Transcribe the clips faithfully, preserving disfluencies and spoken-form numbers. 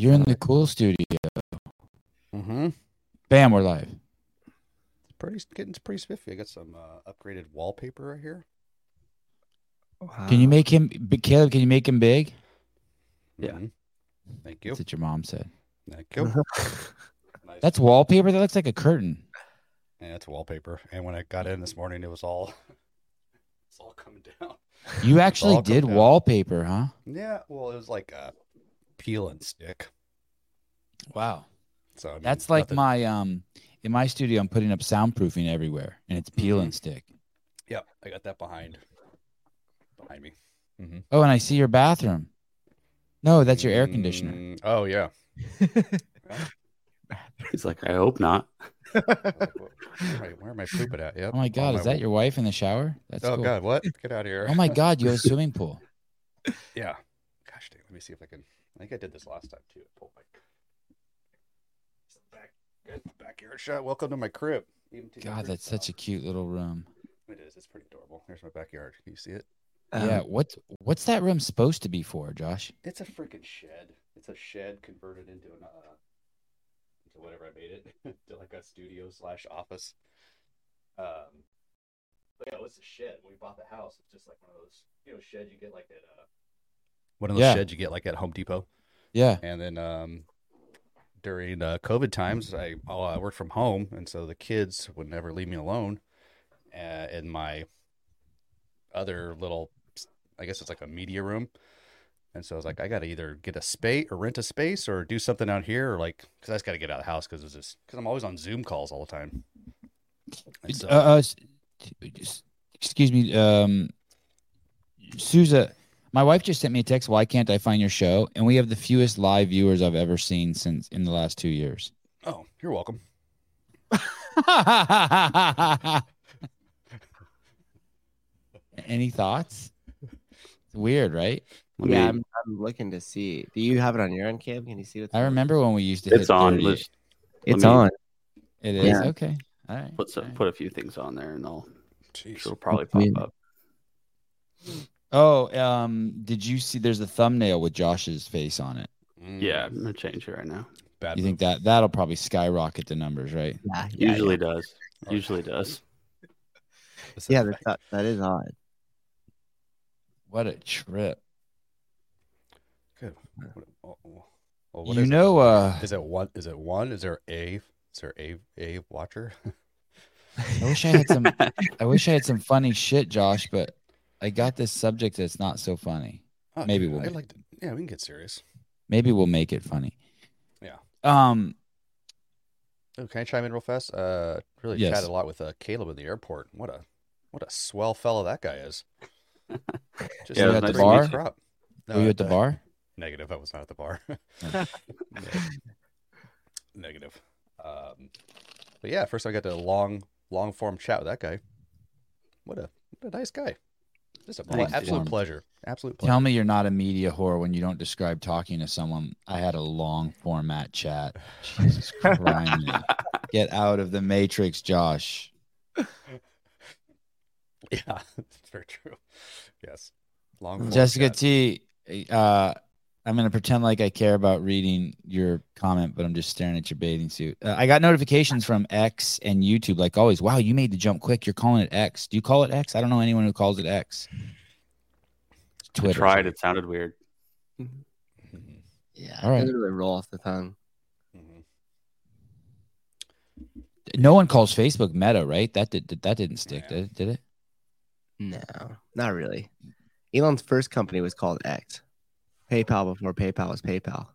You're in the cool studio. Mm-hmm. Bam, we're live. It's pretty, getting pretty spiffy. I got some uh, upgraded wallpaper right here. Wow. Can you make him, Caleb, can you make him big? Yeah. Mm-hmm. Thank you. That's what your mom said. Thank you. Nice. That's wallpaper? That looks like a curtain. Yeah, it's wallpaper. And when I got in this morning, it was all, it's all coming down. You actually did wallpaper, huh? Yeah. Well, it was like a peel and stick. Wow. So I mean, that's like nothing. my um in my studio, I'm putting up soundproofing everywhere, and it's peel mm-hmm. and stick. Yep, I got that behind behind me. Mm-hmm. Oh, and I see your bathroom. No, that's your air conditioner. Mm-hmm. Oh yeah. He's like, I hope not. Right, where am I pooping at? Yep. Oh my god, oh, is my... that your wife in the shower? That's oh cool. God, what? Get out of here! Oh my god, you have a swimming pool. Yeah. Gosh dang, let me see if I can. I think I did this last time too. Pull my back, get the backyard shot. Welcome to my crib. God, that's such a cute little room. It is. It's pretty adorable. Here's my backyard. Can you see it? Um, yeah. What's What's that room supposed to be for, Josh? It's a freaking shed. It's a shed converted into an. Uh, To whatever I made it to, like a studio slash office. Um, but yeah, it was a shed. When we bought the house, it's just like one of those, you know, sheds you get like at uh, one of those yeah. sheds you get like at Home Depot. Yeah. And then um, during uh, COVID times, I oh, I worked from home, and so the kids would never leave me alone. Uh, and my other little, I guess it's like a media room. And so I was like, I got to either get a space or rent a space or do something out here, or like, because I just got to get out of the house because it's just because I'm always on Zoom calls all the time. So, uh, uh, excuse me, um, Sousa, my wife just sent me a text. Why can't I find your show? And we have the fewest live viewers I've ever seen since in the last two years. Oh, you're welcome. Any thoughts? It's weird, right? Let yeah, me, I'm, I'm looking to see. Do you have it on your end, Cam? Can you see what's I on? remember when we used to it's hit on. Let, it's let me, on. It is? Yeah. Okay. All right. Put some, all right. Put a few things on there, and I'll Jeez. it'll probably pop up. Oh, um, did you see there's a thumbnail with Josh's face on it? Yeah, I'm going to change it right now. Bad you move. think that, that'll probably skyrocket the numbers, right? Yeah, yeah Usually yeah. does. Oh. Usually does. Yeah, that, that is odd. What a trip. Good. Well, what you is know, it? Uh, is it one? Is it one? Is there a? Is there a a watcher? I wish I had some. I wish I had some funny shit, Josh. But I got this subject that's not so funny. Oh, Maybe yeah, we'll. I like to, yeah, we can get serious. Maybe we'll make it funny. Yeah. Um. Oh, can I chime in real fast? Uh, really yes. chatted a lot with uh, Caleb at the airport. What a what a swell fellow that guy is. Just yeah, at the bar. Crop. No, Were you at the uh, bar? Negative. I was not at the bar. no. Negative. Um, but yeah, first I got to a long, long form chat with that guy. What a, what a nice guy. Just a nice absolute pleasure. Absolute pleasure. Tell me you're not a media whore when you don't describe talking to someone. I had a long format chat. Jesus Christ. Get out of the matrix, Josh. Yeah, that's very true. Yes. Long form Jessica chat. T. Uh, I'm going to pretend like I care about reading your comment, but I'm just staring at your bathing suit. Uh, I got notifications from X and YouTube, like always. Wow, you made the jump quick. You're calling it X. Do you call it X? I don't know anyone who calls it X. It's Twitter. I tried. It sounded weird. Mm-hmm. Yeah. All right. It doesn't really roll off the tongue. Mm-hmm. No one calls Facebook Meta, right? That, did, that didn't stick, yeah. did it? Did it? No, not really. Elon's first company was called X. PayPal before PayPal was PayPal.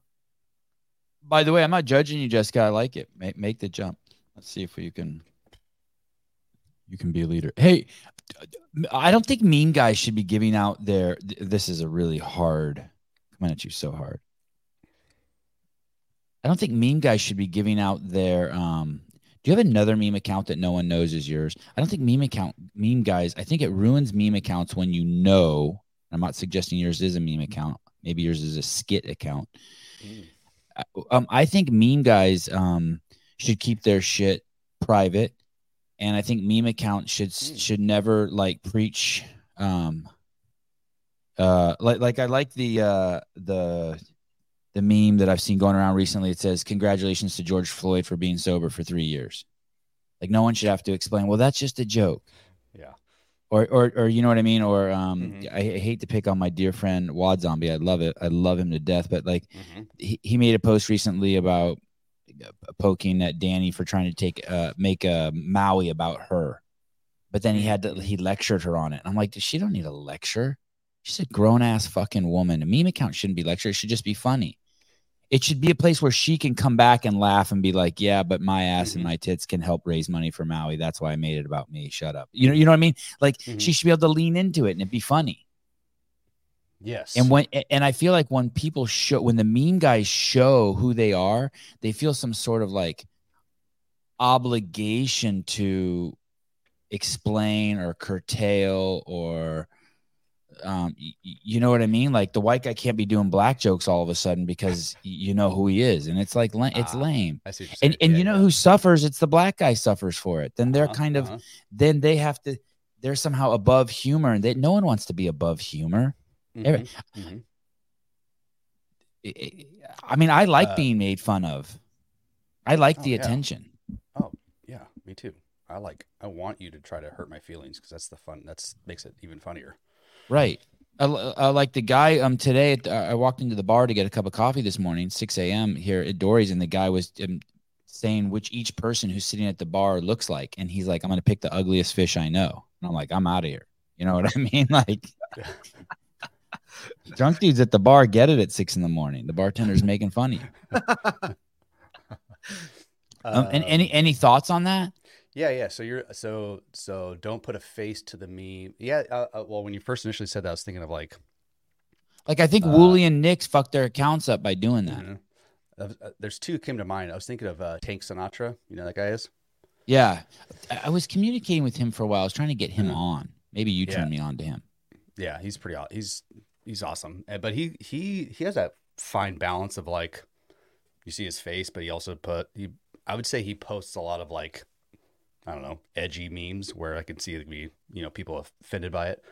By the way, I'm not judging you, Jessica. I like it. Make, make the jump. Let's see if you can you can be a leader. Hey, I don't think mean guys should be giving out their – this is a really hard – coming at you so hard. I don't think mean guys should be giving out their um, – do you have another meme account that no one knows is yours? I don't think meme account meme guys – I think it ruins meme accounts when you know – I'm not suggesting yours is a meme account. Maybe yours is a skit account. Mm. Um, I think meme guys um, should keep their shit private, and I think meme accounts should mm. should never like preach. Um, uh, like like I like the uh, the the meme that I've seen going around recently. It says, congratulations to George Floyd for being sober for three years. Like, no one should have to explain, well, that's just a joke. Yeah. Or, or, or you know what I mean? Or um, mm-hmm. I, I hate to pick on my dear friend, Wad Zombie. I love it. I love him to death. But, like, mm-hmm. he, he made a post recently about poking at Danny for trying to take uh, make a Maui about her. But then he had to, he lectured her on it. And I'm like, she don't need a lecture. She's a grown-ass fucking woman. A meme account shouldn't be lecture. It should just be funny. It should be a place where she can come back and laugh and be like, yeah, but my ass mm-hmm. and my tits can help raise money for Maui. That's why I made it about me. Shut up. You know, you know what I mean? Like, mm-hmm. she should be able to lean into it and it'd be funny. Yes. And when, and I feel like when people show, when the meme guys show who they are, they feel some sort of like obligation to explain or curtail or, um, y- you know what I mean? Like, the white guy can't be doing black jokes all of a sudden because you know who he is. And it's like, la- it's ah, lame. I see what you're saying. And, and yeah, you know yeah. who suffers? It's the black guy suffers for it. Then they're uh-huh, kind of, uh-huh. then they have to, they're somehow above humor, and that no one wants to be above humor. Mm-hmm, Every, mm-hmm. It, it, I mean, I like uh, being made fun of. I like oh, the yeah. attention. Oh yeah. Me too. I like, I want you to try to hurt my feelings, 'cause that's the fun. That's makes it even funnier. Right. I, I like the guy um today. Uh, I walked into the bar to get a cup of coffee this morning, six a.m. here at Dory's, and the guy was um, saying which each person who's sitting at the bar looks like. And he's like, I'm going to pick the ugliest fish I know. And I'm like, I'm out of here. You know what I mean? Like, drunk dudes at the bar get it at six in the morning. The bartender's making fun of you. um, and any any thoughts on that? Yeah, yeah. So you're so so. Don't put a face to the meme. Yeah. Uh, uh, well, when you first initially said that, I was thinking of like, like I think uh, Wooly and Nyx fucked their accounts up by doing that. Mm-hmm. Uh, there's two came to mind. I was thinking of uh, Tank Sinatra. You know who that guy is? Yeah, I, I was communicating with him for a while. I was trying to get him mm-hmm. on. Maybe you turned yeah. me on to him. Yeah, he's pretty. He's he's awesome. But he he he has that fine balance of like, you see his face, but he also put. He I would say he posts a lot of like, I don't know, edgy memes where I can see it be, you know, people offended by it.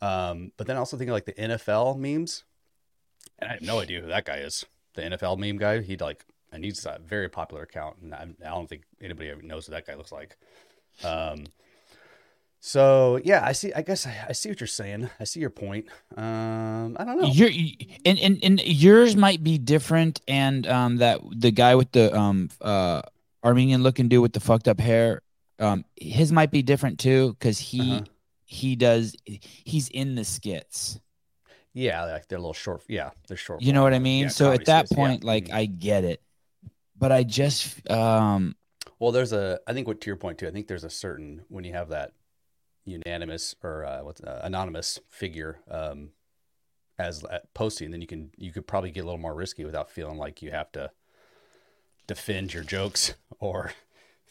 Um, but then I also think of like the N F L memes, and I have no idea who that guy is. The N F L meme guy, he like, and he's a very popular account, and I, I don't think anybody ever knows what that guy looks like. Um, so yeah, I see. I guess I, I see what you're saying. I see your point. Um, I don't know. You're, and, and and yours might be different. And um, that the guy with the um uh Armenian looking dude with the fucked up hair. Um, his might be different too, because he uh-huh. he does he's in the skits. Yeah, like they're a little short. Yeah, they're short. You know what I mean? Yeah, so at that skits, point, yeah. like I get it, but I just um. Well, there's a. I think what to your point too. I think there's a certain when you have that unanimous or uh, what's uh, anonymous figure um, as uh, posting, then you can you could probably get a little more risky without feeling like you have to defend your jokes or.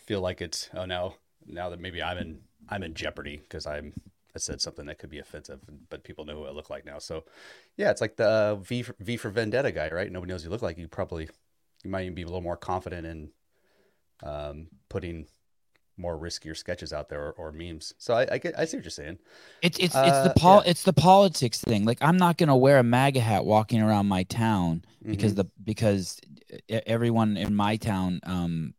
Feel like it's oh no now that maybe I'm in I'm in jeopardy because I'm I said something that could be offensive, but people know who I look like now. So yeah, it's like the uh, V for, V for Vendetta guy, right? Nobody knows who you look like. You probably you might even be a little more confident in um, putting more riskier sketches out there or, or memes. So I, I get I see what you're saying. It's it's uh, it's the pol- yeah. it's the politics thing. Like I'm not gonna wear a MAGA hat walking around my town because mm-hmm. the because everyone in my town. Um,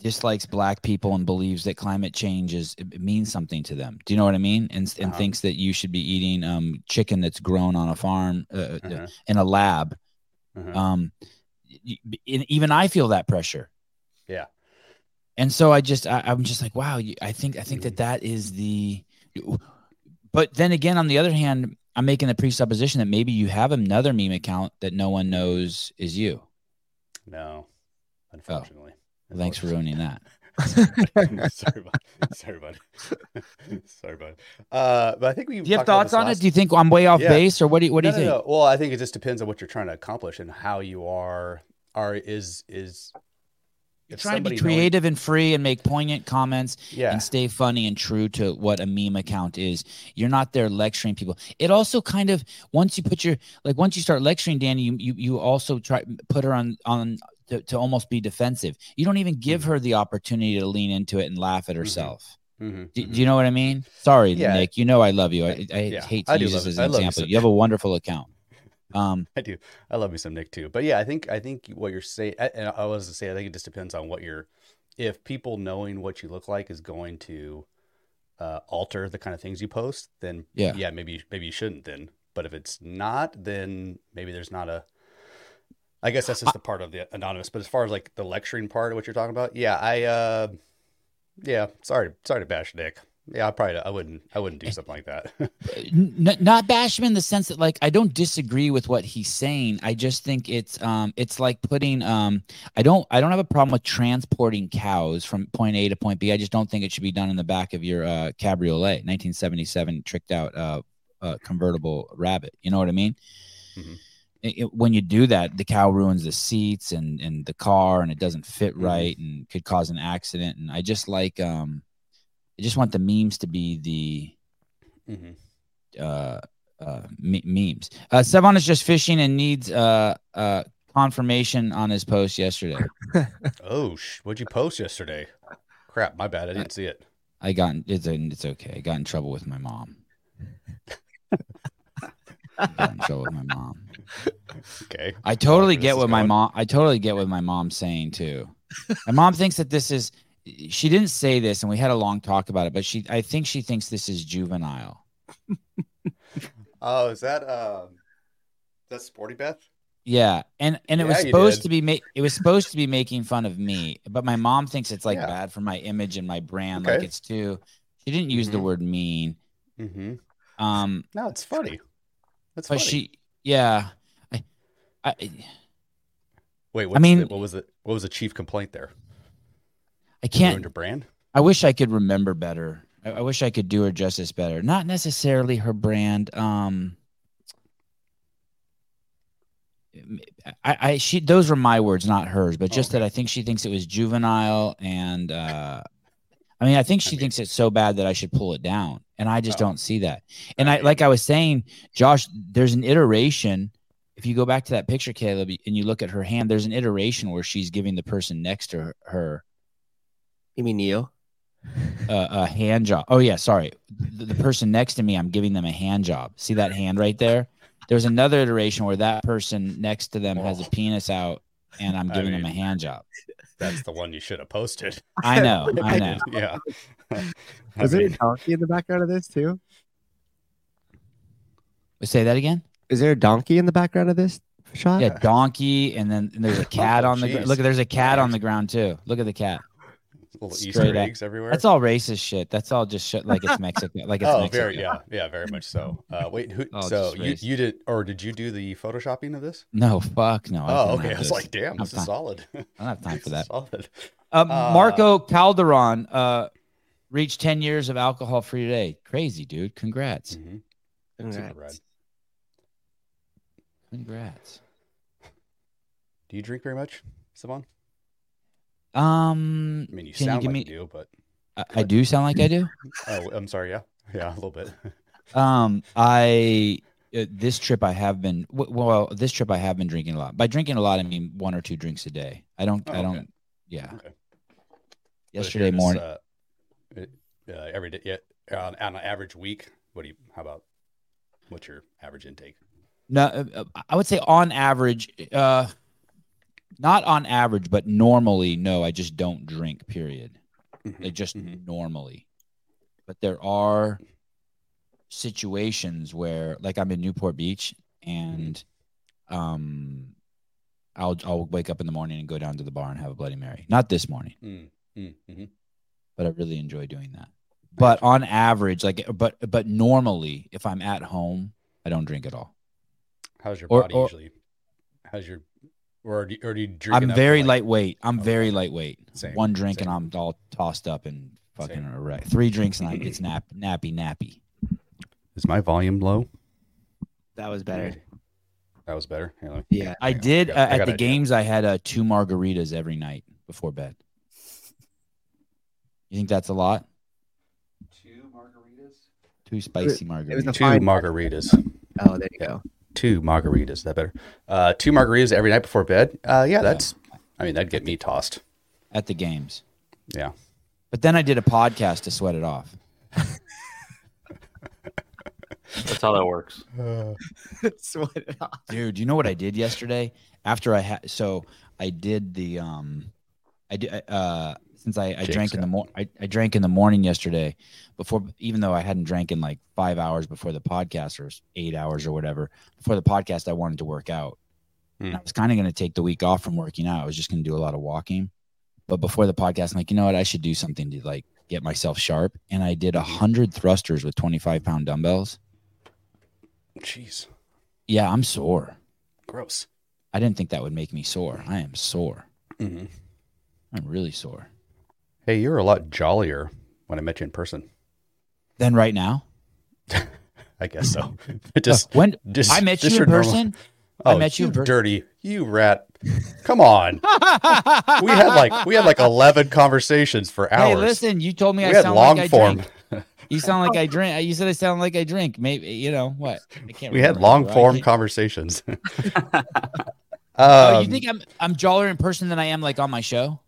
dislikes black people and believes that climate change is it means something to them. Do you know what I mean? And and uh-huh. thinks that you should be eating um chicken that's grown on a farm uh, uh-huh. in a lab. Uh-huh. Um, even I feel that pressure. Yeah. And so I just I, I'm just like wow. I think I think that that is the. But then again, on the other hand, I'm making the presupposition that maybe you have another meme account that no one knows is you. No, unfortunately. Oh. Thanks for ruining that. Sorry, bud. Sorry, bud. Sorry, bud. Uh, but I think we. Do you have thoughts on it? Do you think I'm way off yeah. base, or what do you, what no, do you no, think? No. Well, I think it just depends on what you're trying to accomplish and how you are. Are is is. You're trying to be creative knowing... and free and make poignant comments yeah. and stay funny and true to what a meme account is. You're not there lecturing people. It also kind of once you put your like once you start lecturing Danny, you you, you also try put her on on. To, to almost be defensive. You don't even give mm-hmm. her the opportunity to lean into it and laugh at herself. Mm-hmm. Do, mm-hmm. do you know what I mean? Sorry, yeah. Nick. You know I love you. I, I yeah. hate to I use this as an example. You. You have a wonderful account. Um, I do. I love me some Nick too. But yeah, I think I think what you're saying, and I was to say, I think it just depends on what you're. If people knowing what you look like is going to uh, alter the kind of things you post, then yeah, yeah maybe maybe you shouldn't then. But if it's not, then maybe there's not a. I guess that's just the part of the anonymous. But as far as like the lecturing part of what you're talking about, yeah, I, uh, yeah, sorry, sorry to bash Nick. Yeah, I probably I wouldn't I wouldn't do something like that. N- not bash him in the sense that like I don't disagree with what he's saying. I just think it's um it's like putting um I don't I don't have a problem with transporting cows from point A to point B. I just don't think it should be done in the back of your uh, cabriolet, nineteen seventy-seven tricked out uh, uh convertible Rabbit. You know what I mean? Mm-hmm. It, it, when you do that, the cow ruins the seats and and the car, and it doesn't fit right, mm-hmm. and could cause an accident. And I just like um. I just want the memes to be the mm-hmm. uh, uh, me- memes. Uh, Sevon is just fishing and needs uh, uh, confirmation on his post yesterday. oh, sh- what'd you post yesterday? Crap, my bad. I didn't I, see it. I got in, it's it's okay. I got in trouble with my mom. I got in trouble with my mom. Okay. I totally get what my mom. I totally get what my mom's saying too. My mom thinks that this is. She didn't say this, and we had a long talk about it, but she, I think she thinks this is juvenile. oh, is that, um, is that Sporty Beth? Yeah. And, and it yeah, was supposed to be, ma- it was supposed to be making fun of me, but my mom thinks it's like yeah. bad for my image and my brand. Okay. Like it's too, she didn't use mm-hmm. the word mean. Mm-hmm. Um, no, it's funny. That's funny. She, yeah. I, I, Wait, what's I mean, the, what was it? What was the chief complaint there? I can't. Her brand? I wish I could remember better. I, I wish I could do her justice better. Not necessarily her brand. Um, I, I she those were my words, not hers. But just oh, okay. that I think she thinks it was juvenile, and uh, I mean, I think she I mean, thinks it's so bad that I should pull it down, and I just oh, don't see that. And I, I mean, like I was saying, Josh, there's an iteration. If you go back to that picture, Caleb, and you look at her hand, there's an iteration where she's giving the person next to her. her You mean Neo? Uh, a hand job. Oh, yeah. Sorry. The, the person next to me, I'm giving them a hand job. See that hand right there? There's another iteration where that person next to them oh. has a penis out, and I'm giving I mean, them a hand job. That's the one you should have posted. I know. I know. yeah. Is there a donkey in the background of this, too? Say that again? Is there a donkey in the background of this shot? Yeah, donkey, and then and there's a cat oh, on the ground. Look, there's a cat on the ground, too. Look at the cat. Little Straight Easter eggs at, everywhere. That's all racist shit. That's all just shit like it's Mexican. Like it's oh, Mexican. Very, yeah, yeah, very much so. Uh, wait, who, oh, so you, you did, or did you do the photoshopping of this? No, fuck no. Oh, I okay. I was like, damn, this is time. solid. I don't have time for that. Solid. Uh, Marco Calderon uh, reached ten years of alcohol-free day. Crazy, dude. Congrats. Mm-hmm. Congrats. Congrats. Do you drink very much, Savon? Um, I mean, you can sound you give like me, you do, but I, I do sound like I do. oh, I'm sorry. Yeah. Yeah. A little bit. um, I, uh, this trip I have been, w- well, this trip I have been drinking a lot. By drinking a lot, I mean one or two drinks a day. I don't, oh, I don't, okay. yeah. Okay. Yesterday just, morning. Uh, uh, every day, yeah, on, on an average week, what do you, how about, what's your average intake? No, uh, I would say on average, uh, Not on average, but normally, no, I just don't drink, period. Mm-hmm. Like just mm-hmm. normally. But there are situations where, like I'm in Newport Beach, and um, I'll I'll wake up in the morning and go down to the bar and have a Bloody Mary. Not this morning. Mm-hmm. But I really enjoy doing that. But on average, like, but but normally, if I'm at home, I don't drink at all. How's your body or, or, usually? How's your... Or do, or do you drink? I'm very like, lightweight. I'm okay. very lightweight. Same, One drink same. and I'm all tossed up and fucking erect. Three drinks and I get nap, nappy, nappy. Is my volume low? That was better. That was better. Here, me, yeah, I did. I got, uh, I at the games, I had uh, two margaritas every night before bed. You think that's a lot? Two margaritas. Two spicy margaritas. It was, it was two margaritas. Oh, there you go. Two margaritas, is that better? Uh, two margaritas every night before bed. Uh, yeah, that's, yeah. I mean, that'd get me tossed. At the games. Yeah. But then I did a podcast to sweat it off. That's how that works. Uh, Sweat it off. Dude, you know what I did yesterday? After I had, so I did the, um, I did, uh, since I, I drank in the morning, I, I drank in the morning yesterday before, even though I hadn't drank in like five hours before the podcast or eight hours or whatever, before the podcast, I wanted to work out. Hmm. And I was kind of going to take the week off from working out. I was just going to do a lot of walking. But before the podcast, I'm like, you know what? I should do something to like get myself sharp. And I did a hundred thrusters with twenty-five pound dumbbells. Jeez. Yeah, I'm sore. Gross. I didn't think that would make me sore. I am sore. Mm-hmm. I'm really sore. Hey, you're a lot jollier when I met you in person than right now. I guess so. Just, when just, I met just you in person. Normal. Oh, I met you, you per- dirty, you rat. Come on. we had like we had like eleven conversations for hours. Hey, listen, you told me we I sound long like form. I drink. You sound like I drink. You said I sound like I drink. Maybe, you know what? I can't we had long form conversations. um, oh, you think I'm I'm jollier in person than I am like on my show?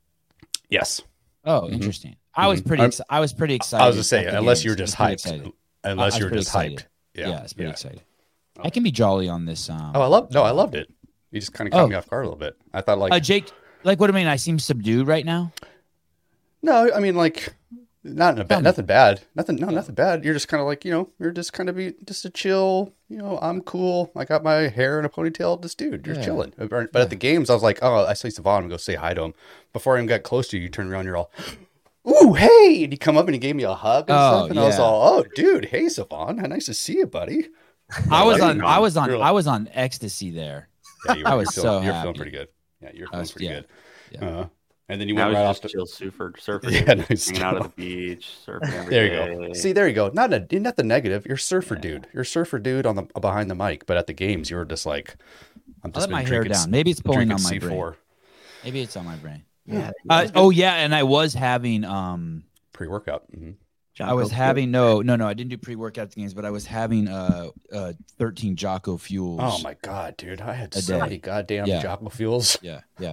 Yes. Oh, mm-hmm. Interesting. I was pretty ex- I was pretty excited. I was going to say unless you were just hyped. Excited. Unless you were just excited. Hyped. Yeah, yeah, it's pretty yeah. exciting. I can be jolly on this. Um, oh, I love. No, I loved it. You just kind of caught oh. me off guard a little bit. I thought like uh, Jake. Like, what do you mean? I seem subdued right now. No, I mean like not in a bad. Nothing bad. Nothing. No, nothing bad. You're just kind of like you know. You're just kind of be just a chill. You know, I'm cool. I got my hair in a ponytail. This dude, you're yeah. chilling. But yeah. at the games, I was like, oh, I see Savon. I'm gonna say hi to him. Before I even got close to you, you turn around. You're all. Ooh, hey! And he come up and he gave me a hug and oh, stuff. And yeah. I was all, oh, dude, hey, Savon, nice to see you, buddy. I was, on, I was on, I was on, I was on ecstasy there. Yeah, you were, I was feeling, so you're happy. Feeling pretty good. Yeah, you're feeling was, pretty yeah, good. Yeah. Uh, and then you went right off to chill surfer, surfer, yeah, no, hanging out at the beach, surfing. Every there you day. Go. See, there you go. Not a, not the negative. You're surfer yeah. dude. You're surfer dude on the behind the mic. But at the games, you were just like, I'm just I let my drinking, hair down. Maybe it's pulling on my C four. Brain. Maybe it's on my brain. Yeah. Uh, oh yeah, and I was having um pre-workout. Mm-hmm. Jocko I was having fuel. no, no, no. I didn't do pre-workout games, but I was having uh, uh, thirteen Jocko fuels. Oh my god, dude! I had so many goddamn yeah. Jocko fuels. Yeah, yeah.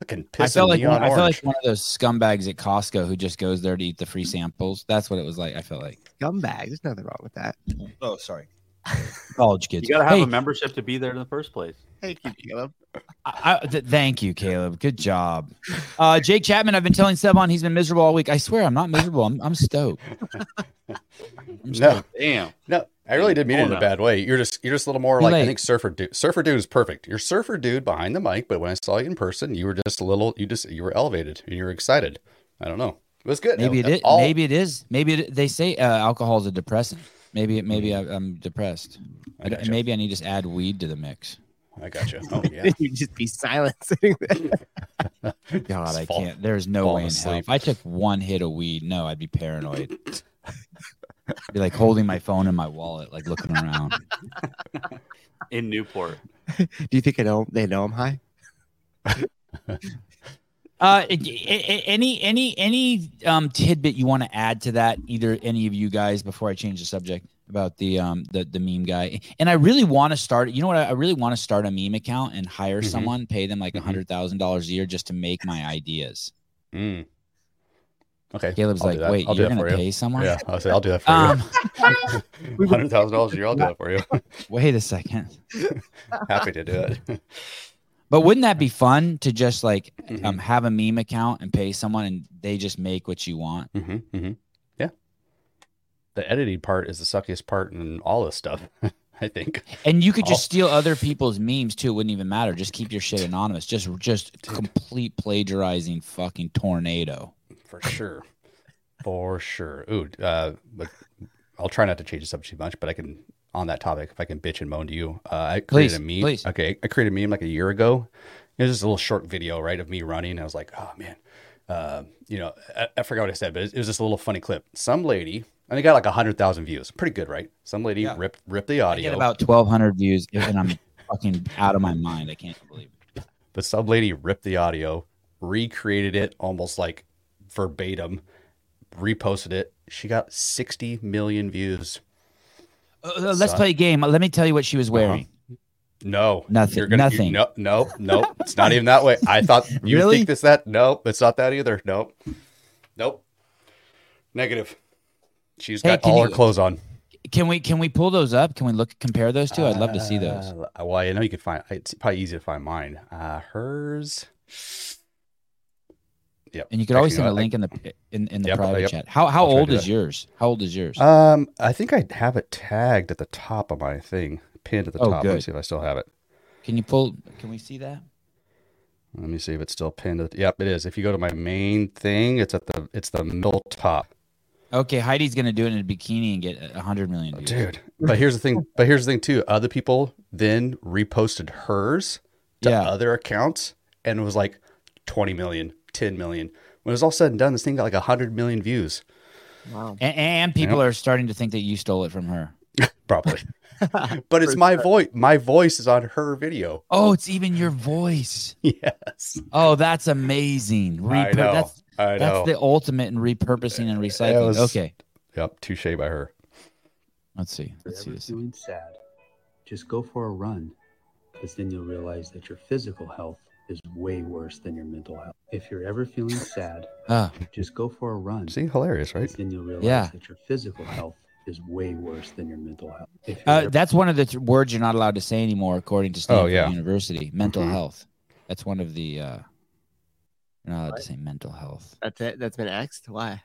Fucking pissing I felt like one, I felt like one of those scumbags at Costco who just goes there to eat the free samples. That's what it was like. I felt like scumbags. There's nothing wrong with that. Oh, sorry. College kids. You gotta have hey. a membership to be there in the first place. Thank you, Caleb. I, I, th- thank you, Caleb. Good job. Uh, Jake Chapman, I've been telling Sevon he's been miserable all week. I swear I'm not miserable. I'm I'm stoked. I'm stoked. No, damn. No, I really didn't mean oh, it in no. a bad way. You're just you're just a little more like, like I think surfer dude. Surfer dude is perfect. You're surfer dude behind the mic, but when I saw you in person, you were just a little. You just you were elevated and you were excited. I don't know. It was good. Maybe that, it is. All... Maybe it is. Maybe it, they say uh, alcohol is a depressant. Maybe maybe I, I'm depressed. I I, maybe I need to just add weed to the mix. I gotcha. Oh yeah. You just be silencing that. God, just I fall, can't. There's no way in hell. If I took one hit of weed, no, I'd be paranoid. I'd be like holding my phone in my wallet, like looking around. In Newport. Do you think I know they know I'm high? uh, any any any um tidbit you want to add to that? Either any of you guys before I change the subject. About the um the, the meme guy. And I really want to start, you know what? I really want to start a meme account and hire mm-hmm. someone, pay them like a hundred thousand dollars a year just to make my ideas. Mm. Okay. Caleb's I'll like, wait, I'll you're gonna you. pay someone? Yeah, I'll say I'll do that for um, you. Hundred thousand dollars a year, I'll do that for you. Wait a second. Happy to do it. But wouldn't that be fun to just like mm-hmm. um have a meme account and pay someone and they just make what you want? Mm-hmm. Mm-hmm. The editing part is the suckiest part in all this stuff, I think. And you could all. just steal other people's memes too. It wouldn't even matter. Just keep your shit anonymous. Just, just complete plagiarizing fucking tornado. For sure. For sure. Ooh, uh, but I'll try not to change the subject too much, but I can, on that topic, if I can bitch and moan to you, uh, I created please, a meme. Please. Okay. I created a meme like a year ago. It was just a little short video, right? Of me running. I was like, oh man, uh, you know, I, I forgot what I said, but it, it was just a little funny clip. Some lady, and they got like a hundred thousand views. Pretty good, right? Some lady yeah. ripped ripped the audio. I get about twelve hundred views, and I'm fucking out of my mind. I can't believe it. But some lady ripped the audio, recreated it almost like verbatim, reposted it. She got sixty million views. Uh, let's so, play a game. Let me tell you what she was wearing. Uh-huh. No, nothing. You're gonna, nothing. You, no, no, no. It's not even that way. I thought you really? think this that. No, it's not that either. Nope, nope. Negative. She's hey, got all you, her clothes on. Can we can we pull those up? Can we look compare those two? I'd love to see those. Uh, well, I know you can find. It's probably easy to find mine. Uh, hers. Yep. And you could always send a link in the in, in the yep, private yep. chat. How how old is that. yours? How old is yours? Um, I think I have it tagged at the top of my thing, pinned at the oh, top. Good. Let's see if I still have it. Can you pull? Can we see that? Let me see if it's still pinned. At the, yep, it is. If you go to my main thing, it's at the it's the middle top. Okay, Heidi's gonna do it in a bikini and get a hundred million views. Dude, but here's the thing. But here's the thing too. Other people then reposted hers to yeah. other accounts, and it was like twenty million, ten million. When it was all said and done, this thing got like a hundred million views. Wow! And, and people you know? are starting to think that you stole it from her. Probably. But it's my voice. My voice is on her video. Oh, it's even your voice. Yes. Oh, that's amazing. Repos- I know. That's- I That's know. the ultimate in repurposing and recycling. Was, okay. Yep. Touche by her. Let's see. Let's see this. Feeling sad, just go for a run, because then you'll realize that your physical health is way worse than your mental health. If you're ever feeling sad, ah. just go for a run. See, hilarious, right? Then you'll realize yeah. that your physical health is way worse than your mental health. If uh, ever- that's one of the th- words you're not allowed to say anymore, according to Stanford oh, yeah. University. Mental mm-hmm. health. That's one of the. Uh, You're not allowed what? to say mental health. That's it. That's been axed. Why?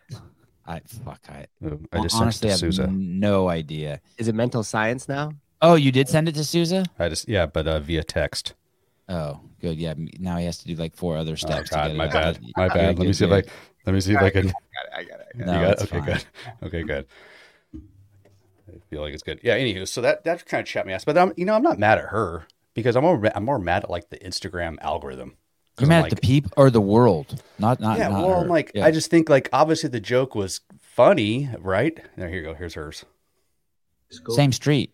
I fuck. I, I just honestly sent it to have Sousa. no idea. Is it mental science now? Oh, you did send it to Sousa? I just yeah, but uh, via text. Oh, good. Yeah. Now he has to do like four other steps. Oh, God, to get my it bad. Out. My bad. Let good, me see good. if I. Let me see if I can. I got it. I got it. I got it. No, you got it? Okay. Fine. Good. Okay. Good. I feel like it's good. Yeah. Anywho, so that that kind of chapped me ass, but I'm you know I'm not mad at her because I'm more I'm more mad at like the Instagram algorithm. You're mad like, at the peep or the world, not not. Yeah, not well, her. I'm like, yeah. I just think like obviously the joke was funny, right? Now here you go. Here's hers. Same street.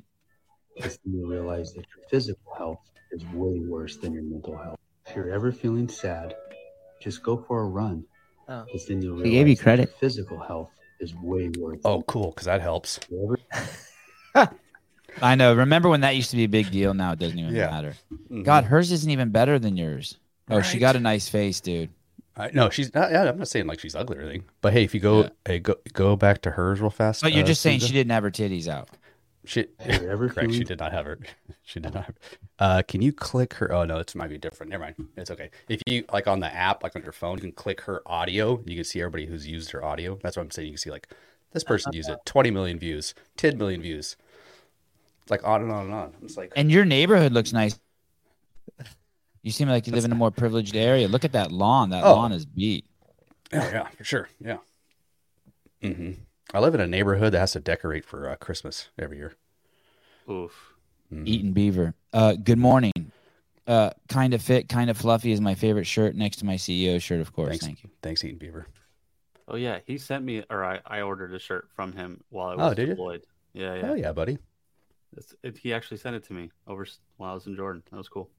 You realize that your physical health is way worse than your mental health. If you're ever feeling sad, just go for a run. Oh. Then you'll realize he gave you credit. Your physical health is way worse. Oh, cool, because that helps. I know. Remember when that used to be a big deal? Now it doesn't even yeah. matter. Mm-hmm. God, hers isn't even better than yours. Oh, right. She got a nice face, dude. I, no, she's not. I'm not saying like she's ugly or anything. But hey, if you go yeah. hey, go go back to hers real fast. But you're uh, just saying she didn't have her titties out. She correct. Feeling? She did not have her. She did not. Have, uh, can you click her? Oh no, it might be different. Never mind. It's okay. If you like on the app, like on your phone, you can click her audio. You can see everybody who's used her audio. That's what I'm saying. You can see like this person used it. Twenty million views. Ten million views. It's like on and on and on. It's like. And your neighborhood looks nice. You seem like you live in a more privileged area. Look at that lawn. That oh. lawn is beat. Oh, yeah, for sure. Yeah. Mm-hmm. I live in a neighborhood that has to decorate for uh, Christmas every year. Oof. Mm-hmm. Eaton Beaver. Uh, good morning. Uh, kind of fit, kind of fluffy is my favorite shirt next to my C E O shirt, of course. Thanks. Thank you. Thanks, Eaton Beaver. Oh, yeah. He sent me, or I, I ordered a shirt from him while I was oh, did deployed. You? Yeah, yeah. Oh, yeah, buddy. It's, it, he actually sent it to me over while I was in Jordan. That was cool.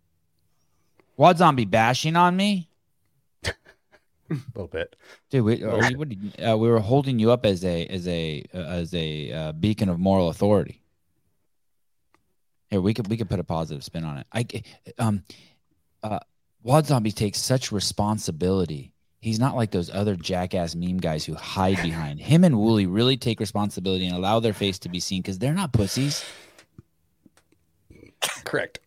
Wad Zombie bashing on me? A little bit, dude. We, we, we, uh, we were holding you up as a as a uh, as a uh, beacon of moral authority. Here we could we could put a positive spin on it. I um, uh, Wad Zombie takes such responsibility. He's not like those other jackass meme guys who hide behind him. And Wooly really take responsibility and allow their face to be seen because they're not pussies. Correct.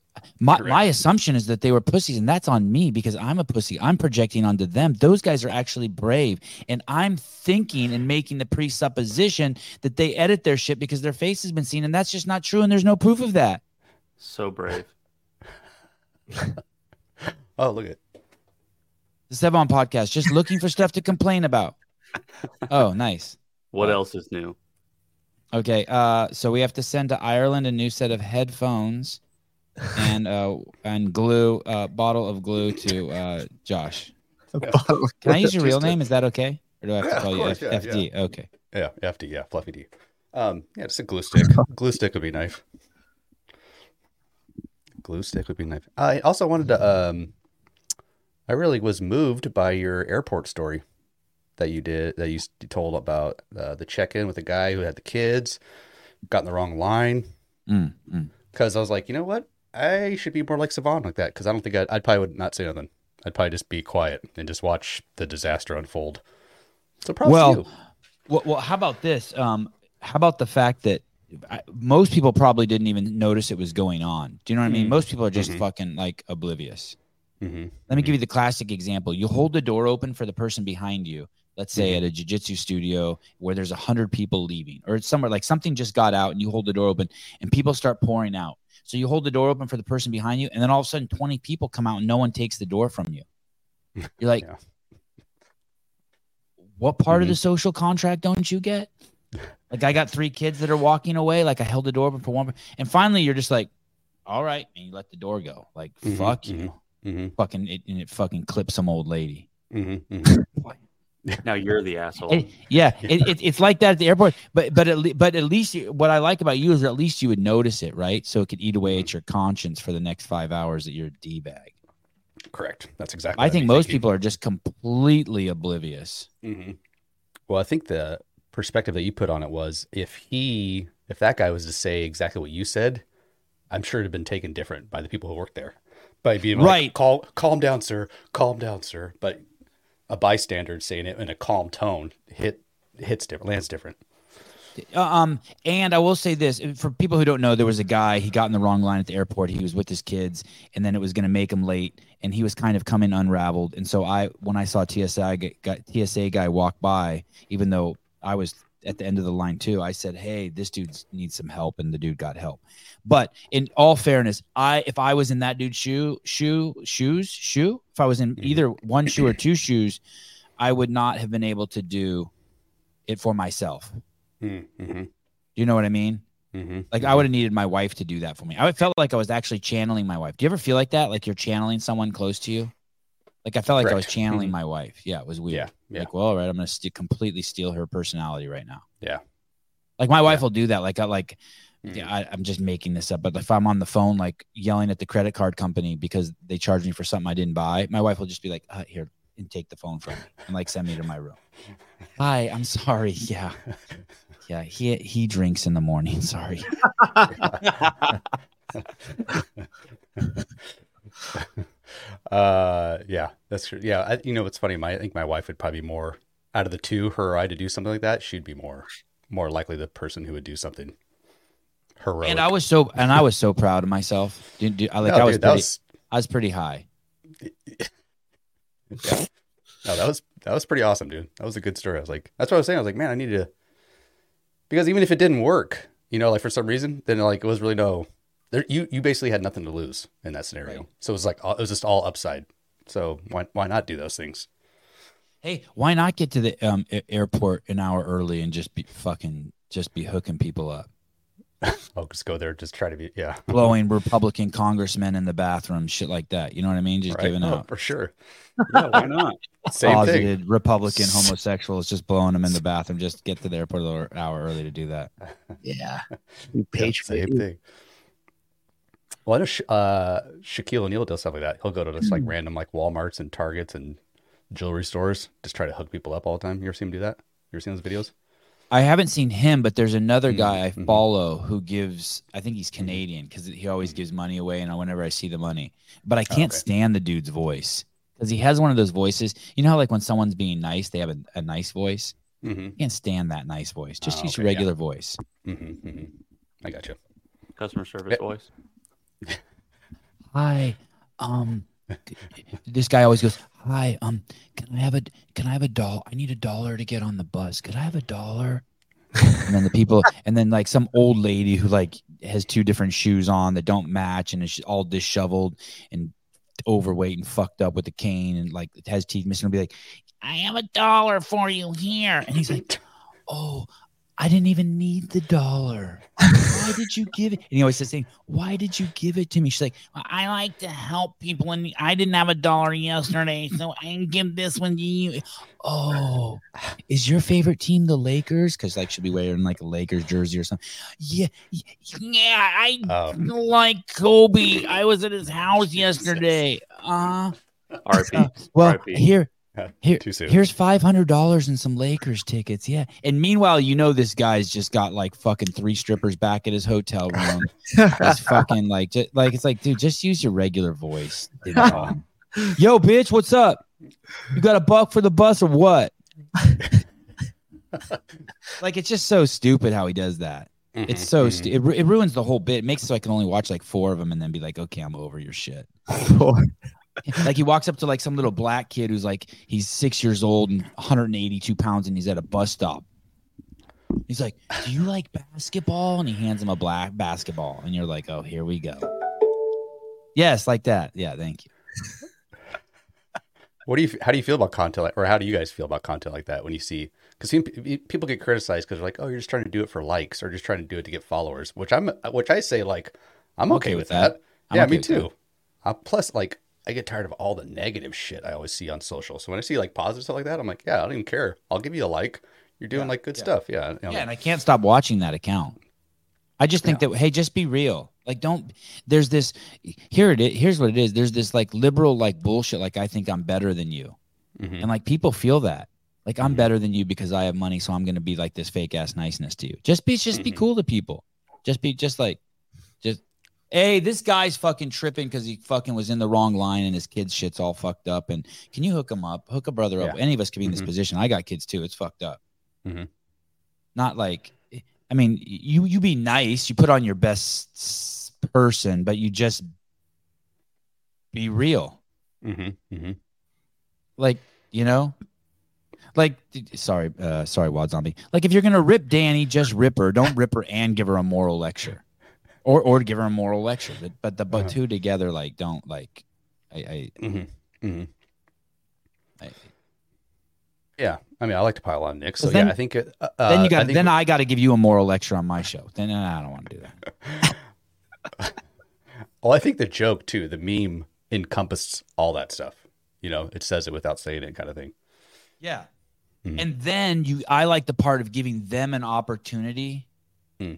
My Correct. my assumption is that they were pussies, and that's on me because I'm a pussy. I'm projecting onto them. Those guys are actually brave, and I'm thinking and making the presupposition that they edit their shit because their face has been seen, and that's just not true, and there's no proof of that. So brave. Oh, look at the Sevon podcast. Just looking for stuff to complain about. Oh, nice. What uh, else is new? Okay, uh, so we have to send to Ireland a new set of headphones. and uh and glue uh bottle of glue to uh Josh. Can I use your real name? Is that okay? Or do I have yeah, to call course, you F- yeah, F D? Yeah. Okay. Yeah, F D. Yeah, Fluffy D. Um, yeah, just a glue stick. glue stick would be nice. Glue stick would be nice. I also wanted to. Um, I really was moved by your airport story that you did that you told about uh, the check-in with the guy who had the kids, got in the wrong line. Mm, mm. Because I was like, you know what? I should be more like Savon like that because I don't think I'd, I'd probably would not say nothing. I'd probably just be quiet and just watch the disaster unfold. So, props well, to you. Well, well, how about this? Um, how about the fact that I, most people probably didn't even notice it was going on. Do you know what mm-hmm. I mean? Most people are just mm-hmm. fucking like oblivious. Mm-hmm. Let me mm-hmm. give you the classic example. You hold the door open for the person behind you. Let's say mm-hmm. at a jiu-jitsu studio where there's a hundred people leaving, or it's somewhere like something just got out and you hold the door open and people start pouring out. So you hold the door open for the person behind you, and then all of a sudden twenty people come out and no one takes the door from you. You're like, yeah. what part mm-hmm. of the social contract don't you get? Like, I got three kids that are walking away. Like, I held the door open for one. And finally, you're just like, all right. And you let the door go. Like, mm-hmm, fuck mm-hmm, you. Mm-hmm. Fucking, it, and it fucking clips some old lady. Mm-hmm, mm-hmm. Now you're the asshole. It, yeah, it, it, it's like that at the airport. But but at le- but at least you, what I like about you is at least you would notice it, right? So it could eat away at your conscience for the next five hours that you're a d-bag. Correct. That's exactly. I think most thinking. people are just completely oblivious. Mm-hmm. Well, I think the perspective that you put on it was if he, if that guy was to say exactly what you said, I'm sure it'd have been taken different by the people who work there. By being right, like, calm, calm down, sir. Calm down, sir. But a bystander saying it in a calm tone hit hits different, lands different. Um, and I will say this, for people who don't know, there was a guy, he got in the wrong line at the airport. He was with his kids, and then it was going to make him late, and he was kind of coming unraveled. And so I, when I saw T S A got T S A guy walk by, even though I was at the end of the line too, I said, hey, this dude needs some help, and the dude got help. But in all fairness, I, if I was in that dude's shoe, shoe, shoes, shoe, if I was in either one shoe or two shoes, I would not have been able to do it for myself. Mm-hmm. Do you know what I mean? Mm-hmm. Like, I would have needed my wife to do that for me. I felt like I was actually channeling my wife. Do you ever feel like that? Like you're channeling someone close to you? Like, I felt like Correct. I was channeling mm-hmm. my wife. Yeah, it was weird. Yeah, yeah. Like, well, all right, I'm going to st- completely steal her personality right now. Yeah. Like, my wife yeah. will do that. Like, I like, mm-hmm. yeah, I, I'm just making this up. But if I'm on the phone, like yelling at the credit card company because they charged me for something I didn't buy, my wife will just be like, uh, here, and take the phone from me and like send me to my room. Hi, I'm sorry. Yeah. Yeah. He, he drinks in the morning. Sorry. uh yeah that's true yeah I, you know what's funny, my I think my wife would probably be more out of the two, her or I, to do something like that. She'd be more more likely the person who would do something heroic. And I was so and I was so proud of myself. Dude, dude, I, like, no, I was dude, pretty, that was I was pretty high. Yeah. No, that was that was pretty awesome, dude. That was a good story. I was like, that's what I was saying. I was like, man, I need to, because even if it didn't work, you know, like for some reason, then like it was really no. There, you you basically had nothing to lose in that scenario, right. So it was like it was just all upside. So why why not do those things? Hey, why not get to the um, airport an hour early and just be fucking just be hooking people up? Oh, just go there, just try to be yeah, blowing Republican congressmen in the bathroom, shit like that. You know what I mean? Just right. giving oh, up for sure. Yeah, why not? Same Posited thing. Republican homosexuals just blowing them in the bathroom. Just get to the airport an hour early to do that. Yeah, page yeah, same thing. Well, I know uh, Shaquille O'Neal does stuff like that. He'll go to just like random like Walmarts and Targets and jewelry stores, just try to hook people up all the time. You ever seen him do that? You ever seen those videos? I haven't seen him, but there's another mm-hmm. guy I follow mm-hmm. who gives, I think he's Canadian because he always gives money away, and whenever I see the money. But I can't oh, okay. stand the dude's voice because he has one of those voices. You know how like when someone's being nice, they have a, a nice voice? Mm-hmm. I can't stand that nice voice. Just oh, use okay, a regular yeah. voice. Mm-hmm, mm-hmm. I got you. Customer service yeah. voice. Hi, um, this guy always goes, hi, um, can I have a, can I have a doll? I need a dollar to get on the bus. Could I have a dollar? And then the people, and then like some old lady who like has two different shoes on that don't match and is all disheveled and overweight and fucked up with a cane and like has teeth missing, will be like, I have a dollar for you here. And he's like, oh, I didn't even need the dollar. Why did you give it? And he always says, saying, why did you give it to me? She's like, well, I like to help people, and I didn't have a dollar yesterday, so I can give this one to you. Oh, is your favorite team the Lakers? Because like she'll be wearing like a Lakers jersey or something. Yeah, yeah, I um, like Kobe. I was at his house yesterday. Uh, R I P. Uh, well, R I P. Here. Here, here's five hundred dollars and some Lakers tickets. Yeah. And meanwhile, you know, this guy's just got like fucking three strippers back at his hotel room. Just fucking like, just, like, it's like, dude, just use your regular voice. Yo, bitch, what's up? You got a buck for the bus or what? Like, it's just so stupid how he does that. Mm-hmm, it's so mm-hmm. stu- it, ru- it ruins the whole bit. It makes it so I can only watch like four of them and then be like, okay, I'm over your shit. Four. Like he walks up to like some little black kid who's like, he's six years old and one hundred eighty-two pounds and he's at a bus stop. He's like, do you like basketball? And he hands him a black basketball. And you're like, oh, here we go. Yes, like that. Yeah, thank you. What do you, how do you feel about content like, or how do you guys feel about content like that when you see, because people get criticized because they're like, oh, you're just trying to do it for likes or just trying to do it to get followers, which I'm, which I say like, I'm okay, okay with that. that. Yeah, okay me too. Uh, plus like, I get tired of all the negative shit I always see on social. So when I see like positive stuff like that, I'm like, yeah, I don't even care. I'll give you a like. You're doing yeah, like good yeah. stuff. Yeah. You know. Yeah. And I can't stop watching that account. I just think yeah. that, hey, just be real. Like, don't, there's this, here it is, here's what it is. There's this like liberal, like bullshit. Like, I think I'm better than you. Mm-hmm. And like, people feel that like, I'm mm-hmm. better than you because I have money. So I'm going to be like this fake ass niceness to you. Just be, just mm-hmm. be cool to people. Just be just like, just, hey, this guy's fucking tripping because he fucking was in the wrong line and his kid's shit's all fucked up. And can you hook him up? Hook a brother yeah. up. Any of us could be mm-hmm. in this position. I got kids too. It's fucked up. Mm-hmm. Not like, I mean, you you be nice. You put on your best person, but you just be real. Mm-hmm, mm-hmm. Like, you know, like, sorry, uh, sorry, Wild Zombie. Like, if you're going to rip Danny, just rip her. Don't rip her and give her a moral lecture or or give her a moral lecture. But, but the but uh-huh. two together, like, don't like. I, I, mm-hmm, mm-hmm. I Yeah, I mean, I like to pile on Nick. So then, yeah, I think it, uh, then you got then I got to give you a moral lecture on my show. Then uh, I don't want to do that. Well, I think the joke too, the meme encompasses all that stuff. You know, it says it without saying it, kind of thing. Yeah, mm-hmm. and then you, I like the part of giving them an opportunity mm.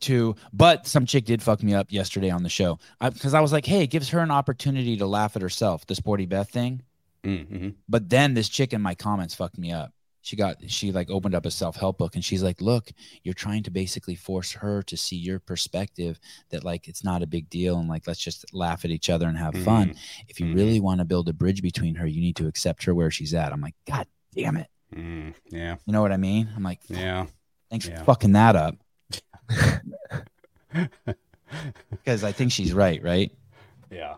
to. But some chick did fuck me up yesterday on the show because I, I was like, hey, it gives her an opportunity to laugh at herself, the Sporty Beth thing. Mm-hmm. But then this chick in my comments fucked me up. She got, she like opened up a self-help book and she's like, look, you're trying to basically force her to see your perspective that like, it's not a big deal. And like, let's just laugh at each other and have mm-hmm. fun. If you mm-hmm. really want to build a bridge between her, you need to accept her where she's at. I'm like, God damn it. Mm, yeah. You know what I mean? I'm like, yeah, thanks yeah. for fucking that up. Because I think she's right. Right. Yeah.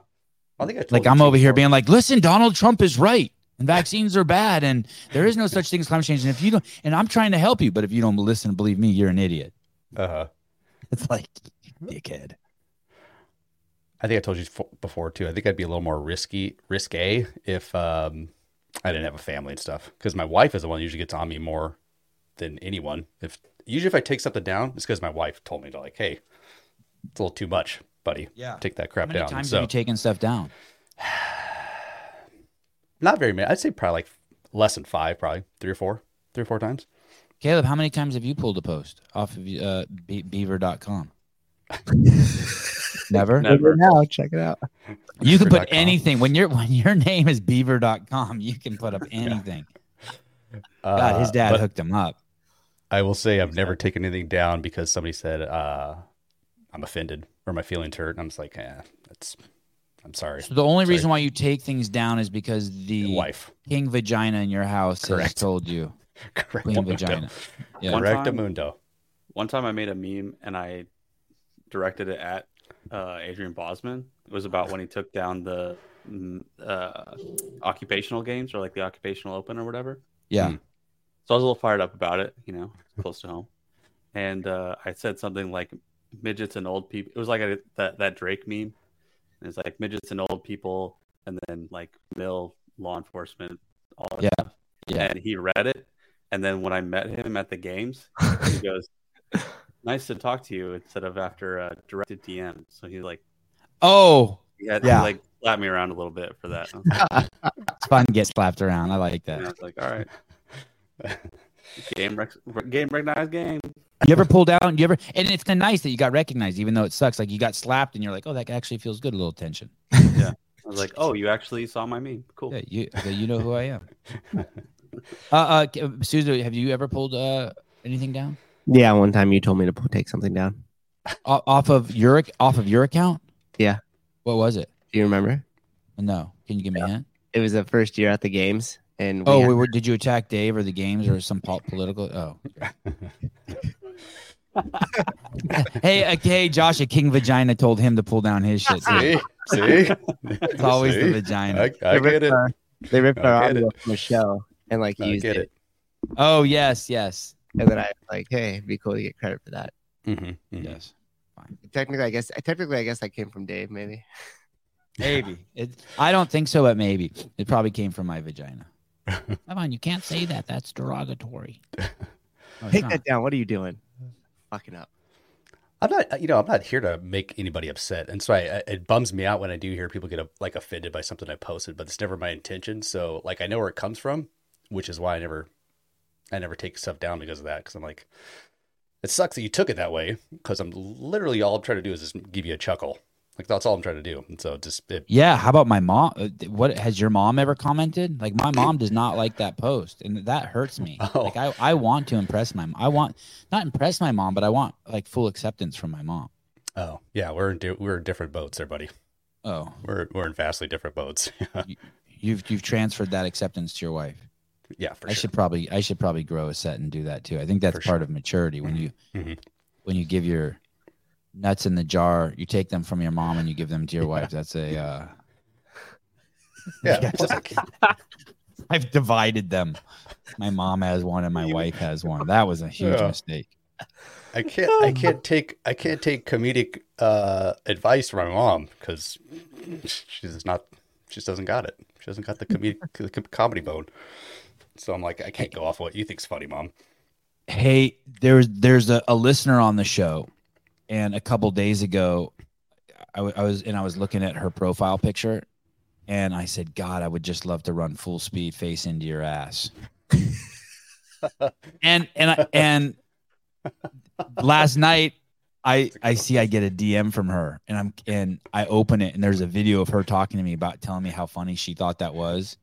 I think I like I'm over here being like, listen, Donald Trump is right and vaccines are bad and there is no such thing as climate change. And if you don't, and I'm trying to help you, but if you don't listen and believe me, you're an idiot. Uh-huh. It's like, dickhead. I think I told you before too. I think I'd be a little more risky, risque if um, I didn't have a family and stuff. Because my wife is the one who usually gets on me more than anyone. If usually if I take something down, it's because my wife told me to like, hey, it's a little too much. Buddy, yeah, take that crap down. How many down. times so, have you taken stuff down? Not very many. I'd say probably like less than five, probably three or four, three or four times. Caleb, how many times have you pulled a post off of uh, be- beaver dot com? Never? Never. Now check it out. You can put anything when you're when your name is beaver dot com. You can put up anything. Yeah. God, his dad uh, hooked him up. I will say I've never taken anything down because somebody said uh, I'm offended. Or my feelings hurt. And I'm just like, eh, that's, I'm sorry. So the only sorry. reason why you take things down is because the Your wife, king vagina in your house Correct. has told you. Correct. Queen vagina. Yeah. Correctamundo. One time I made a meme and I directed it at uh, Adrian Bosman. It was about when he took down the uh, occupational games or like the occupational open or whatever. Yeah. Mm. So I was a little fired up about it, you know, close to home. And uh, I said something like, midgets and old people. It was like a, that that Drake meme. It's like midgets and old people, and then like mill law enforcement. All that yeah, stuff. yeah. And he read it, and then when I met him at the games, he goes, "Nice to talk to you." Instead of after a directed D M, so he's like, "Oh, he had, yeah." He like slapped me around a little bit for that. Like, it's fun to get slapped around. I like that. And I was like, all right. Game, rec- game recognized game. You ever pull down? You ever? And it's nice that you got recognized, even though it sucks. Like you got slapped, and you're like, "Oh, that actually feels good." A little tension. Yeah, I was like, "Oh, you actually saw my meme. Cool." Yeah, you, you know who I am. uh, uh, Susan, have you ever pulled uh anything down? Yeah, one time you told me to pull, take something down o- off of your off of your account. Yeah. What was it? Do you remember? No. Can you give me yeah. a hint? It was the first year at the games. And we oh, had- we were, did you attack Dave or the games or some political? Oh, Hey, okay, Josh, a king vagina told him to pull down his shit. See, see, it's always see? the vagina. I, I get it. Our, they ripped I our audio from the show and like I used it. it. Oh yes, yes. And then I was like, hey, it'd be cool to get credit for that. Mm-hmm, mm-hmm. Yes. Fine. Technically, I guess. Technically, I guess I came from Dave, maybe. Maybe. It, I don't think so, but maybe it probably came from my vagina. Come on, you can't say that. That's derogatory. No, take that down. What are you doing? Fucking up. I'm not. You know, I'm not here to make anybody upset, and so I, I, it bums me out when I do hear people get like offended by something I posted. But it's never my intention. So, like, I know where it comes from, which is why I never, I never take stuff down because of that. Because I'm like, it sucks that you took it that way. Because I'm literally all I'm trying to do is just give you a chuckle. Like, that's all I'm trying to do. And so just it, yeah. How about my mom? What has your mom ever commented? Like, my mom does not like that post, and that hurts me. Oh. Like, I, I want to impress my I want not impress my mom, but I want like full acceptance from my mom. Oh yeah, we're in di- we're in different boats, everybody. Oh, we're we're in vastly different boats. you, you've you've transferred that acceptance to your wife. Yeah, for I sure. should probably I should probably grow a set and do that too. I think that's for part sure. of maturity when you mm-hmm. when you give your nuts in the jar, you take them from your mom and you give them to your wife. That's a uh yeah, I've divided them. My mom has one and my wife has one. That was a huge yeah. mistake. I can't I can't take I can't take comedic uh advice from my mom because she's not she just doesn't got it. She doesn't got the comedic the comedy bone. So I'm like, I can't go off what you think's funny, mom. Hey, there's there's a, a listener on the show. And a couple days ago, I, w- I was and I was looking at her profile picture, and I said, "God, I would just love to run full speed face into your ass." and and I, and last night, I I see I get a D M from her, and I'm and I open it, and there's a video of her talking to me about telling me how funny she thought that was,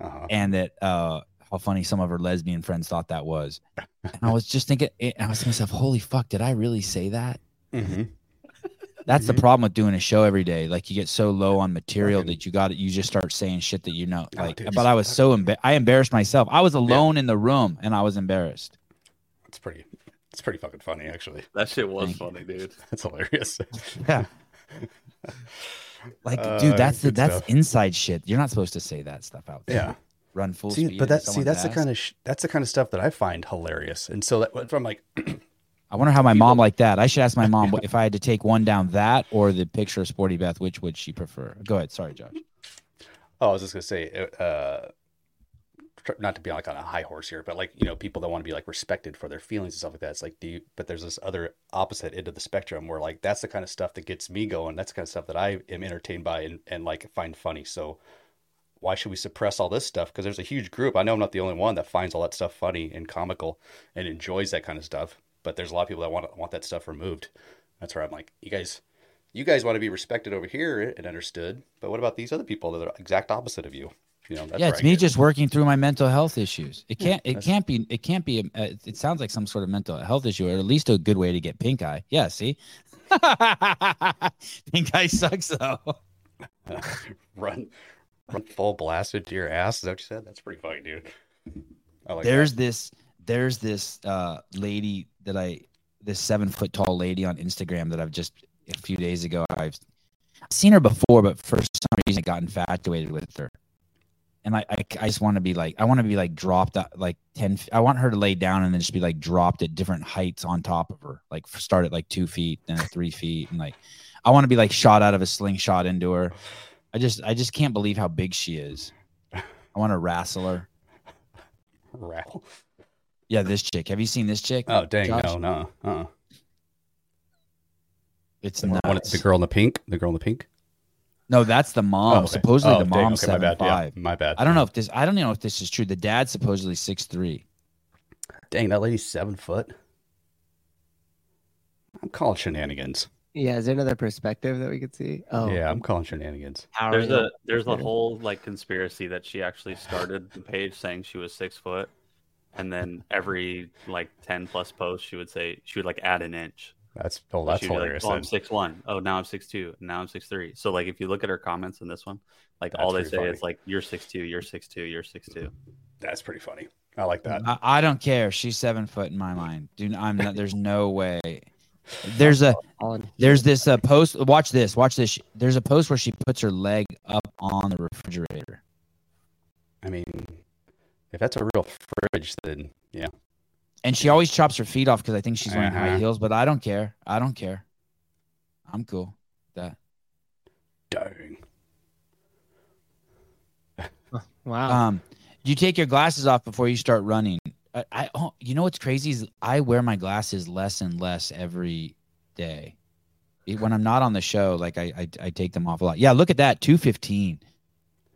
uh-huh. and that uh, how funny some of her lesbian friends thought that was. And I was just thinking, and I was thinking to myself, "Holy fuck, did I really say that?" Mm-hmm. That's mm-hmm. the problem with doing a show every day. Like, you get so low on material that you got it. You just start saying shit that you know. Like, oh, dude, but I was so embarrassed. I embarrassed myself. I was alone yeah. in the room, and I was embarrassed. It's pretty. It's pretty fucking funny, actually. That shit was Thank funny, you. dude. That's hilarious. Yeah. Like, uh, dude, that's the, that's stuff. Inside shit. You're not supposed to say that stuff out there. Yeah. Run full see, speed. But that see, that's the ass. kind of sh- that's the kind of stuff that I find hilarious, and so that from like. I wonder how my People. mom liked that. I should ask my mom if I had to take one down, that or the picture of Sporty Beth, which would she prefer? Go ahead. Sorry, Josh. Oh, I was just going to say, uh, not to be like on a high horse here, but like, you know, people that want to be like respected for their feelings and stuff like that. It's like, do you, but there's this other opposite end of the spectrum where like, that's the kind of stuff that gets me going. That's the kind of stuff that I am entertained by and, and like find funny. So why should we suppress all this stuff? Because there's a huge group. I know I'm not the only one that finds all that stuff funny and comical and enjoys that kind of stuff. But there's a lot of people that want want that stuff removed. That's where I'm like, you guys, you guys want to be respected over here and understood, but what about these other people that are exact opposite of you? You know, that's yeah, it's me just working through my mental health issues. It can't, yeah, it can't be, it can't be. A, it sounds like some sort of mental health issue, or at least a good way to get pink eye. Yeah, see, pink eye sucks though. run, run full blast into your ass. Is that what you said? That's pretty funny, dude. I like there's that. this. There's this uh, lady that I, this seven foot tall lady on Instagram that I've just a few days ago, I've seen her before, but for some reason I got infatuated with her. And I, I, I just want to be like, I want to be like dropped at like ten. I want her to lay down and then just be like dropped at different heights on top of her. Like start at like two feet then at three feet. And like, I want to be like shot out of a slingshot into her. I just, I just can't believe how big she is. I want to wrestle her. Rattle. Yeah, this chick. Have you seen this chick? Oh, dang. Josh? No, no. Uh-uh. It's the, nuts. the girl in the pink? The girl in the pink? No, that's the mom. Oh, okay. Supposedly oh, the dang. mom's okay, seven foot five. My bad. Five. Yeah, my bad. I don't know if this I don't even know if this is true. The dad's supposedly six foot three. Dang, that lady's seven foot. I'm calling shenanigans. Yeah, is there another perspective that we could see? Oh, yeah, I'm calling shenanigans. There's a there's a whole like conspiracy that she actually started the page saying she was six foot. And then every like ten plus posts, she would say she would like add an inch. That's oh, that's hilarious. Like, oh, I'm six one. Oh, now I'm six two. Now I'm six three. So like if you look at her comments in this one, like that's all they say funny. is like you're six two, you're six two, you're six two. That's pretty funny. I like that. I, I don't care. She's seven foot in my mind. Dude, I'm not, there's no way. There's a there's this uh, post. Watch this. Watch this. She, there's a post where she puts her leg up on the refrigerator. I mean, if that's a real fridge, then yeah. And she always chops her feet off because I think she's wearing uh-huh. high heels. But I don't care. I don't care. I'm cool with that. Dang. Wow. Um, you take your glasses off before you start running. I, I oh, you know what's crazy is I wear my glasses less and less every day. It, when I'm not on the show, like I, I I take them off a lot. Yeah, look at that, two fifteen.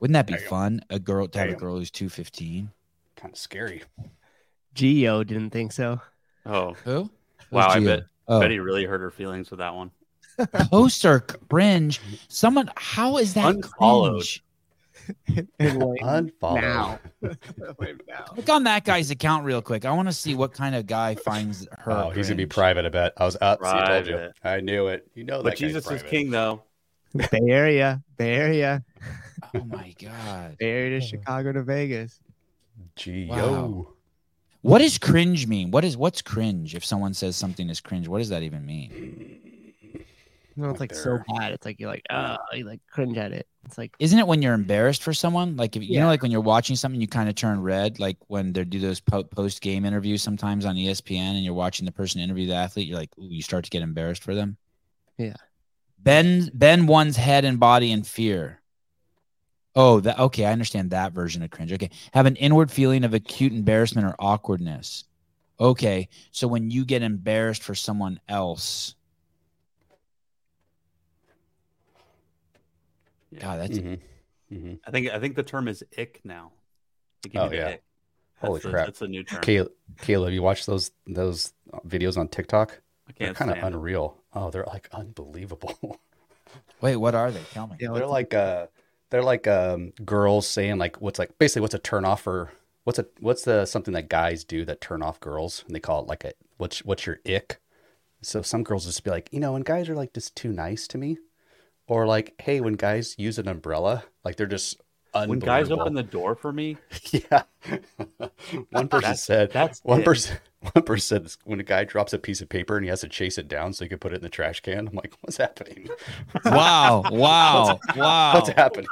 Wouldn't that be Damn. fun? A girl to have Damn. a girl who's two fifteen. Kind of scary. Gio didn't think so. Oh, who? Wow, I bet oh. Betty really hurt her feelings with that one. Poster cringe. Someone, how is that unfollowed? Cringe? Unfollow now. Look on that guy's account real quick. I want to see what kind of guy finds her. Oh, he's gonna be private. I bet. I was up. See, I told you. I knew it. You know that. But Jesus is king, though. Bay Area, Bay Area. Oh my God. Bay Area to Chicago to Vegas. Geo. Wow. What does cringe mean? What is what's cringe? If someone says something is cringe, what does that even mean? No, it's like so bad. It's like you're like, oh, you like cringe at it. It's like, isn't it when you're embarrassed for someone? Like if you yeah. know, like when you're watching something, you kind of turn red. Like when they do those po- post game interviews sometimes on E S P N, and you're watching the person interview the athlete, you're like, ooh, you start to get embarrassed for them. Yeah. Bend bend one's head and body in fear. Oh, that okay. I understand that version of cringe. Okay, have an inward feeling of acute embarrassment or awkwardness. Okay, so when you get embarrassed for someone else. God, that's. Mm-hmm. Mm-hmm. I think I think the term is "ick" now. Oh yeah! Ick. Holy the, crap! That's a new term. Caleb, Caleb, you watch those those videos on TikTok? They're kind of unreal. It. Oh, they're like unbelievable. Wait, what are they? Tell me. Yeah, they're like uh, they're like um, girls saying like what's like basically what's a turn off for what's a what's the something that guys do that turn off girls, and they call it like a what's what's your ick. So some girls just be like, you know, and guys are like just too nice to me. Or like, hey, when guys use an umbrella, like they're just when guys open the door for me. Yeah, one person that's, said that's one it. person. One person said when a guy drops a piece of paper and he has to chase it down so he could put it in the trash can. I'm like, what's happening? Wow, wow, what's, wow! What's happening?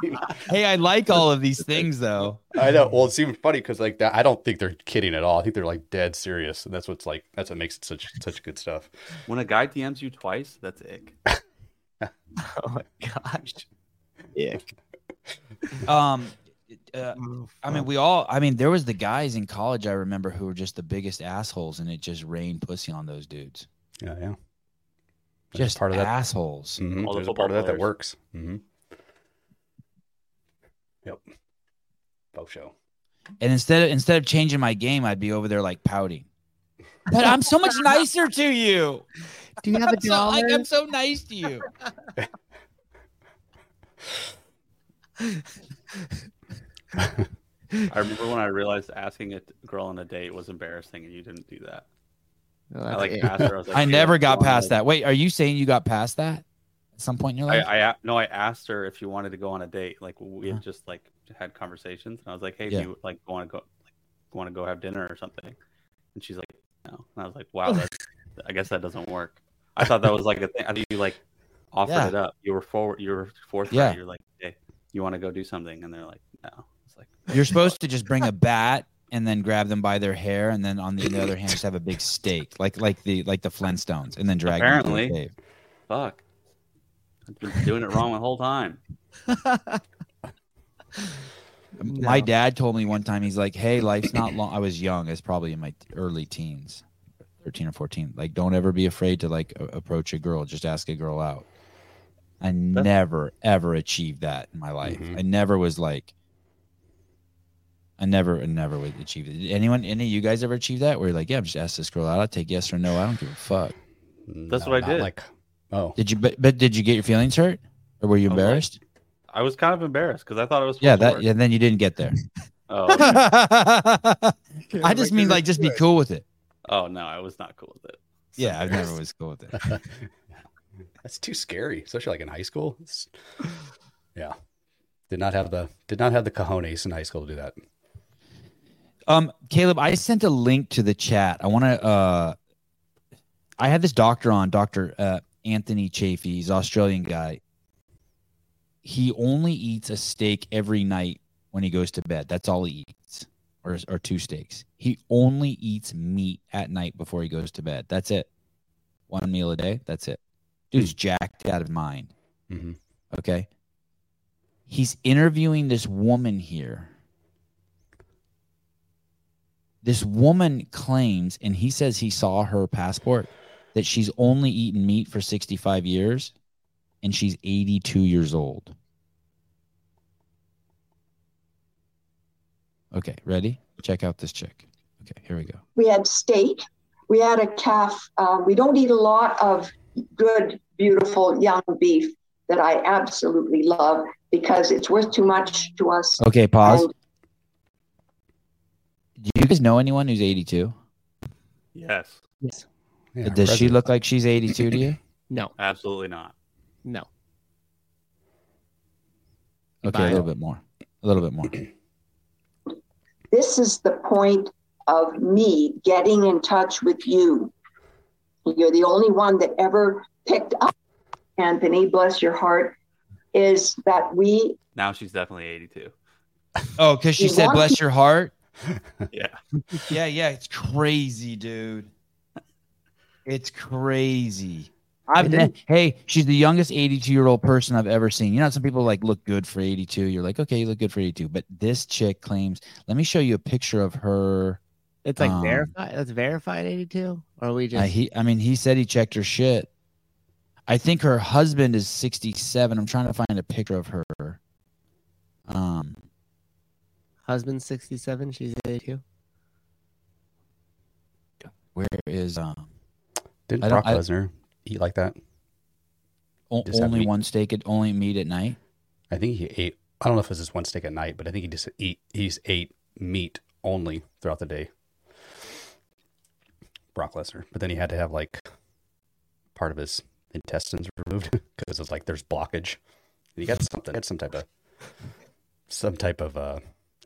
Hey, I like all of these things though. I know. Well, it's even funny because like that, I don't think they're kidding at all. I think they're like dead serious, and that's what's like. That's what makes it such such good stuff. When a guy D Ms you twice, that's ick. Oh my gosh. Yeah. Um uh, I mean we all I mean there was the guys in college I remember who were just the biggest assholes and it just rained pussy on those dudes. Yeah, yeah. There's just part of that. Assholes. Mm-hmm. There's a part of that that works. Mm-hmm. Yep. Bo show. And instead of instead of changing my game, I'd be over there like pouting. But I'm so much nicer to you. Do you have a I'm dollar? So, like, I'm so nice to you. I remember when I realized asking a girl on a date was embarrassing, and you didn't do that. No, I like asked her. I, was like, I hey, never got past that. Wait, are you saying you got past that at some point in your life? I, I no, I asked her if she wanted to go on a date. Like we had huh. just like had conversations, and I was like, "Hey, yeah. do you like want to go? Like, want to go have dinner or something?" And she's like, "No." And I was like, "Wow, that's, I guess that doesn't work." I thought that was like a thing. I think you like offered yeah. it up. You were forward. You were forthright. Yeah. You're like, "Hey, you want to go do something?" And they're like, "No." It's like you're supposed to just bring a bat and then grab them by their hair, and then on the, the other hand, just have a big steak, like like the like the Flintstones, and then drag apparently. Them the fuck, I've been doing it wrong the whole time. My dad told me one time, he's like, "Hey, life's not long." I was young. I was probably in my early teens, thirteen or fourteen. Like, don't ever be afraid to like a- approach a girl. Just ask a girl out. I That's... never, ever achieved that in my life. Mm-hmm. I never was like, I never, I never would achieve it. Did anyone, any of you guys ever achieve that? Where you're like, yeah, I'm just ask this girl out. I'll take yes or no. I don't give a fuck. That's no, what I did. Like, oh, did you, but, but did you get your feelings hurt or were you okay. embarrassed? I was kind of embarrassed because I thought it was. Yeah, that. Yeah, then you didn't get there. Oh. Okay. I just mean like just be cool with it. Oh no, I was not cool with it. So yeah, I never was cool with it. That's too scary, especially like in high school. It's... Yeah, did not have the did not have the cojones in high school to do that. Um, Caleb, I sent a link to the chat. I want to, uh, I had this doctor on, Doctor uh, Anthony Chaffee. He's an Australian guy. He only eats a steak every night when he goes to bed. That's all he eats, or, or two steaks. He only eats meat at night before he goes to bed. That's it. One meal a day. That's it. Dude's jacked out of mind. Mm-hmm. Okay. He's interviewing this woman here. This woman claims, and he says he saw her passport, that she's only eaten meat for sixty-five years, and she's eighty-two years old. Okay, ready? Check out this chick. Okay, here we go. We had steak. We had a calf. Uh, we don't eat a lot of good, beautiful, young beef that I absolutely love because it's worth too much to us. Okay, pause. And- Do you guys know anyone who's eighty-two? Yes. Yes. Yeah, does president. She look like she's eighty-two to you? No. Absolutely not. No. Okay, Bye. a little bit more. A little bit more. This is the point of me getting in touch with you. You're the only one that ever picked up, Anthony, bless your heart, is that we... Now she's definitely eighty-two. Oh, because she said, bless your heart? yeah yeah yeah it's crazy, dude. It's crazy. I've ne- hey she's the youngest eighty-two year old person I've ever seen. You know, some people like look good for eighty-two, you're like, okay, you look good for eighty-two, but this chick claims, let me show you a picture of her. It's like um, verified that's verified eighty-two, or are we just uh, he I mean he said he checked her shit. I think her husband is sixty-seven. I'm trying to find a picture of her. um Husband's sixty-seven. She's eighty-two. Where is um? Didn't Brock Lesnar eat like that? O- only one steak. At, only meat at night. I think he ate. I don't know if it was just one steak at night, but I think he just eat. He's ate meat only throughout the day. Brock Lesnar, but then he had to have like part of his intestines removed because it's like there's blockage. And he got something. Had some type of some type of uh.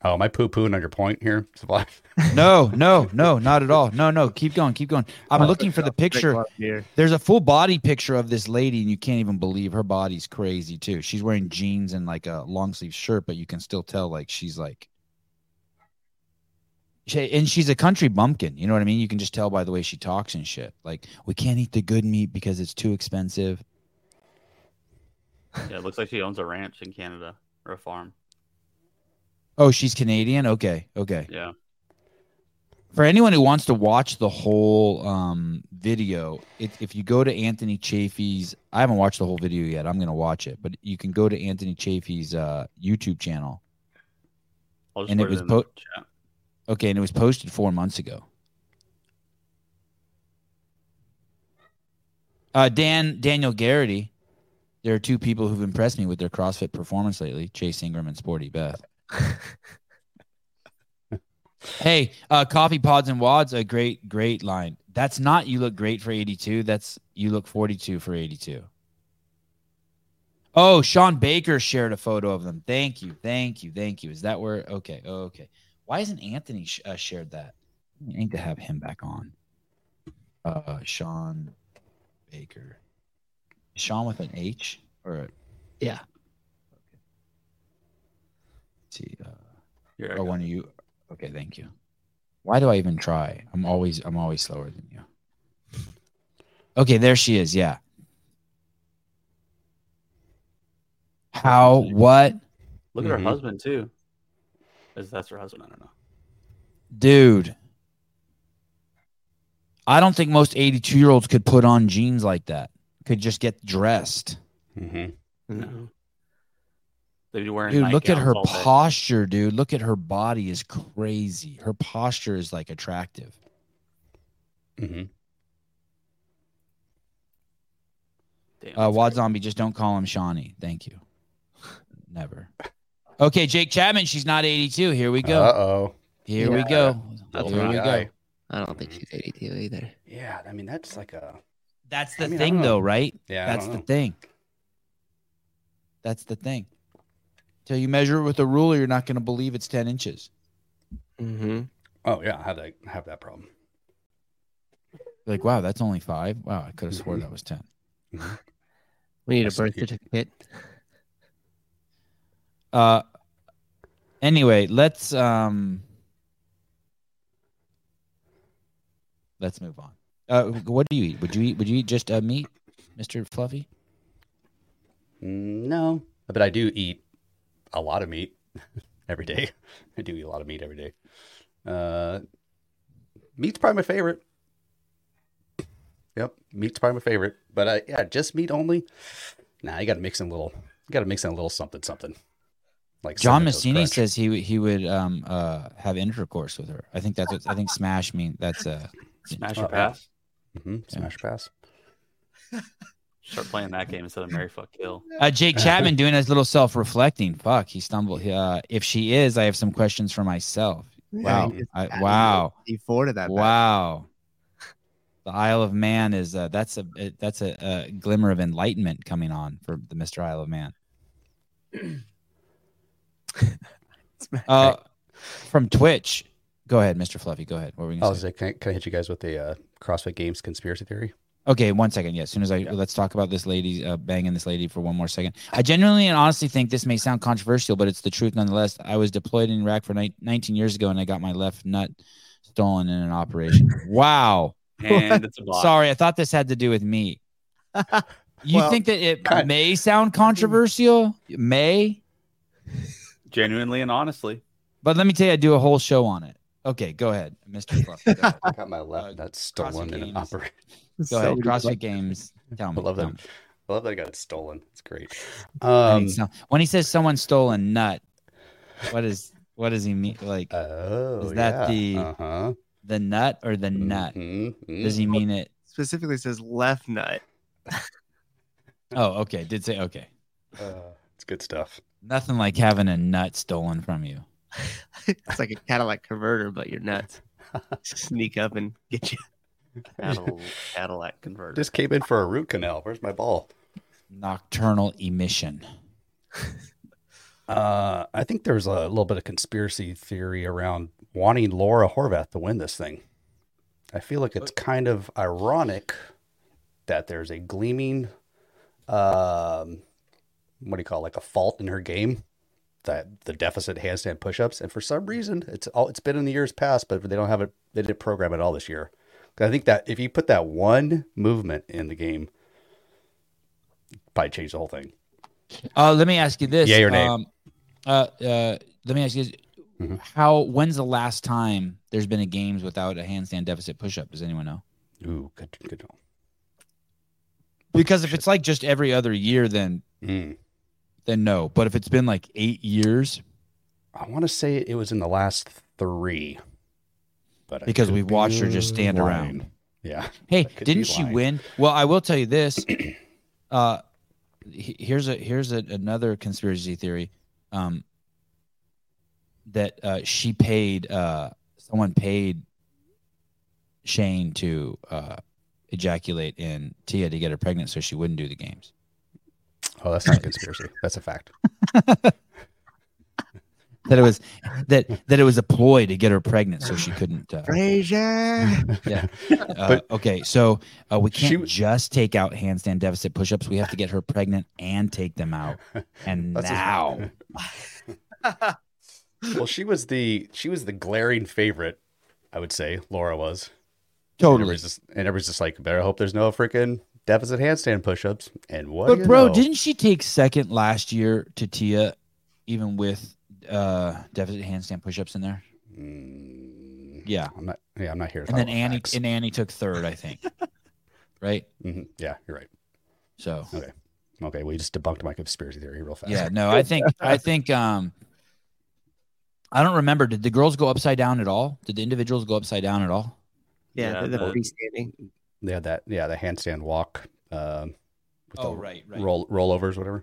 Oh, am I poo-pooing on your point here, Supply? No, no, no, not at all. No, no, keep going, keep going. I'm oh, looking for the picture. There's a full body picture of this lady, and you can't even believe her body's crazy, too. She's wearing jeans and, like, a long-sleeve shirt, but you can still tell, like, she's, like... She, and she's a country bumpkin, you know what I mean? You can just tell by the way she talks and shit. Like, we can't eat the good meat because it's too expensive. Yeah, it looks like she owns a ranch in Canada, or a farm. Oh, she's Canadian? Okay, okay. Yeah. For anyone who wants to watch the whole um, video, it, if you go to Anthony Chaffee's... I haven't watched the whole video yet. I'm going to watch it. But you can go to Anthony Chaffee's uh, YouTube channel. I'll just and put it, it was in po- the chat. Okay, and it was posted four months ago. Uh, Dan Daniel Garrity. There are two people who've impressed me with their CrossFit performance lately, Chase Ingram and Sporty Beth. Hey, uh, Coffee Pods and Wads, a great, great line. That's not you look great for eighty-two. That's you look forty-two for eighty-two. Oh, Sean Baker shared a photo of them. Thank you, thank you, thank you. Is that where? Okay, okay. Why isn't Anthony sh- uh, shared that? I need to have him back on. Uh, Sean Baker. Sean with an H or a- yeah. Uh, or one of you. Okay, thank you. Why do I even try? I'm always I'm always slower than you. Okay, there she is. Yeah. How? What? Look at mm-hmm. her husband too. Is that's her husband? I don't know. Dude, I don't think most eighty-two year olds could put on jeans like that. Could just get dressed. Mm-hmm. No. Dude, look at her posture, dude. Look at her body is crazy. Her posture is like attractive. Mm-hmm. Damn, uh, Wad Zombie, just don't call him Shawnee. Thank you. Never. Okay, Jake Chapman. She's not eighty-two. Here we go. Uh-oh. Here yeah. we go. That's Here we guy. go. I don't think she's eighty-two either. Yeah, I mean, that's like a... That's the I mean, thing, though, right? Yeah, That's the thing. That's the thing. Till you measure it with a ruler, you're not going to believe it's ten inches. Mm-hmm. Oh, yeah. I had to have that problem. Like, wow, that's only five. Wow, I could have sworn that was ten. We need a birth certificate. Uh, anyway, let's um, let's move on. Uh, what do you eat? Would you eat? Would you eat just uh, meat, Mister Fluffy? No, but I do eat a lot of meat every day. I do eat a lot of meat every day. Uh, meat's probably my favorite. Yep, meat's probably my favorite. But uh, yeah, just meat only. Nah, you got to mix in a little. You got to mix in a little something, something. Like John Massini says he he would um uh have intercourse with her. I think that's what I think. Smash mean that's a smash or pass. Mm-hmm. Smash yeah. pass. Start playing that game instead of Mary Fuck Kill. Uh, Jake Chapman doing his little self reflecting. Fuck, he stumbled. Uh, if she is, I have some questions for myself. Wow, yeah, I, wow, before to that. Wow. Back. The Isle of Man is uh, that's a that's a, a glimmer of enlightenment coming on for the Mister Isle of Man. uh, from Twitch, go ahead, Mister Fluffy. Go ahead. What were we gonna oh, say? Can I, can I hit you guys with the uh, CrossFit Games conspiracy theory? Okay, one second. Yeah, as soon as I yeah. let's talk about this lady uh, banging this lady for one more second. I genuinely and honestly think this may sound controversial, but it's the truth nonetheless. I was deployed in Iraq for ni- nineteen years ago, and I got my left nut stolen in an operation. Wow. And it's a block. Sorry, I thought this had to do with me. You well, think that it God. may sound controversial? It may. Genuinely and honestly. But let me tell you, I do a whole show on it. Okay, go ahead, Mister Fluff. I got my left nut uh, stolen in an operation. Go so ahead, CrossFit Games. Tell me. I love that. Me. I love that it got stolen. It's great. Um, so. When he says someone stole a nut, what is what does he mean? Like, oh, is that yeah. the uh-huh. the nut or the nut? Mm-hmm, mm-hmm. Does he mean it specifically? Says left nut. Oh, okay. Did say okay. Uh, it's good stuff. Nothing like having a nut stolen from you. It's like a Cadillac converter, but your nuts sneak up and get you. Cadillac converter. Just came in for a root canal. Where's my ball? Nocturnal emission. uh, I think there's a little bit of conspiracy theory around wanting Laura Horvath to win this thing. I feel like it's kind of ironic that there's a gleaming, um, what do you call it, like a fault in her game, that the deficit handstand pushups, and for some reason it's all it's been in the years past, but they don't have it. They didn't program it all this year. I think that if you put that one movement in the game, probably change the whole thing. Uh, let me ask you this. Yeah, your name. Um, uh, uh, let me ask you this. Mm-hmm. How? When's the last time there's been a games without a handstand deficit push-up? Does anyone know? Ooh, good, good call. Because if it's like just every other year, then mm. then no. But if it's been like eight years, I want to say it was in the last three. But because we watched her just stand lying. around. Yeah. Hey, didn't she win? Well, I will tell you this. Uh, here's a here's a, another conspiracy theory, um, that uh, she paid uh, someone paid Shane to uh, ejaculate in Tia to get her pregnant so she wouldn't do the games. Oh, that's not a conspiracy. That's a fact. That it was that that it was a ploy to get her pregnant, so she couldn't. Uh, Frazier. Yeah. Uh, but, okay, so uh, we can't she, just take out handstand deficit push-ups. We have to get her pregnant and take them out. And now, well, she was the she was the glaring favorite, I would say. Laura was totally, and everybody's just, and everybody's just like, better hope there's no freaking deficit handstand push-ups. And what? But bro, know? didn't she take second last year to Tia, even with? Uh, deficit handstand push-ups in there. Mm, yeah, I'm not. Yeah, I'm not here. And then Annie facts. and Annie took third, I think. Right? Mm-hmm. Yeah, you're right. So okay, okay. Well, you just debunked my conspiracy theory real fast. Yeah, no, I think I think um, I don't remember. Did the girls go upside down at all? Did the individuals go upside down at all? Yeah, yeah the, the free standing. They had that. Yeah, the handstand walk. Um, with oh the right, right. Roll rollovers, whatever.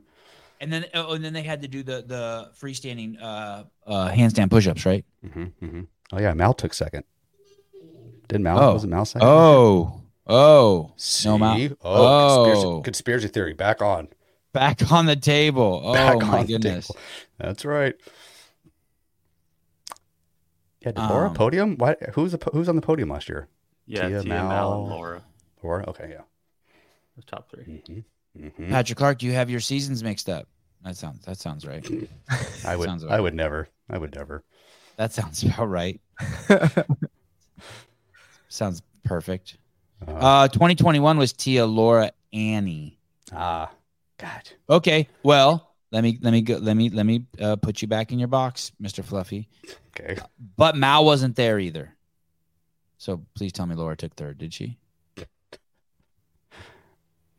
And then, oh, and then they had to do the the freestanding uh, uh, handstand push-ups, right? Mm-hmm, mm-hmm. Oh yeah, Mal took second. Did Mal? Oh. Wasn't Mal second? Oh, oh, See? no Mal. Oh, oh. Conspiracy, conspiracy theory back on, back on the table. Oh back my goodness, that's right. Yeah, did Laura um, podium? Why? Who's a, who's on the podium last year? Yeah, Tia, Tia Mal, Mal and Laura. Laura, okay, yeah. The top three. Mm-hmm. Mm-hmm. Patrick Clark, do you have your seasons mixed up? That sounds that sounds right. I would I right. would never. I would never. That sounds about right. Sounds perfect. Uh, uh, twenty twenty-one was Tia, Laura, Annie. Ah, uh, God. Okay, well, let me let me go, let me let me uh, put you back in your box, Mister Fluffy. Okay. But Mal wasn't there either. So please tell me Laura took third, did she?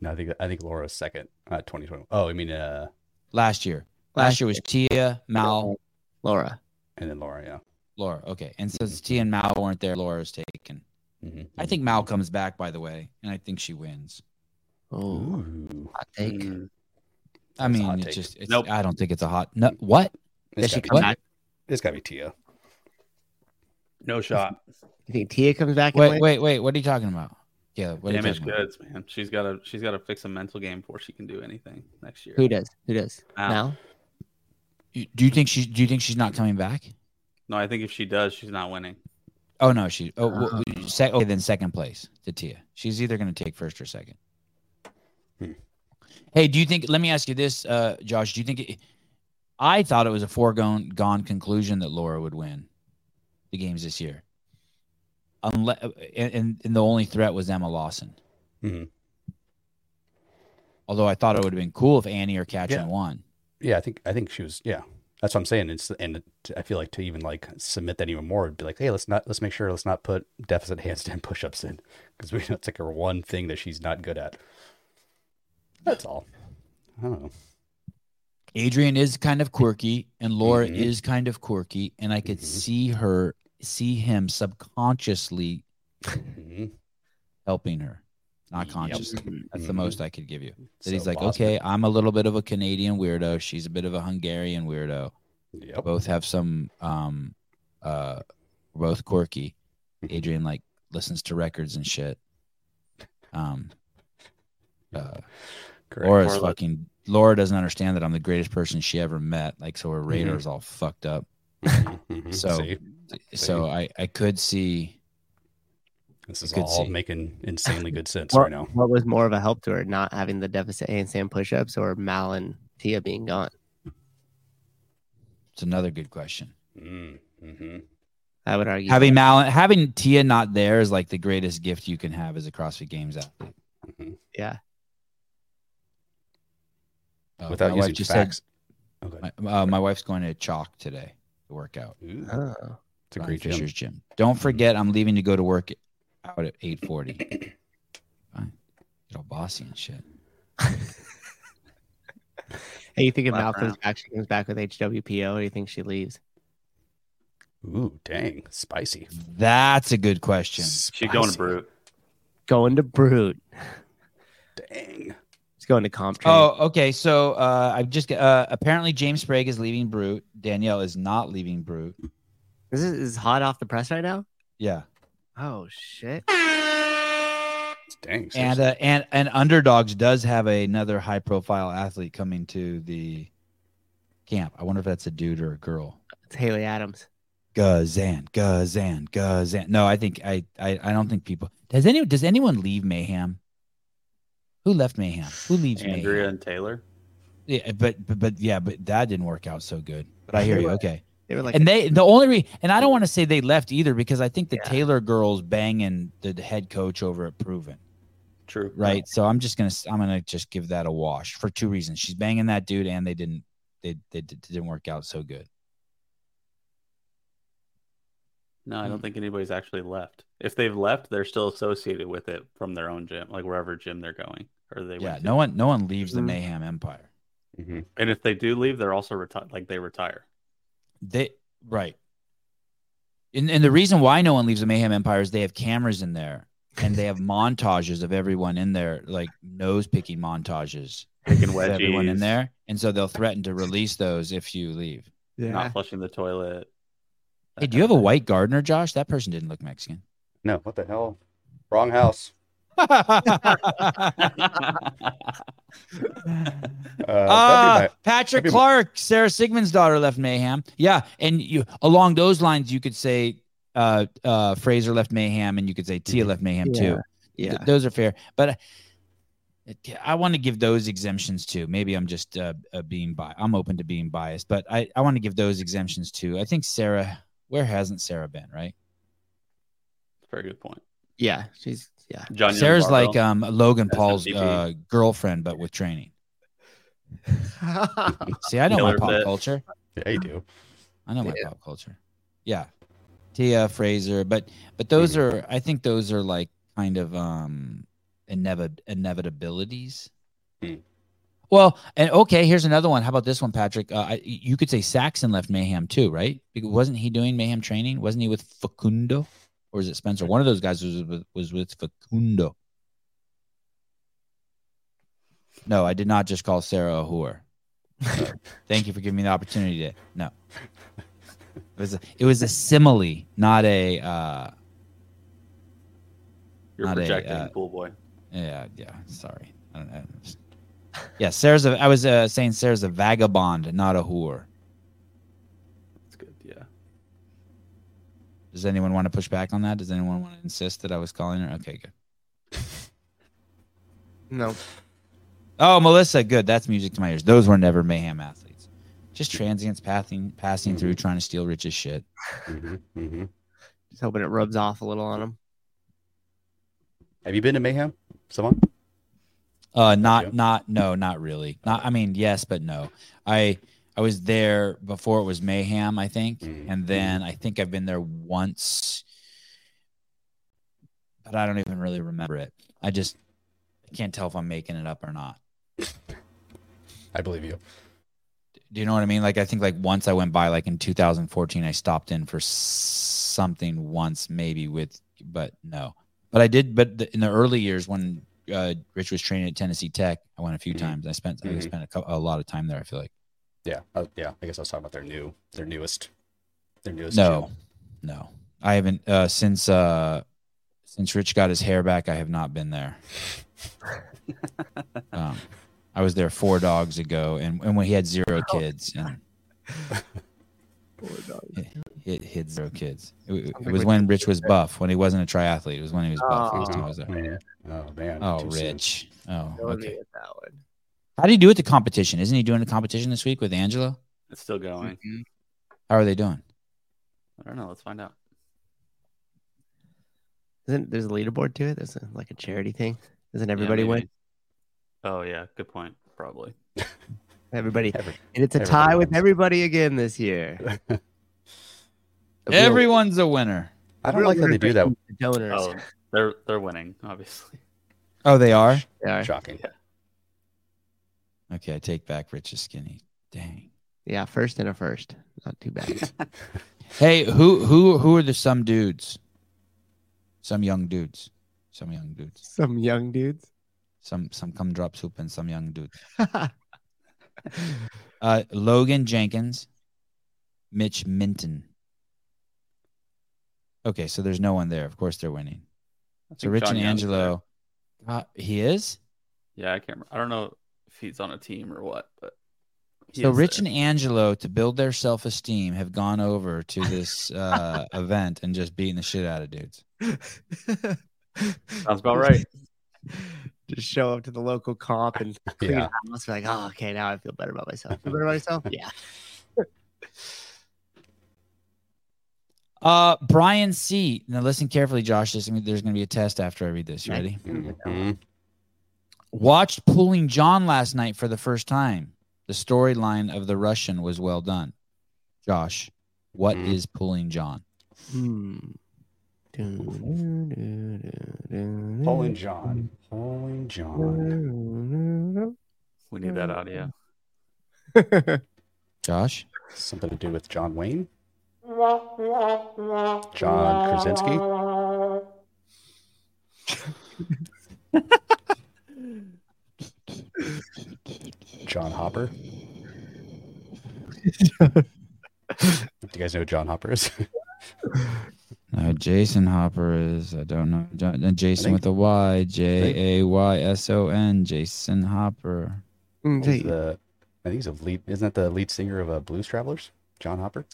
No, I think I think Laura was second. Uh, twenty twenty-one. Oh, I mean, uh, last year. Last, last year was year. Tia, Mal, Laura, and then Laura. Yeah, Laura. Okay, and since mm-hmm. Tia and Mal weren't there, Laura's taken. Mm-hmm. I think Mal comes back, by the way, and I think she wins. Oh, hot take. Mm. I mean, it's, it's just. It's, nope. I don't think it's a hot. No, what? It's gotta, she, what? It's gotta be Tia. No shot. You think Tia comes back? Wait, and wait, wait. What are you talking about? Yeah, damaged goods, about? man. She's got to she's got to fix a mental game before she can do anything next year. Who does? Who does? Mal. Mal? Do you think she? Do you think she's not coming back? No, I think if she does, she's not winning. Oh no, she. Oh, uh, well, sec, okay, then second place to Tia. She's either going to take first or second. Hmm. Hey, do you think? Let me ask you this, uh, Josh. Do you think? It, I thought it was a foregone gone conclusion that Laura would win the games this year. Unless, and, and the only threat was Emma Lawson. Mm-hmm. Although I thought it would have been cool if Annie or Katrin yeah. won. Yeah, I think I think she was. Yeah, that's what I'm saying. It's and it, I feel like to even like submit that even more would be like, hey, let's not let's make sure let's not put deficit handstand pushups in because we know it's like her one thing that she's not good at. That's all. I don't know. Adrian is kind of quirky, and Laura mm-hmm. is kind of quirky, and I could mm-hmm. see her. see him subconsciously mm-hmm. helping her, not consciously. Yep. That's mm-hmm. the most I could give you. That so he's like, Boston. Okay, I'm a little bit of a Canadian weirdo. She's a bit of a Hungarian weirdo. Yep. Both have some, um, uh, both quirky. Adrian like listens to records and shit. Um, uh, Laura's Laura. fucking, Laura doesn't understand that I'm the greatest person she ever met. Like, so her radar's mm-hmm. all fucked up. so see? so see? I, I could see this is all see. making insanely good sense what, right now. What was more of a help to her, not having the deficit handstand push-ups or Mal and Tia being gone? It's another good question. Mm, mm-hmm. I would argue having Mal having Tia not there is like the greatest gift you can have as a CrossFit Games athlete. Mm-hmm. Yeah. Uh, Without using just facts. Said, okay. my, uh, my wife's going to Chalk today. Workout. Oh, it's a Brian great Fisher's gym. gym. Don't forget, I'm leaving to go to work out at eight forty. Fine, get all bossy and shit. Hey, you think if Mal comes back, she comes back with H W P O, or do you think she leaves? Ooh, dang, spicy. That's a good question. She's going to Brute. Going to Brute. Dang. Going to comp training. Oh, okay. So uh, I've just uh, apparently James Sprague is leaving Brute. Danielle is not leaving Brute. This is, is hot off the press right now. Yeah. Oh shit. Dang. And uh, and and Underdogs does have a, another high profile athlete coming to the camp. I wonder if that's a dude or a girl. It's Haley Adams. Gazan, Gazan, Gazan. No, I think I I, I don't think people does any does anyone leave Mayhem? Who left Mayhem? Who leaves Andrea Mayhem? Andrea and Taylor. Yeah, but, but but yeah, but that didn't work out so good. But I hear you. Okay. They were like and they the only re- and I don't want to say they left either because I think the yeah. Taylor girls banging the head coach over at Proven. True. Right. Yeah. So I'm just gonna I'm gonna just give that a wash for two reasons. She's banging that dude, and they didn't they they, they didn't work out so good. No, I don't mm. think anybody's actually left. If they've left, they're still associated with it from their own gym, like wherever gym they're going. Or they yeah, no one, no one leaves mm-hmm. the Mayhem Empire. Mm-hmm. And if they do leave, they're also retired. Like they retire. They right. And and the reason why no one leaves the Mayhem Empire is they have cameras in there, and they have montages of everyone in there, like nose picking montages. Picking wedgies. Everyone in there, and so they'll threaten to release those if you leave. Yeah. Not flushing the toilet. Hey, do you have a white gardener, Josh? That person didn't look Mexican. No, what the hell? Wrong house. Uh, uh, my, Patrick Clark, my... Sarah Sigmund's daughter, left Mayhem. Yeah, and you along those lines, you could say uh, uh, Fraser left Mayhem, and you could say Tia left Mayhem yeah. too. Yeah, Th- those are fair. But uh, I want to give those exemptions too. Maybe I'm just uh, uh, being biased. I'm open to being biased, but I, I want to give those exemptions too. I think Sarah. Where hasn't Sarah been? Right. Very good point. Yeah, she's yeah. John Sarah's Navarro, like um, Logan Paul's uh, girlfriend, but with training. See, I know Killer my pop bit. culture. Yeah, you do. I know yeah. my pop culture. Yeah, Tia, Fraser, but but those yeah. are I think those are like kind of um inev- inevitabilities. Hmm. Well, and okay, here's another one. How about this one, Patrick? Uh, I, you could say Saxon left Mayhem too, right? Because wasn't he doing Mayhem training? Wasn't he with Facundo? Or is it Spencer? One of those guys was with, was with Facundo. No, I did not just call Sarah a whore. So, thank you for giving me the opportunity to. No, it was a, it was a simile, not a. Uh, You're not projecting, a, uh, pool boy. Yeah, yeah. Sorry. I don't, I don't just, yeah, Sarah's. A, I was uh, saying Sarah's a vagabond, not a whore. Does anyone want to push back on that? Does anyone want to insist that I was calling her? Okay, good. No. Oh, Melissa, good. That's music to my ears. Those were never Mayhem athletes. Just transients passing, passing mm-hmm. through, trying to steal Rich's shit. Mm-hmm. Mm-hmm. Just hoping it rubs off a little on them. Have you been to Mayhem, Savon? Uh, not, not, no, not really. Not, I mean, yes, but no. I. I was there before it was Mayhem, I think. Mm-hmm. And then I think I've been there once, but I don't even really remember it. I just I can't tell if I'm making it up or not. I believe you. Do you know what I mean? Like, I think like once I went by, like in two thousand fourteen, I stopped in for something once maybe with, but no, but I did. But the, in the early years when uh, Rich was training at Tennessee Tech, I went a few mm-hmm. times. I spent, mm-hmm. I spent a, couple, a lot of time there, I feel like. Yeah, uh, yeah. I guess I was talking about their new, their newest, their newest. No, gym. no. I haven't uh, since uh, since Rich got his hair back. I have not been there. um, I was there four dogs ago, and, and when he had zero kids, and four dogs. He, he had zero kids. It, it was when Rich was buff. When he wasn't a triathlete, it was when he was buff. Oh, I was there. Man. oh man. Oh, Rich. Soon. Oh, okay. How do you do at the competition? Isn't he doing a competition this week with Angelo? It's still going. Mm-hmm. How are they doing? I don't know. Let's find out. Isn't there's a leaderboard to it? There's a, like a charity thing. Doesn't everybody yeah, win? Oh yeah, good point. Probably. everybody, Every, and it's a tie wins. with everybody again this year. Everyone's a winner. I don't like how they do that. The donors. Oh, they're they're winning, obviously. Oh, they are. They are. Shocking. Yeah. Okay, I take back Rich is skinny. Dang. Yeah, first and a first. Not too bad. Hey, who who who are the some dudes? Some young dudes. Some young dudes. Some young dudes? Some some cum drop soup and some young dudes. uh, Logan Jenkins, Mitch Minton. Okay, so there's no one there. Of course they're winning. So Rich John and Angelo. Uh, he is? Yeah, I can't remember. I don't know. If he's on a team or what, but so Rich there. and Angelo, to build their self-esteem, have gone over to this uh, event and just beating the shit out of dudes. Sounds about right. Just show up to the local comp and clean yeah. house. Like, oh, okay, now I feel better about myself. Feel better about myself, yeah. Uh, Brian C. Now listen carefully, Josh. There's going to be a test after I read this. You ready? Mm-hmm. Watched Pulling John last night for the first time. The storyline of the Russian was well done. Josh, what mm. is Pulling John? Mm. Pulling John. Pulling John. We need that audio. Josh? Something to do with John Wayne? John Krasinski? John Hopper. Do you guys know who John Hopper is? No, Jason Hopper is, I don't know. John, Jason think, with a Y, J A Y S O N, Jason Hopper. The, I think he's a lead, isn't that the lead singer of uh, Blues Travelers, John Hopper?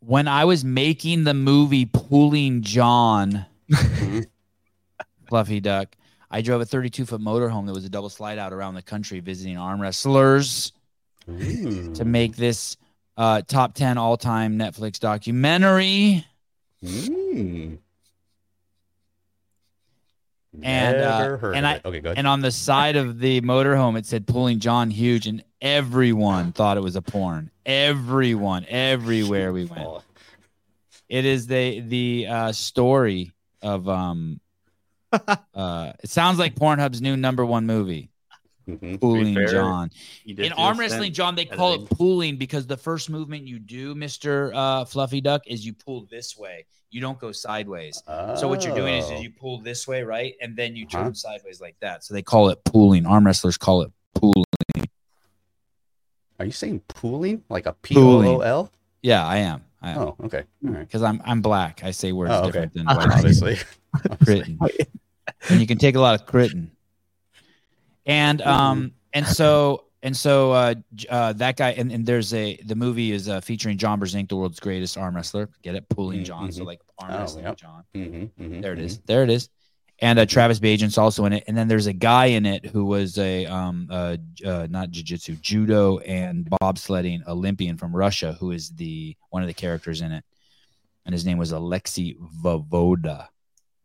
When I was making the movie Pooling John, Fluffy Duck, I drove a thirty-two foot motorhome that was a double slide out around the country visiting arm wrestlers Ooh. to make this uh, top ten all-time Netflix documentary. Mm. And uh, and I okay, go ahead. And on the side of the motorhome it said Pooling John huge, and everyone thought it was a porn. Everyone, everywhere we went. Oh. It is the the uh, story of um. uh, it sounds like Pornhub's new number one movie. Mm-hmm. Pooling John. In arm wrestling, John, they call it pooling because the first movement you do, Mister Uh, Fluffy Duck, is you pull this way. You don't go sideways. Oh. So what you're doing is, is you pull this way, right? And then you turn huh? sideways like that. So they call it pooling. Arm wrestlers call it pooling. Are you saying pooling? Like a P O O L? Yeah, I am. I am. Oh, okay. All right. Because I'm, I'm black. I say words oh, okay. different than white. Obviously. Crittin. And you can take a lot of crittin. And um and so and so uh, uh that guy and, and there's a the movie is uh, featuring John Berzink, the world's greatest arm wrestler. Get it, Pooling John. Mm-hmm. So like arm oh, wrestling yep. John. Mm-hmm, mm-hmm, there it is. There it is. And uh, Travis Bagent's also in it. And then there's a guy in it who was a um uh, uh not jiu-jitsu, judo and bobsledding Olympian from Russia who is the one of the characters in it. And his name was Alexei Vovoda.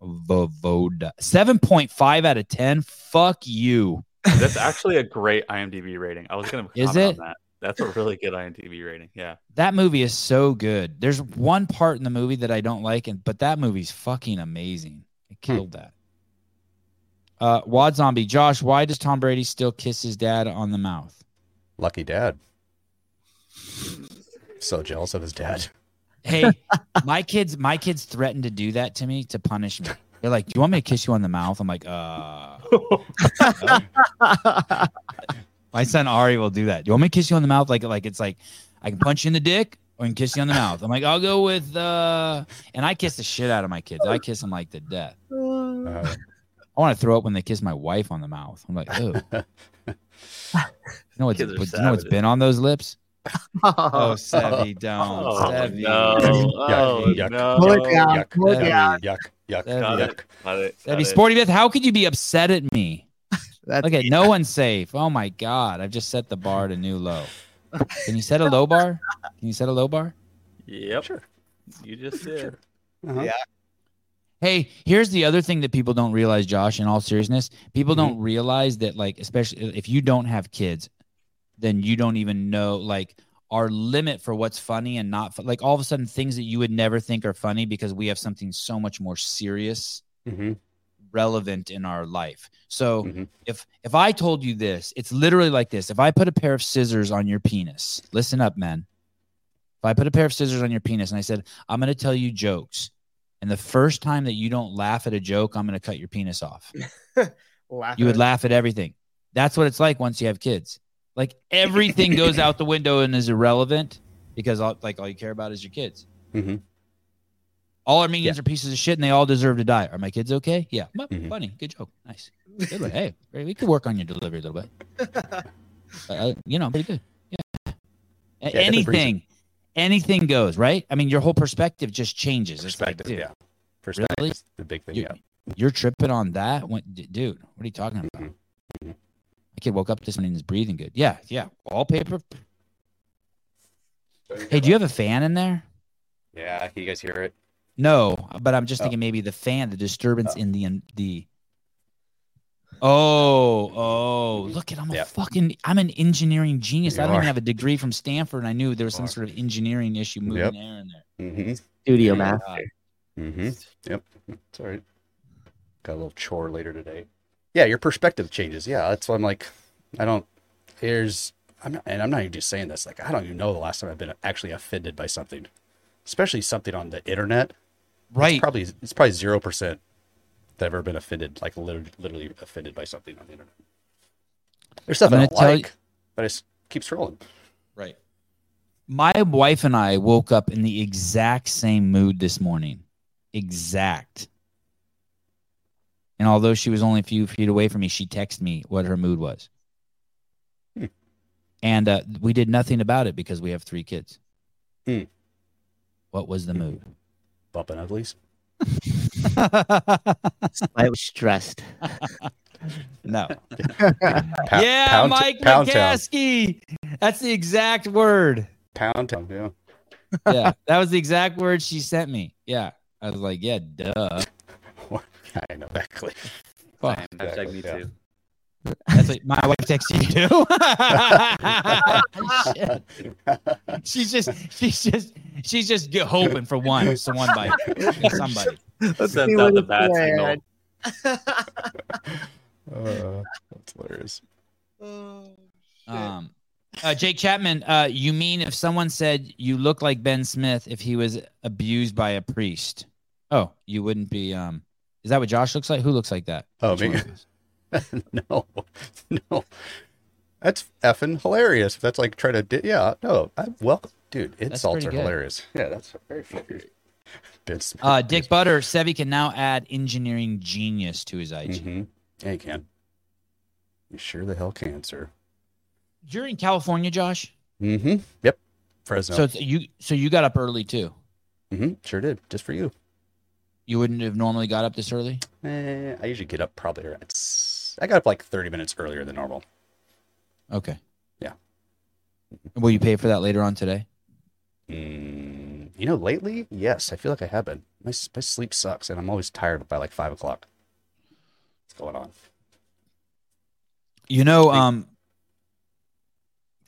Vovoda. seven point five out of ten. Fuck you. That's actually a great IMDb rating. I was going to comment on that. That's a really good IMDb rating. Yeah. That movie is so good. There's one part in the movie that I don't like, and but that movie's fucking amazing. It killed hmm. that. Uh, Wad Zombie. Josh, why does Tom Brady still kiss his dad on the mouth? Lucky dad. So jealous of his dad. Hey, my kids my kids threatened to do that to me to punish me. They're like, do you want me to kiss you on the mouth? I'm like, uh. uh. My son Ari will do that. Do you want me to kiss you on the mouth? Like, like it's like, I can punch you in the dick or I can kiss you on the mouth. I'm like, I'll go with, uh. And I kiss the shit out of my kids. I kiss them like to death. Uh, I want to throw up when they kiss my wife on the mouth. I'm like, oh. You know what's, but, you know what's been on those lips? Oh, oh Sevy, don't. Oh, Sevy. No. Oh, yuck, no. Yuck, yuck, yuck, yuck, yuck. Yuck, yuck. It, got it, got Sporty Beth, how could you be upset at me? Okay, no one's safe. Oh, my God. I've just set the bar to new low. Can you set a low bar? Can you set a low bar? Yep. Sure. You just did. Sure. Uh-huh. Yeah. Hey, here's the other thing that people don't realize, Josh, in all seriousness. People mm-hmm. don't realize that, like, especially if you don't have kids, then you don't even know, like, our limit for what's funny and not fu- like all of a sudden things that you would never think are funny because we have something so much more serious, mm-hmm. relevant in our life. So mm-hmm. if, if I told you this, it's literally like this. If I put a pair of scissors on your penis, listen up, men. If I put a pair of scissors on your penis and I said, I'm going to tell you jokes. And the first time that you don't laugh at a joke, I'm going to cut your penis off. You would laugh at everything. That's what it's like once you have kids. Like everything goes out the window and is irrelevant because all, like all you care about is your kids. Mm-hmm. All Armenians yeah. are pieces of shit and they all deserve to die. Are my kids okay? Yeah. Mm-hmm. Funny. Good joke. Nice. Good one. Hey, we could work on your delivery a little bit. uh, you know, pretty good. Yeah. yeah anything, anything goes, right? I mean, your whole perspective just changes. Perspective, it's like, dude, yeah. Perspective really? Is the big thing, you, yeah. You're tripping on that? When, dude, what are you talking about? Mm-hmm. Mm-hmm. Kid woke up this morning and is breathing good. Yeah, yeah. Wallpaper. Hey, do you have a fan in there? Yeah, can you guys hear it? No, but I'm just oh. thinking maybe the fan, the disturbance oh. in the in the. Oh, oh! Look at I'm yeah. a fucking I'm an engineering genius. You I don't are. even have a degree from Stanford, and I knew there was some sort of engineering issue moving yep. air in there. Mm-hmm. Studio math. Mm-hmm. Yep. It's all right. Got a little chore later today. Yeah, your perspective changes. Yeah, that's why I'm like, I don't, here's, I'm not, and I'm not even just saying this, like, I don't even know the last time I've been actually offended by something, especially something on the internet. Right. It's probably, it's probably zero percent that I've ever been offended, like literally, literally offended by something on the internet. There's stuff I don't like, you, but I just keep scrolling. Right. My wife and I woke up in the exact same mood this morning. exact. And although she was only a few feet away from me, she texted me what her mood was. Hmm. And uh, we did nothing about it because we have three kids. Hmm. What was the mood? Bumping uglies. I was stressed. No. Yeah, pound, Mike McCaskey. That's the exact word. Pound town, yeah. Yeah, that was the exact word she sent me. Yeah. I was like, yeah, duh. I know that clip. Fuck. That's like me too. That's like my wife texted you too. Shit. She's just, she's just, she's just hoping for one, someone by somebody. That's not the bad signal. uh, that's hilarious. Oh, um, uh, Jake Chapman, uh, you mean if someone said you look like Ben Smith if he was abused by a priest? Oh, you wouldn't be. Um, is that what Josh looks like? Who looks like that? Oh, Which me. no, no, that's effing hilarious. If that's like trying to, di- yeah, no, I, well, dude, insults are good. Hilarious. Yeah, that's very funny. Uh, Dick Butter, Sevi can now add engineering genius to his I G. Mm-hmm. Yeah, he can. You sure the hell can, sir. You're in California, Josh? Mm-hmm. Yep. Fresno. So it's, you so you got up early, too? Mm-hmm. Sure did. Just for you. You wouldn't have normally got up this early? Eh, I usually get up probably around... I got up like thirty minutes earlier than normal. Okay. Yeah. Will you pay for that later on today? Mm-hmm. You know, lately, yes, I feel like I have been. My, my sleep sucks, and I'm always tired by like five o'clock. What's going on? You know, um,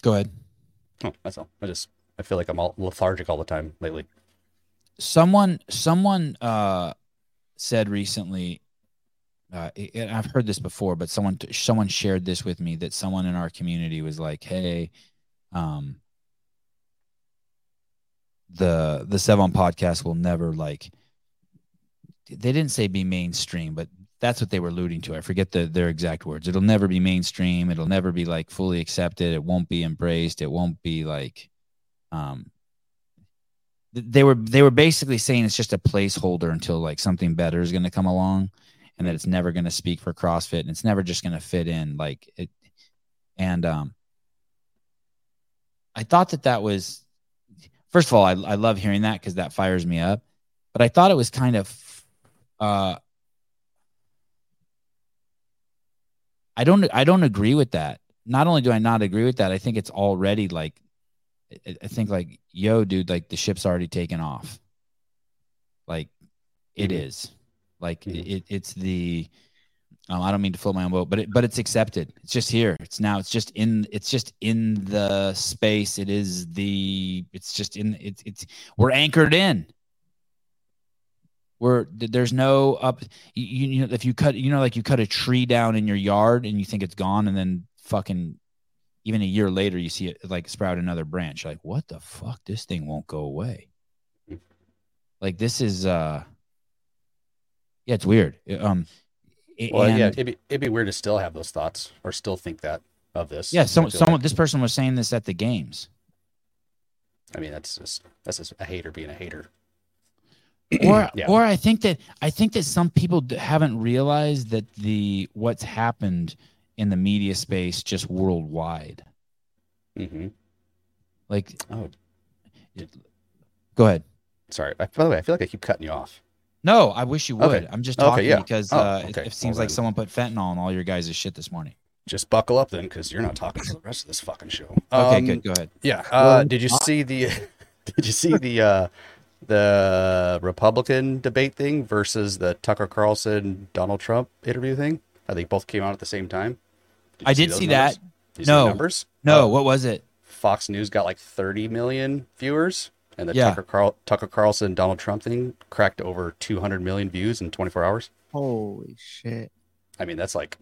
go ahead. Oh, that's all. I just I feel like I'm all lethargic all the time lately. Someone, someone, uh, said recently, uh, and I've heard this before, but someone, someone shared this with me that someone in our community was like, "Hey, um." the the Sevon podcast will never, like, they didn't say be mainstream, but that's what they were alluding to. I forget the, their exact words. It'll never be mainstream. It'll never be like fully accepted. It won't be embraced. It won't be like, um, they were, they were basically saying it's just a placeholder until like something better is going to come along, and that it's never going to speak for CrossFit, and it's never just going to fit in like it. And, um, I thought that that was, first of all, I, I love hearing that because that fires me up. But I thought it was kind of, uh, I don't, I don't agree with that. Not only do I not agree with that, I think it's already like, I think like, yo, dude, like the ship's already taken off. Like, it mm-hmm. is, like mm-hmm. it, it's the. Um, I don't mean to float my own boat, but it, but it's accepted. It's just here. It's now. It's just in. It's just in the space. It is the. It's just in. It's it's. We're anchored in. We're there's no up. You, you know, if you cut, you know, like you cut a tree down in your yard and you think it's gone, and then fucking, even a year later, you see it like sprout another branch. Like, what the fuck? This thing won't go away. Like this is. uh Yeah, it's weird. Um. Well, and, yeah, it'd be, it'd be weird to still have those thoughts or still think that of this. Yeah, some, someone, like. This person was saying this at the games. I mean, that's just that's just a hater being a hater. Or, yeah. or I think that I think that some people haven't realized that the what's happened in the media space just worldwide. Mm-hmm. Like, oh, it, go ahead. Sorry. By the way, I feel like I keep cutting you off. No, I wish you would. Okay. I'm just talking okay, yeah. because oh, uh, okay. it, it seems well, like then. Someone put fentanyl on all your guys' shit this morning. Just buckle up then, because you're not talking for the rest of this fucking show. Okay, um, good. Go ahead. Yeah. Uh, did you see the? Did you see the uh, the Republican debate thing versus the Tucker Carlson Donald Trump interview thing? How they both came out at the same time. Did I did see, see that. Did you no see the numbers. No. Uh, what was it? Fox News got like thirty million viewers. And the yeah. Tucker, Carl- Tucker Carlson, Donald Trump thing cracked over two hundred million views in twenty-four hours. Holy shit. I mean, that's like,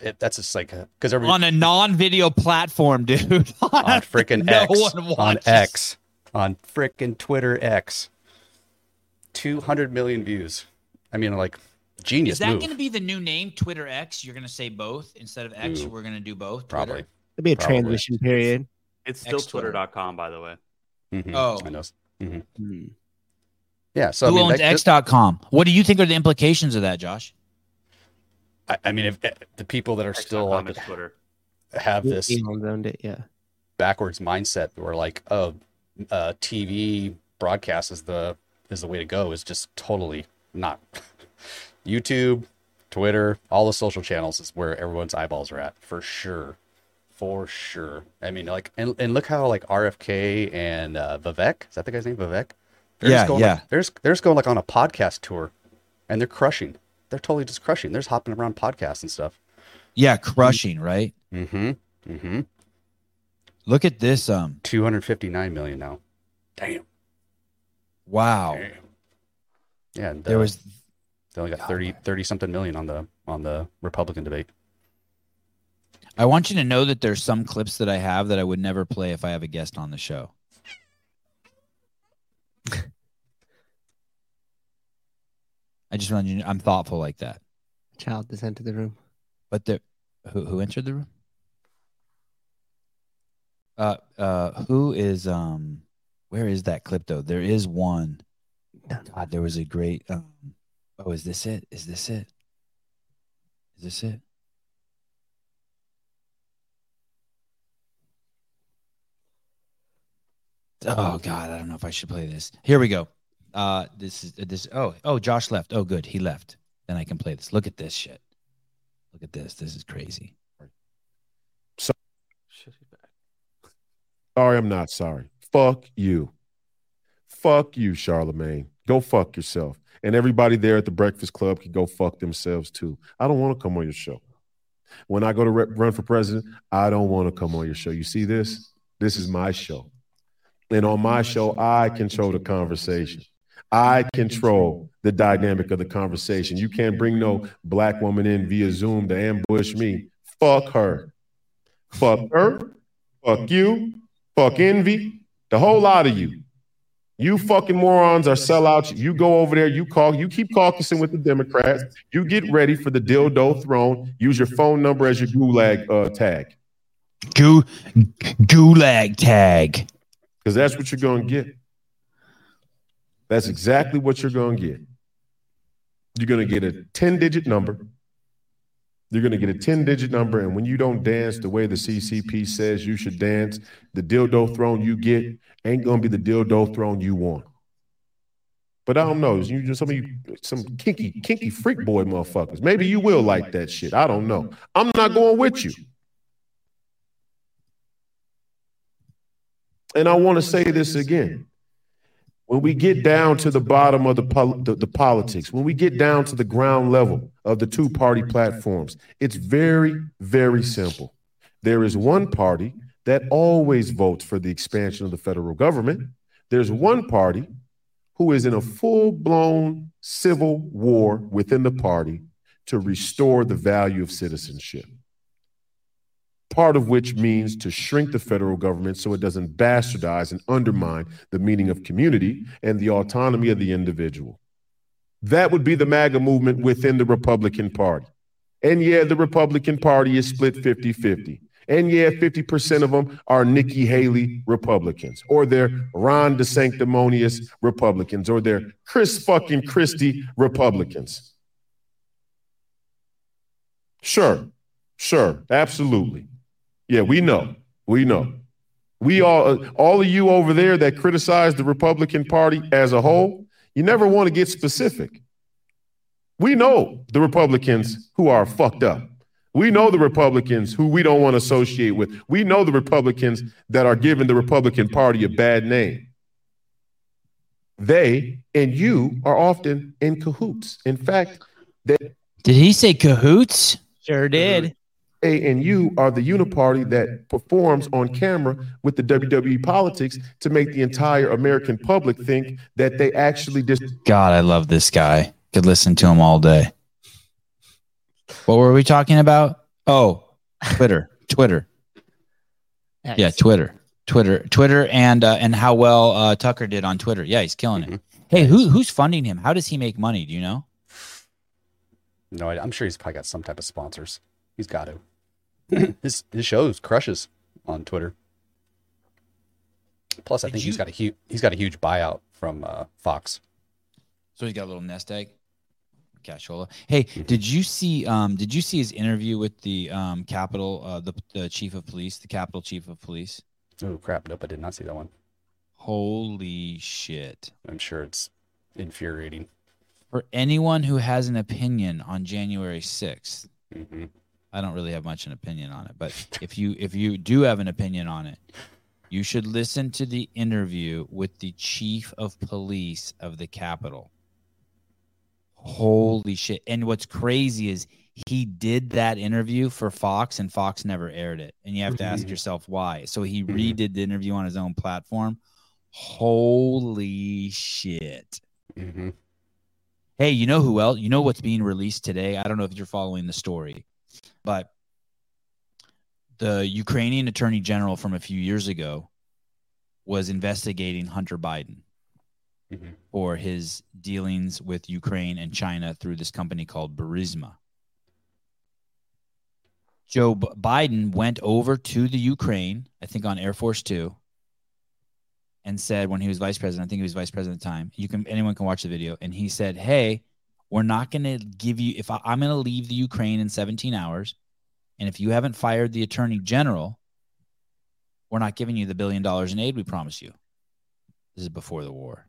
it, that's just like, because every on a non-video platform, dude. on on freaking no X. On X. On freaking Twitter X. two hundred million views. I mean, like, genius. Is that going to be the new name, Twitter X? You're going to say both instead of X? Ooh. We're going to do both? Twitter? Probably. It'll be a Probably. transition period. It's still X Twitter dot com, by the way. Mm-hmm. Oh, I know. Mm-hmm. Mm-hmm. Yeah. So who I mean, owns X dot com? What do you think are the implications of that, Josh? I, I mean, if the people that are X. still on the Twitter have this he owned it, yeah. backwards mindset, where like, oh, uh, T V broadcast is the is the way to go, is just totally not. YouTube, Twitter, all the social channels is where everyone's eyeballs are at, for sure. For sure. I mean, like, and, and look how like R F K and uh, Vivek, is that the guy's name? Vivek? They're yeah, just going yeah. Like, they're, just, they're just going like on a podcast tour, and they're crushing. They're totally just crushing. They're just hopping around podcasts and stuff. Yeah, crushing, mm-hmm. right? Mm-hmm. Mm-hmm. Look at this. Um, two hundred fifty-nine million now. Damn. Wow. Damn. Yeah. And, uh, there was. They only got thirty, thirty something million on the on the Republican debate. I want you to know that there's some clips that I have that I would never play if I have a guest on the show. I just want you to, I'm thoughtful like that. A child just entered the room. But the who who entered the room? Uh uh who is um where is that clip though? There is one. God, there was a great um oh, is this it? Is this it? Is this it? Oh God, I don't know if I should play this. Here we go. Uh, this is this. Oh, oh, Josh left. Oh, good, he left. Then I can play this. Look at this shit. Look at this. This is crazy. So, sorry, I'm not sorry. Fuck you. Fuck you, Charlamagne. Go fuck yourself. And everybody there at the Breakfast Club can go fuck themselves too. I don't want to come on your show. When I go to re- run for president, I don't want to come on your show. You see this? This is my show. And on my show, I control the conversation. I control the dynamic of the conversation. You can't bring no black woman in via Zoom to ambush me. Fuck her. Fuck her. Fuck you. Fuck envy. The whole lot of you. You fucking morons are sellouts. You go over there, you call, you keep caucusing with the Democrats. You get ready for the dildo throne. Use your phone number as your gulag uh, tag. Gu- gulag tag. Because that's what you're going to get. That's exactly what you're going to get. You're going to get a ten-digit number. You're going to get a ten-digit number, and when you don't dance the way the C C P says you should dance, the dildo throne you get ain't going to be the dildo throne you want. But I don't know. You just some of you, some kinky, kinky freak boy motherfuckers. Maybe you will like that shit. I don't know. I'm not going with you. And I want to say this again. When we get down to the bottom of the, pol- the, the politics, when we get down to the ground level of the two-party platforms, it's very, very simple. There is one party that always votes for the expansion of the federal government. There's one party who is in a full-blown civil war within the party to restore the value of citizenship. Part of which means to shrink the federal government so it doesn't bastardize and undermine the meaning of community and the autonomy of the individual. That would be the MAGA movement within the Republican Party. And yeah, the Republican Party is split fifty-fifty. And yeah, fifty percent of them are Nikki Haley Republicans, or they're Ron DeSanctimonious Republicans, or they're Chris fucking Christie Republicans. Sure, sure, absolutely. Yeah, we know. We know. We all, all of you over there that criticize the Republican Party as a whole, you never want to get specific. We know the Republicans who are fucked up. We know the Republicans who we don't want to associate with. We know the Republicans that are giving the Republican Party a bad name. They and you are often in cahoots. In fact, they... Did he say cahoots? Sure did. A and you are the uniparty that performs on camera with the W W E politics to make the entire American public think that they actually dis- God, I love this guy. Could listen to him all day. What were we talking about? Oh, Twitter, Twitter. Nice. Yeah, Twitter, Twitter, Twitter, and uh, and how well uh, Tucker did on Twitter. Yeah, he's killing mm-hmm. it. Hey, who who's funding him? How does he make money? Do you know? No, I'm sure he's probably got some type of sponsors. He's got to. His his shows crushes on Twitter. Plus, I Did think you, he's got a huge he's got a huge buyout from uh, Fox. So he's got a little nest egg. Casciola. Hey, did you see? Um, did you see his interview with the um, Capitol, uh, the, the chief of police, the Capitol chief of police? Oh crap! Nope, I did not see that one. Holy shit! I'm sure it's infuriating for anyone who has an opinion on January sixth. Mm-hmm. I don't really have much an opinion on it, but if you if you do have an opinion on it, you should listen to the interview with the chief of police of the Capitol. Holy shit. And what's crazy is he did that interview for Fox and Fox never aired it. And you have to ask yourself why. So he redid the interview on his own platform. Holy shit. Mm-hmm. Hey, you know who else? You know what's being released today? I don't know if you're following the story, but the Ukrainian attorney general from a few years ago was investigating Hunter Biden. Mm-hmm. Or his dealings with Ukraine and China through this company called Burisma. Joe B- Biden went over to the Ukraine, I think on Air Force Two, and said when he was vice president, I think he was vice president at the time. You can anyone can watch the video, and he said, "Hey, we're not going to give you. If I, I'm going to leave the Ukraine in seventeen hours, and if you haven't fired the attorney general, we're not giving you the billion dollars in aid we promised you." This is before the war.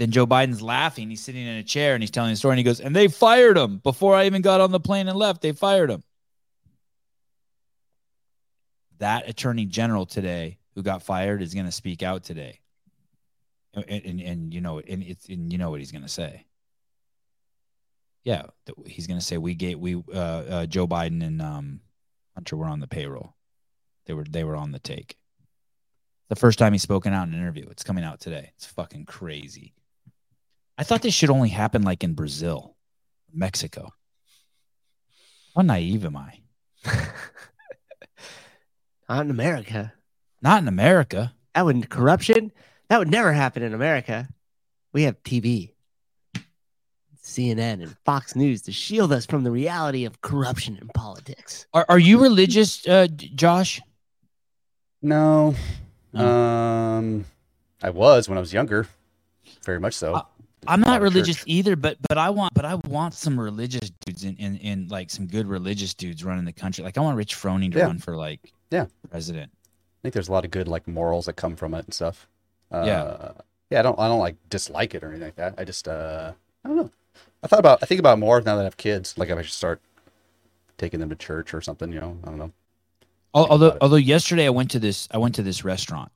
Then Joe Biden's laughing. He's sitting in a chair and he's telling the story and he goes, and they fired him before I even got on the plane and left. They fired him. That attorney general today who got fired is going to speak out today. And, and, and you know, and it's, and you know what he's going to say. Yeah. He's going to say, we gave, we, uh, uh, Joe Biden and um, Hunter were on the payroll. They were, they were on the take. The first time he's spoken out in an interview. It's coming out today. It's fucking crazy. I thought this should only happen like in Brazil, Mexico. How naive am I? Not in America. Not in America. That would corruption. That would never happen in America. We have T V, C N N, and Fox News to shield us from the reality of corruption in politics. Are Are you religious, uh, Josh? No. Um, I was when I was younger, very much so. I, I'm not religious church. either, but but I want but I want some religious dudes in, in, in like some good religious dudes running the country. Like I want Rich Froning to yeah. run for like yeah president. I think there's a lot of good like morals that come from it and stuff. Uh, yeah, yeah. I don't I don't like dislike it or anything like that. I just uh I don't know. I thought about I think about it more now that I have kids. Like if I should start taking them to church or something. You know, I don't know. Although, although yesterday I went to this, I went to this restaurant,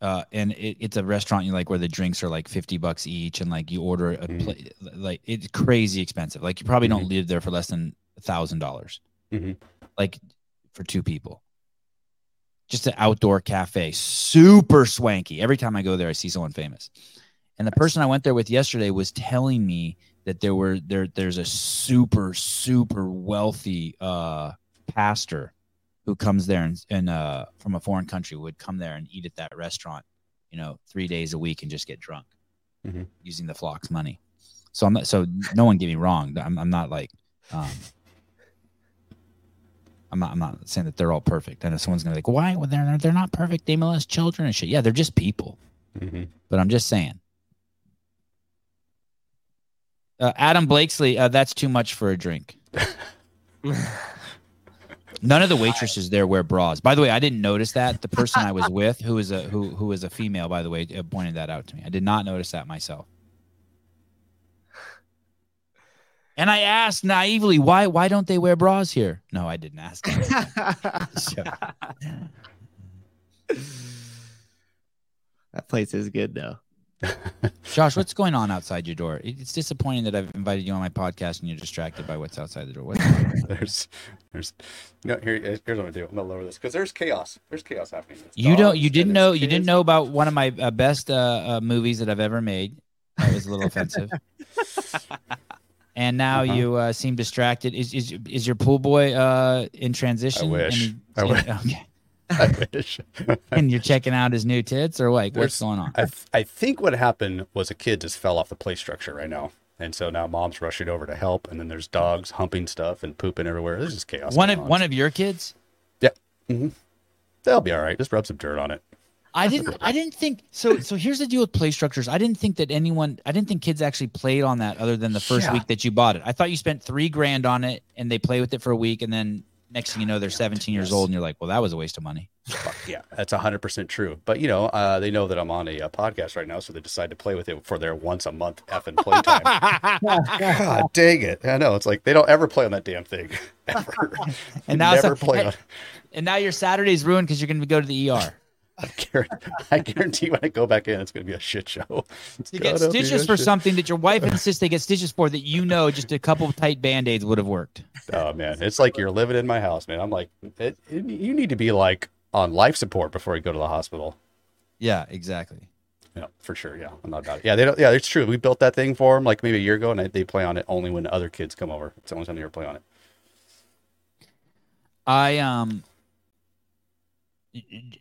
uh, and it, it's a restaurant you like where the drinks are like fifty bucks each, and like you order a mm-hmm. plate, like it's crazy expensive. Like you probably mm-hmm. don't live there for less than a thousand dollars, like for two people. Just an outdoor cafe, super swanky. Every time I go there, I see someone famous, and the person I went there with yesterday was telling me that there were there there's a super super wealthy. Uh, pastor who comes there and, and uh from a foreign country would come there and eat at that restaurant, you know, three days a week and just get drunk mm-hmm. using the flock's money. So I'm not, so no one get me wrong. I'm, I'm not like, um, I'm not, I'm not saying that they're all perfect. I know someone's going to be like, why? Well, they're, they're not perfect. They molest children and shit. Yeah. They're just people, mm-hmm. but I'm just saying, uh, Adam Blakesley, uh, that's too much for a drink. None of the waitresses there wear bras. By the way, I didn't notice that. The person I was with, who is a who who is a female, by the way, pointed that out to me. I did not notice that myself. And I asked naively, why why don't they wear bras here? No, I didn't ask. That, that place is good though. Josh, what's going on outside your door? It's disappointing that I've invited you on my podcast and you're distracted by what's outside the door. there's, there's, no. Here, here's what I'm gonna do. I'm gonna lower this because there's chaos. There's chaos happening. It's you don't. You didn't know. You kids. didn't know about one of my uh, best uh, uh, movies that I've ever made. That was a little offensive. And now uh-huh. you uh, seem distracted. Is is is your pool boy uh, in transition? I wish. Any, I wish. Okay. I wish. And you're checking out his new tits or like There's, what's going on? I, I think what happened was a kid just fell off the play structure right now. And so now mom's rushing over to help. And then there's dogs humping stuff and pooping everywhere. This is chaos. One of on. one of your kids? Yeah. Mm-hmm. They'll be all right. Just rub some dirt on it. I didn't. I didn't think so. So here's the deal with play structures. I didn't think that anyone. I didn't think kids actually played on that other than the first yeah. week that you bought it. I thought you spent three grand on it and they play with it for a week, and then next thing you know, they're seventeen years old, and you're like, well, that was a waste of money. Yeah, that's one hundred percent true. But, you know, uh, they know that I'm on a uh, podcast right now, so they decide to play with it for their once-a-month effing playtime. God dang it. I know. It's like they don't ever play on that damn thing. Ever. And, now never play on. And now your Saturday's ruined because you're going to go to the E R. I guarantee, I guarantee when I go back in, it's going to be a shit show. It's you get stitches for shit. Something that your wife insists they get stitches for that you know just a couple of tight Band-Aids would have worked. Oh, man. It's like you're living in my house, man. I'm like, it, it, you need to be like on life support before you go to the hospital. Yeah, exactly. Yeah, for sure. Yeah, I'm not about it. Yeah, they don't. Yeah, it's true. We built that thing for them like maybe a year ago, and they play on it only when other kids come over. It's the only time they ever play on it. I, um...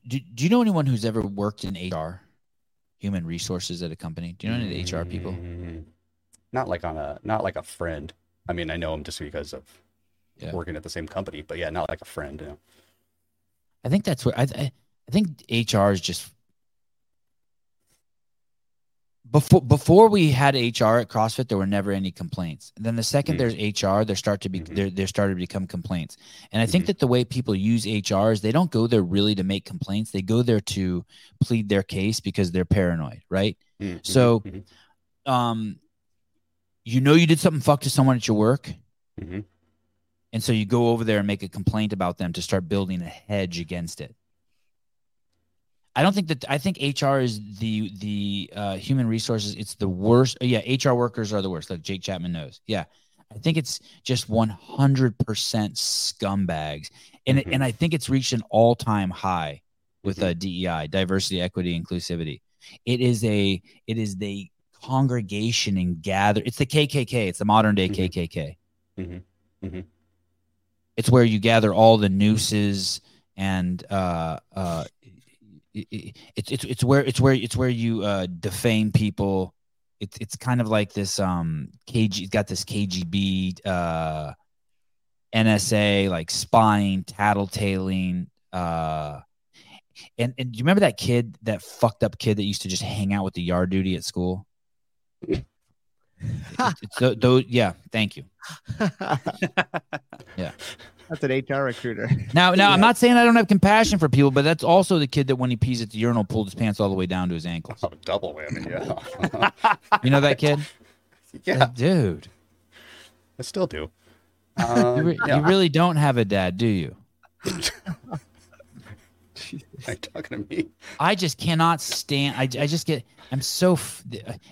Do, do you know anyone who's ever worked in H R, human resources at a company? Do you know any H R people? Not like on a, not like a friend. I mean, I know them just because of yeah. working at the same company, but yeah, not like a friend. You know? I think that's what I, I think H R is just before, before we had H R at CrossFit, there were never any complaints. And then the second mm-hmm. there's H R, there start to be, mm-hmm. there, there started to become complaints. And I think mm-hmm. that the way people use H R is they don't go there really to make complaints. They go there to plead their case because they're paranoid. Right. Mm-hmm. So, mm-hmm. um, you know, you did something fucked to someone at your work. Mm-hmm. And so you go over there and make a complaint about them to start building a hedge against it. I don't think that I think H R is the the uh, human resources. It's the worst. Yeah, H R workers are the worst. Like Jake Chapman knows. Yeah, I think it's just one hundred percent scumbags, and mm-hmm. it, and I think it's reached an all time high with mm-hmm. uh, D E I, diversity, equity, inclusivity. It is a it is the congregation and gather. It's the K K K. It's the modern day mm-hmm. K K K. Mm-hmm. Mm-hmm. It's where you gather all the nooses and. Uh, uh, It's it's it's where it's where it's where you uh, defame people. It's it's kind of like this um K G. It's got this K G B, uh, N S A, like spying, tattletaling. Uh, and and do you remember that kid, that fucked up kid that used to just hang out with the yard duty at school? it's, it's th- th- yeah, thank you. yeah. That's an H R recruiter. Now, now yeah. I'm not saying I don't have compassion for people, but that's also the kid that when he pees at the urinal, pulled his pants all the way down to his ankles. Oh, double whammy, yeah. You know that kid? Yeah. That dude. I still do. Um, you, re- yeah. you really don't have a dad, do you? Are you talking to me? I just cannot stand. I, I just get, I'm so, f-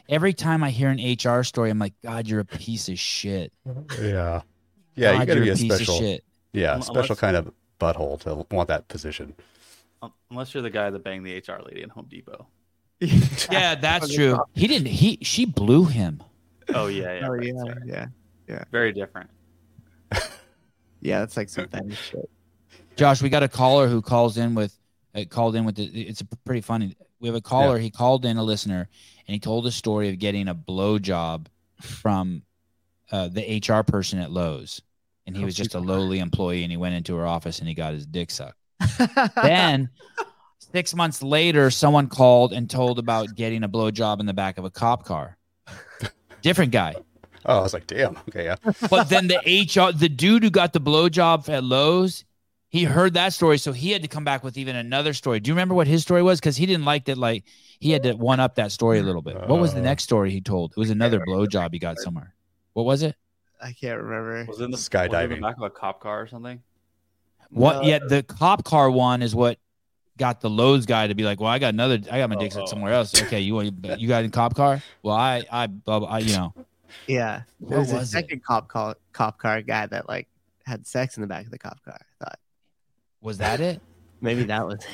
every time I hear an H R story, I'm like, God, you're a piece of shit. Yeah. Yeah, God, you got to be a, a piece special. Of shit. Yeah, unless, special kind of butthole to want that position. Unless you're the guy that banged the H R lady in Home Depot. yeah, that's true. He didn't. He she blew him. Oh yeah, yeah, oh, right, yeah, yeah, yeah. Very different. yeah, that's like something. shit. Josh, we got a caller who calls in with uh, called in with. The, it's a pretty funny. We have a caller. Yeah. He called in a listener, and he told a story of getting a blowjob from uh, the H R person at Lowe's. And he was just a lowly employee, and he went into her office and he got his dick sucked. Then six months later, someone called and told about getting a blowjob in the back of a cop car. Different guy. Oh, I was like, damn. Okay, yeah. But then the H R, the dude who got the blowjob at Lowe's, he heard that story, so he had to come back with even another story. Do you remember what his story was? Because he didn't like that. Like he had to one up that story a little bit. What was the next story he told? It was another blowjob he got somewhere. What was it? I can't remember. Was it in the skydiving? Was in the back of a cop car or something? What? No. Yeah, the cop car one is what got the Lowe's guy to be like, "Well, I got another. I got my oh, dick oh. somewhere else." Okay, you you got in cop car? Well, I I, I you know. Yeah, there was, was a second it? cop call, cop car guy that like had sex in the back of the cop car. I thought. Was that it? Maybe that was. It.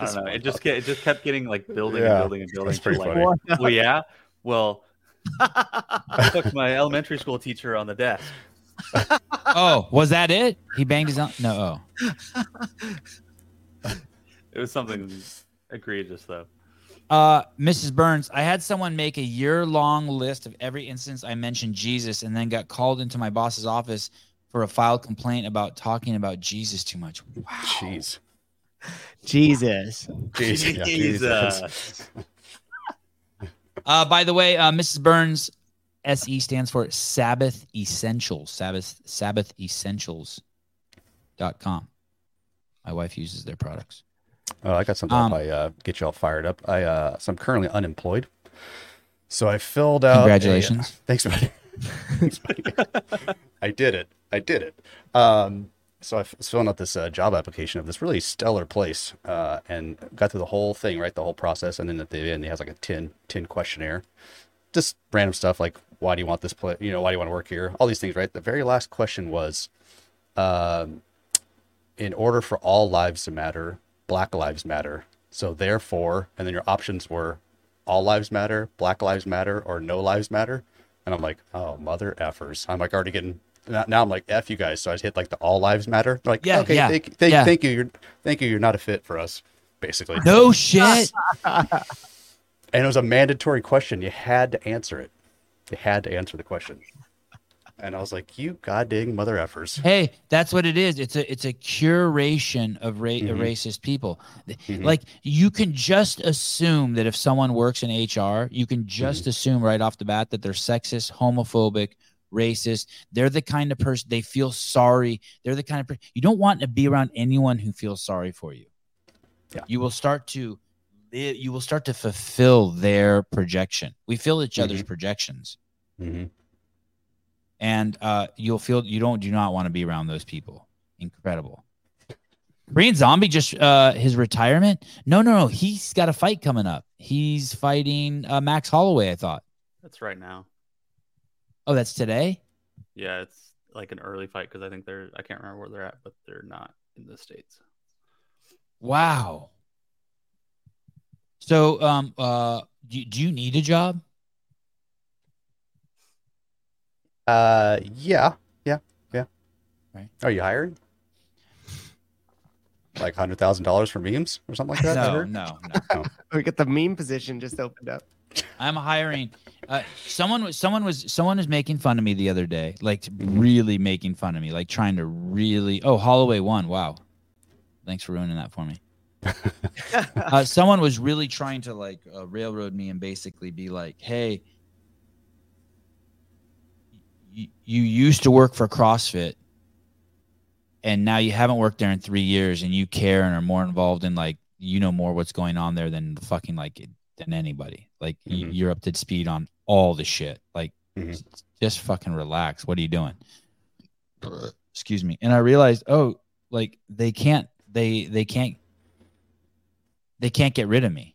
I don't know. It just it just kept getting like building yeah. and building and building. That's pretty like, funny. Well, yeah. Well. I took my elementary school teacher on the desk. Oh, was that it? He banged his own. No. Oh. It was something egregious, though. Uh, Missus Burns, I had someone make a year-long list of every instance I mentioned Jesus and then got called into my boss's office for a filed complaint about talking about Jesus too much. Wow. Jeez. Jesus. Jesus. Yeah, Jesus. Uh, by the way, uh, Missus Burns, S E stands for Sabbath Essentials. Sabbath Sabbath Essentials dot com. My wife uses their products. Oh, I got something um, I uh, get you all fired up. I uh, so I'm currently unemployed. So I filled out. Congratulations! A, thanks, buddy. Thanks, buddy. I did it. I did it. Um, so I was filling out this uh, job application of this really stellar place, uh, and got through the whole thing, right, the whole process, and then at the end, it has like a ten, ten questionnaire, just random stuff like why do you want this place, you know, why do you want to work here, all these things, right? The very last question was, um, in order for all lives to matter, Black Lives Matter. So therefore, and then your options were all lives matter, Black Lives Matter, or no lives matter. And I'm like, oh, mother effers. I'm like already getting. Now I'm like, F you guys. So I hit like the all lives matter. They're like, yeah, okay, yeah, thank, thank, yeah. thank you. You're, thank you. You're not a fit for us, basically. No shit. And it was a mandatory question. You had to answer it. You had to answer the question. And I was like, you goddamn mother effers. Hey, that's what it is. It's a it's a curation of ra- mm-hmm. racist people. Mm-hmm. Like, you can just assume that if someone works in H R, you can just mm-hmm. assume right off the bat that they're sexist, homophobic, racist. They're the kind of person, they feel sorry. They're the kind of person, you don't want to be around anyone who feels sorry for you. Yeah. You will start to you will start to fulfill their projection. We fill each mm-hmm. other's projections. Mm-hmm. And uh, you'll feel you don't do not want to be around those people. Incredible. Korean Zombie just uh, his retirement. No, no, no. He's got a fight coming up. He's fighting uh, Max Holloway. I thought that's right now. Oh, that's today. Yeah, it's like an early fight because I think they're. I can't remember where they're at, but they're not in the States. Wow. So, um, uh, do, do you need a job? Uh, yeah, yeah, yeah. Right. Are you hiring? Like one hundred thousand dollars for memes or something like that? No, no, no, no. We got the meme position just opened up. I'm hiring. Uh, someone was, someone was, someone was making fun of me the other day, like really making fun of me, like trying to really, oh, Holloway won. Wow. Thanks for ruining that for me. uh, someone was really trying to like uh, railroad me and basically be like, hey, you used to work for CrossFit and now you haven't worked there in three years and you care and are more involved in like, you know, more what's going on there than fucking like than anybody. Like mm-hmm. you're up to speed on all the shit. Like mm-hmm. just, just fucking relax. What are you doing? Excuse me. And I realized, oh, like they can't, they, they can't, they can't get rid of me.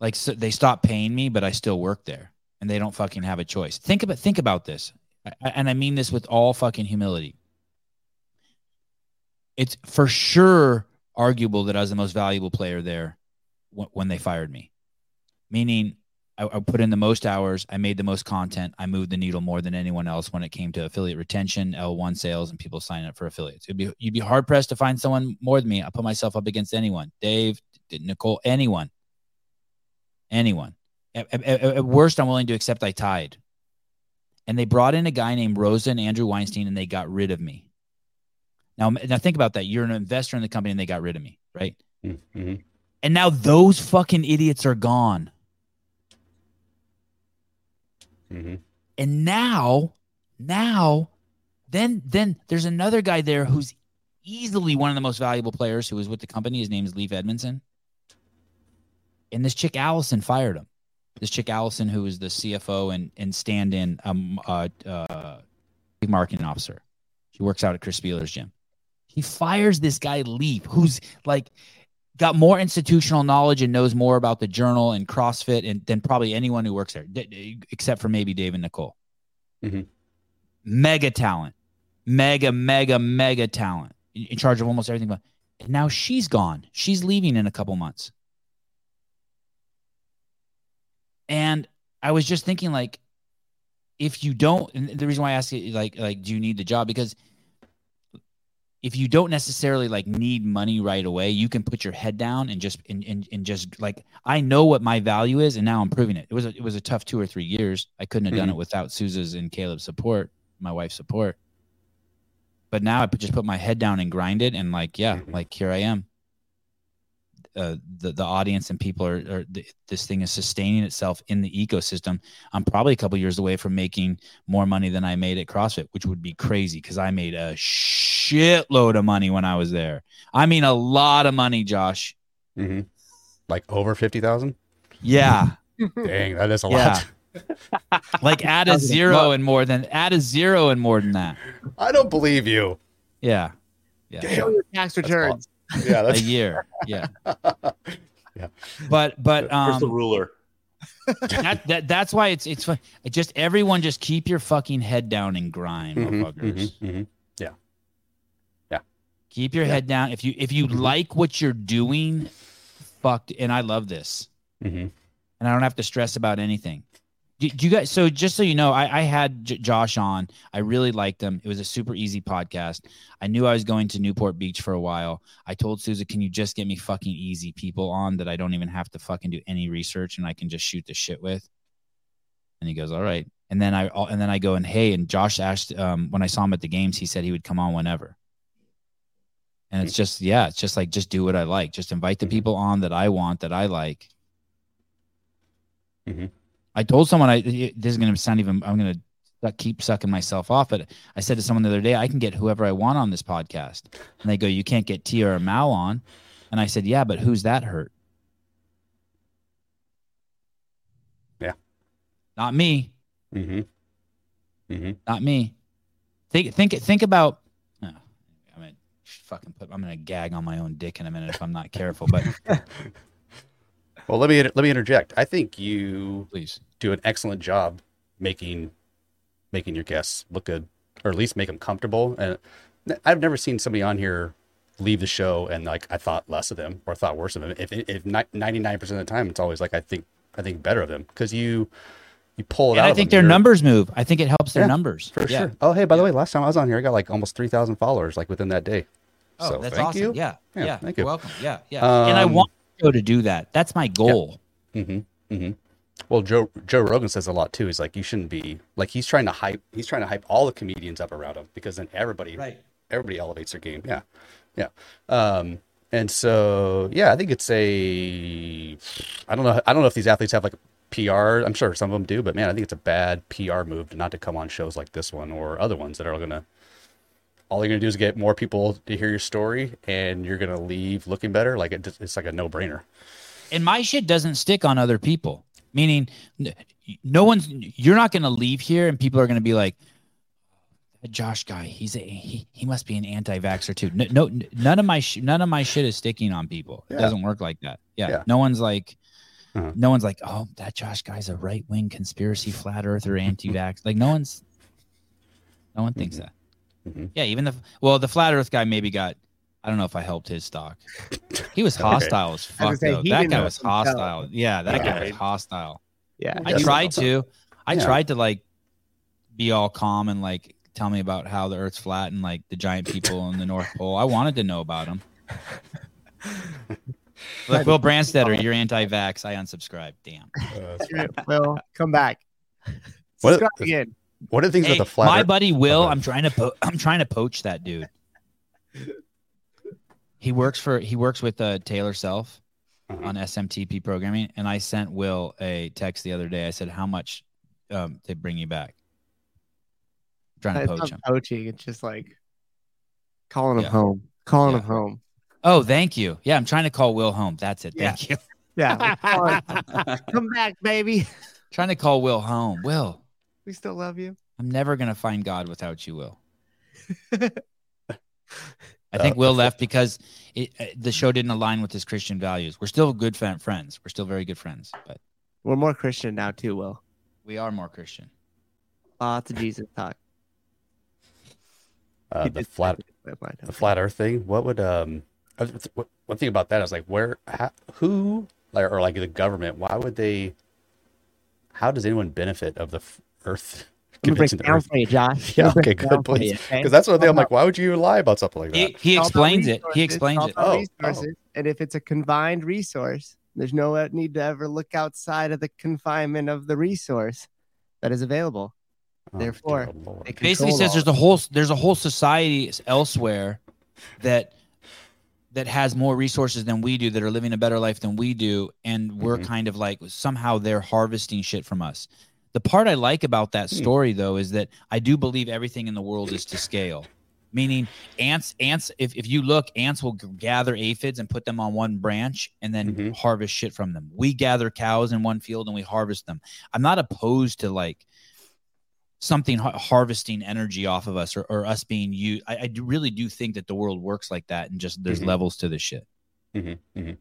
Like so they stop paying me, but I still work there and they don't fucking have a choice. Think about, think about this. I, and I mean this with all fucking humility. It's for sure arguable that I was the most valuable player there w- when they fired me. Meaning I, I put in the most hours. I made the most content. I moved the needle more than anyone else when it came to affiliate retention, L one sales, and people signing up for affiliates. It'd be, you'd be hard pressed to find someone more than me. I put myself up against anyone. Dave, Nicole, anyone. Anyone. At, at, at worst, I'm willing to accept I tied. And they brought in a guy named Rosa and Andrew Weinstein, and they got rid of me. Now, now think about that. You're an investor in the company, and they got rid of me, right? Mm-hmm. And now those fucking idiots are gone. Mm-hmm. And now, now, then, then there's another guy there who's easily one of the most valuable players who was with the company. His name is Leif Edmondson. And this chick Allison fired him. This chick Allison, who is the C F O and and stand-in um uh, uh marketing officer, she works out at Chris Spieller's gym. He fires this guy Leap, who's like got more institutional knowledge and knows more about the Journal and CrossFit and than probably anyone who works there, d- d- except for maybe Dave and Nicole. Mm-hmm. Mega talent, mega mega mega talent, in, in charge of almost everything. But now she's gone. She's leaving in a couple months. And I was just thinking, like, if you don't, and the reason why I ask you, like, like, do you need the job? Because if you don't necessarily like need money right away, you can put your head down and just and and, and just like, I know what my value is, and now I'm proving it. It was a, it was a tough two or three years. I couldn't have done mm-hmm. it without Sousa's and Caleb's support, my wife's support. But now I just put my head down and grinded, and like, yeah, mm-hmm. like here I am. uh, the, the audience and people are, are th- this thing is sustaining itself in the ecosystem, I'm probably a couple of years away from making more money than I made at CrossFit, which would be crazy because I made a shitload of money when I was there. I mean, a lot of money, Josh. Mm-hmm. Like over fifty thousand? Yeah. Dang, that is a yeah. lot. Like add a zero and more than add a zero and more than that. I don't believe you. Yeah. Yeah. Show your tax returns. That's yeah, that's a year. Yeah. Yeah. But but um where's the ruler? that, that that's why it's it's just everyone just keep your fucking head down and grind, mm-hmm, motherfuckers. Mm-hmm, mm-hmm. Yeah. Yeah. Keep your yeah. head down. If you if you mm-hmm. like what you're doing, fucked and I love this. Mm-hmm. And I don't have to stress about anything. Do, do you guys? So just so you know, I, I had J- Josh on. I really liked him. It was a super easy podcast. I knew I was going to Newport Beach for a while. I told Susan, "Can you just get me fucking easy people on that I don't even have to fucking do any research and I can just shoot the shit with?" And he goes, "All right." And then I and then I go and hey, and Josh asked um, when I saw him at the games, he said he would come on whenever. And it's just yeah, it's just like just do what I like. Just invite the people on that I want that I like. Mm-hmm. I told someone I this is gonna sound even I'm gonna keep sucking myself off, but I said to someone the other day, I can get whoever I want on this podcast. And they go, "You can't get Tia or Mal on." And I said, "Yeah, but who's that hurt?" Yeah. Not me. Mm-hmm. Mm-hmm. Not me. Think think think about oh, I mean fucking put I'm gonna gag on my own dick in a minute if I'm not careful, but Well, let me let me interject. I think you Please. do an excellent job making making your guests look good, or at least make them comfortable. And I've never seen somebody on here leave the show and like I thought less of them or thought worse of them. If if ninety nine percent of the time, it's always like I think I think better of them because you you pull it and out. I think of them. their You're, numbers move. I think it helps their yeah, numbers for yeah. sure. Oh, hey, by the way, last time I was on here, I got like almost three thousand followers like within that day. Oh, so, that's thank awesome. You. Yeah, yeah, yeah. Thank you. You're welcome. Yeah, yeah. Um, and I want. to do that. That's my goal. Yeah. Mm-hmm. Mm-hmm. Well, Joe Joe Rogan says a lot too. He's like, you shouldn't be like he's trying to hype. He's trying to hype all the comedians up around him because then everybody right. everybody elevates their game. Yeah, yeah. Um, and so yeah, I think it's a. I don't know. I don't know if these athletes have like a P R. I'm sure some of them do, but man, I think it's a bad P R move to not to come on shows like this one or other ones that are gonna. All you're gonna do is get more people to hear your story, and you're gonna leave looking better. Like it, it's like a no-brainer. And my shit doesn't stick on other people. Meaning, no one's. You're not gonna leave here, and people are gonna be like, "That Josh guy, he's a he. He must be an anti-vaxxer too." No, no none of my sh- none of my shit is sticking on people. It yeah. doesn't work like that. Yeah, yeah. no one's like, uh-huh. no one's like, "Oh, that Josh guy's a right-wing conspiracy flat earther anti-vax." Like no one's, no one thinks mm-hmm. that. Mm-hmm. Yeah, even the well, the flat Earth guy maybe got. I don't know if I helped his stock. He was hostile okay. as fuck though. That guy was hostile. Tell. Yeah, that yeah. guy was hostile. Yeah, I tried to. I yeah. tried to like be all calm and like tell me about how the Earth's flat and like the giant people in the North Pole. I wanted to know about them. Look, Will Branstetter, you're anti-vax. I unsubscribe. Damn. Uh, Will, come back. Subscribe what, again. What are the things hey, with the flat? My earth? buddy Will, oh, I'm trying to po- I'm trying to poach that dude. He works for he works with uh, Taylor Self mm-hmm. on S M T P programming, and I sent Will a text the other day. I said, "How much um, they bring you back?" I'm trying it's to poach him. Poaching, it's just like calling yeah. him home, calling yeah. him home. Oh, thank you. Yeah, I'm trying to call Will home. That's it. Yeah. Thank you. Yeah, like, come back, baby. Trying to call Will home. Will. We still love you. I'm never going to find God without you, Will. I think uh, Will left because it, uh, the show didn't align with his Christian values. We're still good fan- friends. We're still very good friends. But we're more Christian now too, Will. We are more Christian. Lots uh, of Jesus talk. Uh, the flat, the flat Earth thing. What would um? I was, what, one thing about that, I was like, where, how, who, or, or like the government? Why would they? How does anyone benefit of the? F- Earth convincing the Earth. For you, Josh. Yeah, okay, good, please. Because okay? that's what they, I'm like, why would you lie about something like that? He, he explains it. He explains it. Oh, oh. And if it's a combined resource, there's no need to ever look outside of the confinement of the resource that is available. Oh, Therefore, it basically says there's a whole there's a whole society elsewhere that that has more resources than we do, that are living a better life than we do, and we're mm-hmm. kind of like somehow they're harvesting shit from us. The part I like about that story, though, is that I do believe everything in the world is to scale. Meaning ants, ants. If, if you look, ants will gather aphids and put them on one branch and then mm-hmm. harvest shit from them. We gather cows in one field and we harvest them. I'm not opposed to like something ha- harvesting energy off of us, or, or us being used. I, I do, really do think that the world works like that, and just there's mm-hmm. levels to this shit. Mm-hmm. Mm-hmm.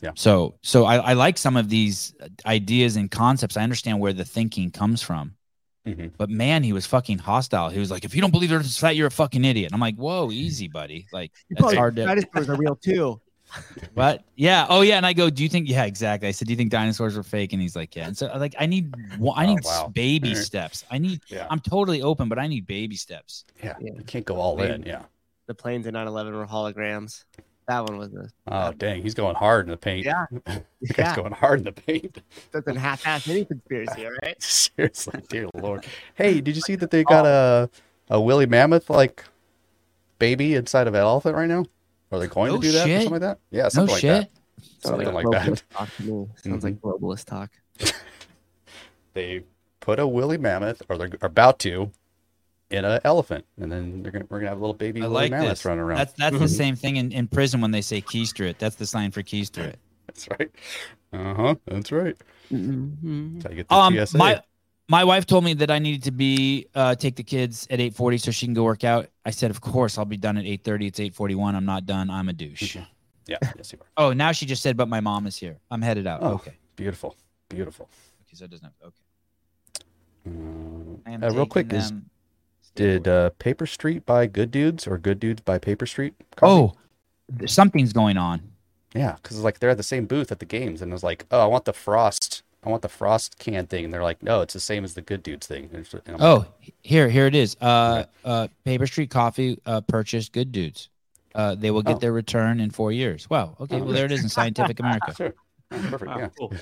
Yeah. So, so I, I like some of these ideas and concepts. I understand where the thinking comes from. Mm-hmm. But man, he was fucking hostile. He was like, "If you don't believe the Earth is flat, you're a fucking idiot." And I'm like, "Whoa, easy, buddy. Like you that's hard to." Dinosaurs are real too. But yeah, oh yeah. And I go, "Do you think?" Yeah, exactly. I said, "Do you think dinosaurs were fake?" And he's like, "Yeah." And so like, I need, I need oh, wow. baby steps. I need. Yeah. I'm totally open, but I need baby steps. Yeah, yeah. You can't go all in. Yeah. The planes in nine eleven were holograms. That one was a. Oh dang, he's going hard in the paint. Yeah, the guy's yeah. going hard in the paint. That's a half-ass mini conspiracy, all right? Seriously, dear Lord. Hey, did you see that they got a a woolly mammoth like baby inside of an elephant right now? Are they going no to do that shit. or something like that? Yeah, something no like shit. that. Something like, like that. Talk Sounds mm-hmm. like globalist talk. They put a woolly mammoth, or they're about to. in an elephant, and then they're gonna, we're gonna have a little baby I like mammoths running around. That's that's the same thing in, in prison when they say keister it. That's the sign for keister it. That's right. Uh huh. That's right. Mm-hmm. So I get the um, T S A. my my wife told me that I needed to be uh, take the kids at eight forty so she can go work out. I said, of course, I'll be done at eight thirty. It's eight forty one. I'm not done. I'm a douche. Mm-hmm. Yeah. Yes, you are. Oh, now she just said, but my mom is here. I'm headed out. Oh, okay. Beautiful. Beautiful. Okay, so it doesn't. Have, okay. Um, I am uh, real quick them- is. Did uh, Paper Street buy Good Dudes, or Good Dudes buy Paper Street coffee? Oh, something's going on. Yeah, because like they're at the same booth at the games, and I was like, oh, I want the Frost, I want the Frost can thing. And they're like, no, it's the same as the Good Dudes thing. And I'm oh, like, here, here it is. Uh, okay. uh, Paper Street Coffee uh, purchased Good Dudes. Uh, they will get oh. their return in four years. Wow. Okay. Oh, well, yeah. there it is in Scientific America. Sure. Perfect. Wow, yeah. Cool.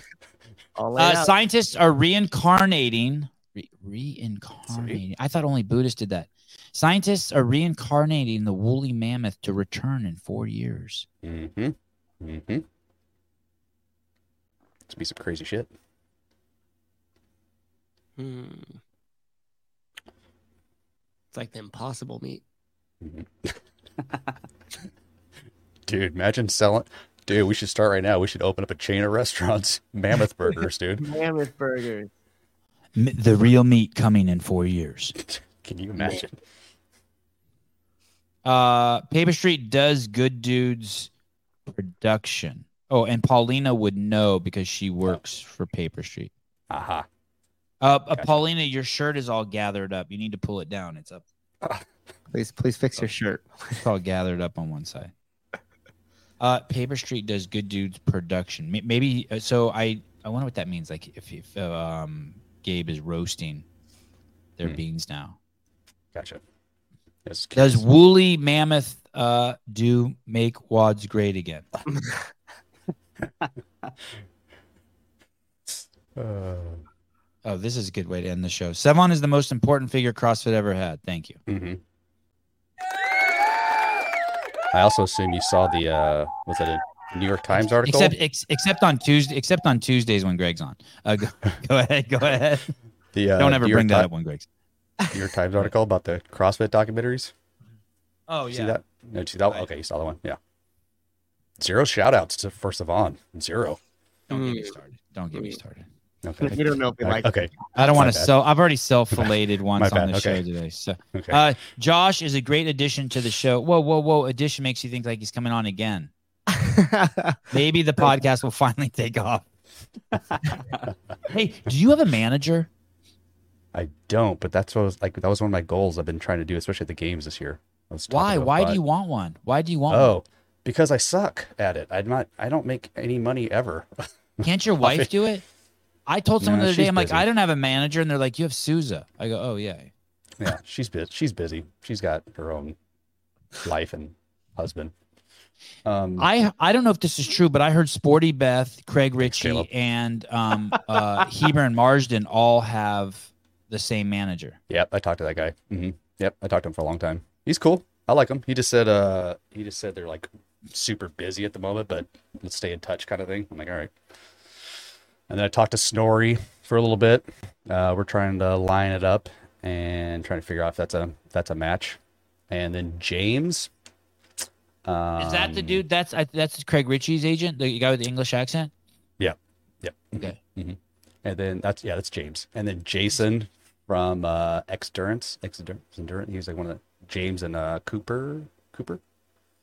Uh, scientists are reincarnating. Re- reincarnating. Sorry? I thought only Buddhists did that. Scientists are reincarnating the woolly mammoth to return in four years. Mm-hmm. Mm-hmm. It's be some crazy shit. Hmm. It's like the impossible meat. Mm-hmm. Dude, imagine selling... Dude, we should start right now. We should open up a chain of restaurants. Mammoth burgers, dude. Mammoth burgers. The real meat coming in four years. Can you imagine? Uh, Paper Street does Good Dudes production. Oh, and Paulina would know because she works oh. for Paper Street. Uh-huh. Uh, gotcha. uh, Paulina, your shirt is all gathered up. You need to pull it down. It's up. Uh, please, please fix oh. your shirt. It's all gathered up on one side. Uh, Paper Street does Good Dudes production. Maybe so. I I wonder what that means. Like if if um. Gabe is roasting their mm. beans now. Gotcha. Yes, does woolly mammoth uh, do make wads great again? uh, oh, this is a good way to end the show. Sevon is the most important figure CrossFit ever had. Thank you. Mm-hmm. I also assume you saw the uh, was that it? New York Times article, except ex, except on Tuesday, except on Tuesdays when Greg's on. Uh, go, go ahead, go ahead. The, uh, Don't ever bring that Ti- up when Greg's. New York Times article about the CrossFit documentaries. Oh yeah, see that? No, see that? Okay, you saw the one. Yeah. Zero shout outs to first of on zero. Don't mm. get me started. Don't get me started. Okay. We don't know if we like. Okay. It. I don't want to sell. I've already self-filleted once on the okay. show today. So, okay. uh, Josh is a great addition to the show. Whoa, whoa, whoa! Addition makes you think like he's coming on again. Maybe the podcast will finally take off. Hey, do you have a manager? I don't, but that's what I was like. That was one of my goals I've been trying to do, especially at the games this year. Why? Why about, do you want one? Why do you want? Oh, one? Because I suck at it. I'm not. I don't make any money ever. Can't your wife do it? I told someone no, the other day, I'm busy. like, I don't have a manager, and they're like, you have Sousa. I go, oh yeah. Yeah, she's busy. She's busy. She's got her own life and husband. Um, I I don't know if this is true, but I heard Sporty Beth, Craig Ritchie, Caleb. and um, uh, Heber and Marsden all have the same manager. Yep, I talked to that guy. Mm-hmm. Yep, I talked to him for a long time. He's cool. I like him. He just said, uh, he just said they're like super busy at the moment, but let's stay in touch kind of thing. I'm like, all right. And then I talked to Snorri for a little bit. Uh, we're trying to line it up and trying to figure out if that's a, that's a match. And then James. Um, Is that the dude? That's, I, that's Craig Ritchie's agent. The guy with the English accent. Yeah. Yeah. Okay. Mm-hmm. And then that's, yeah, that's James. And then Jason from, uh, Xdurance, Xdurance. He was like one of the James and, uh, Cooper, Cooper.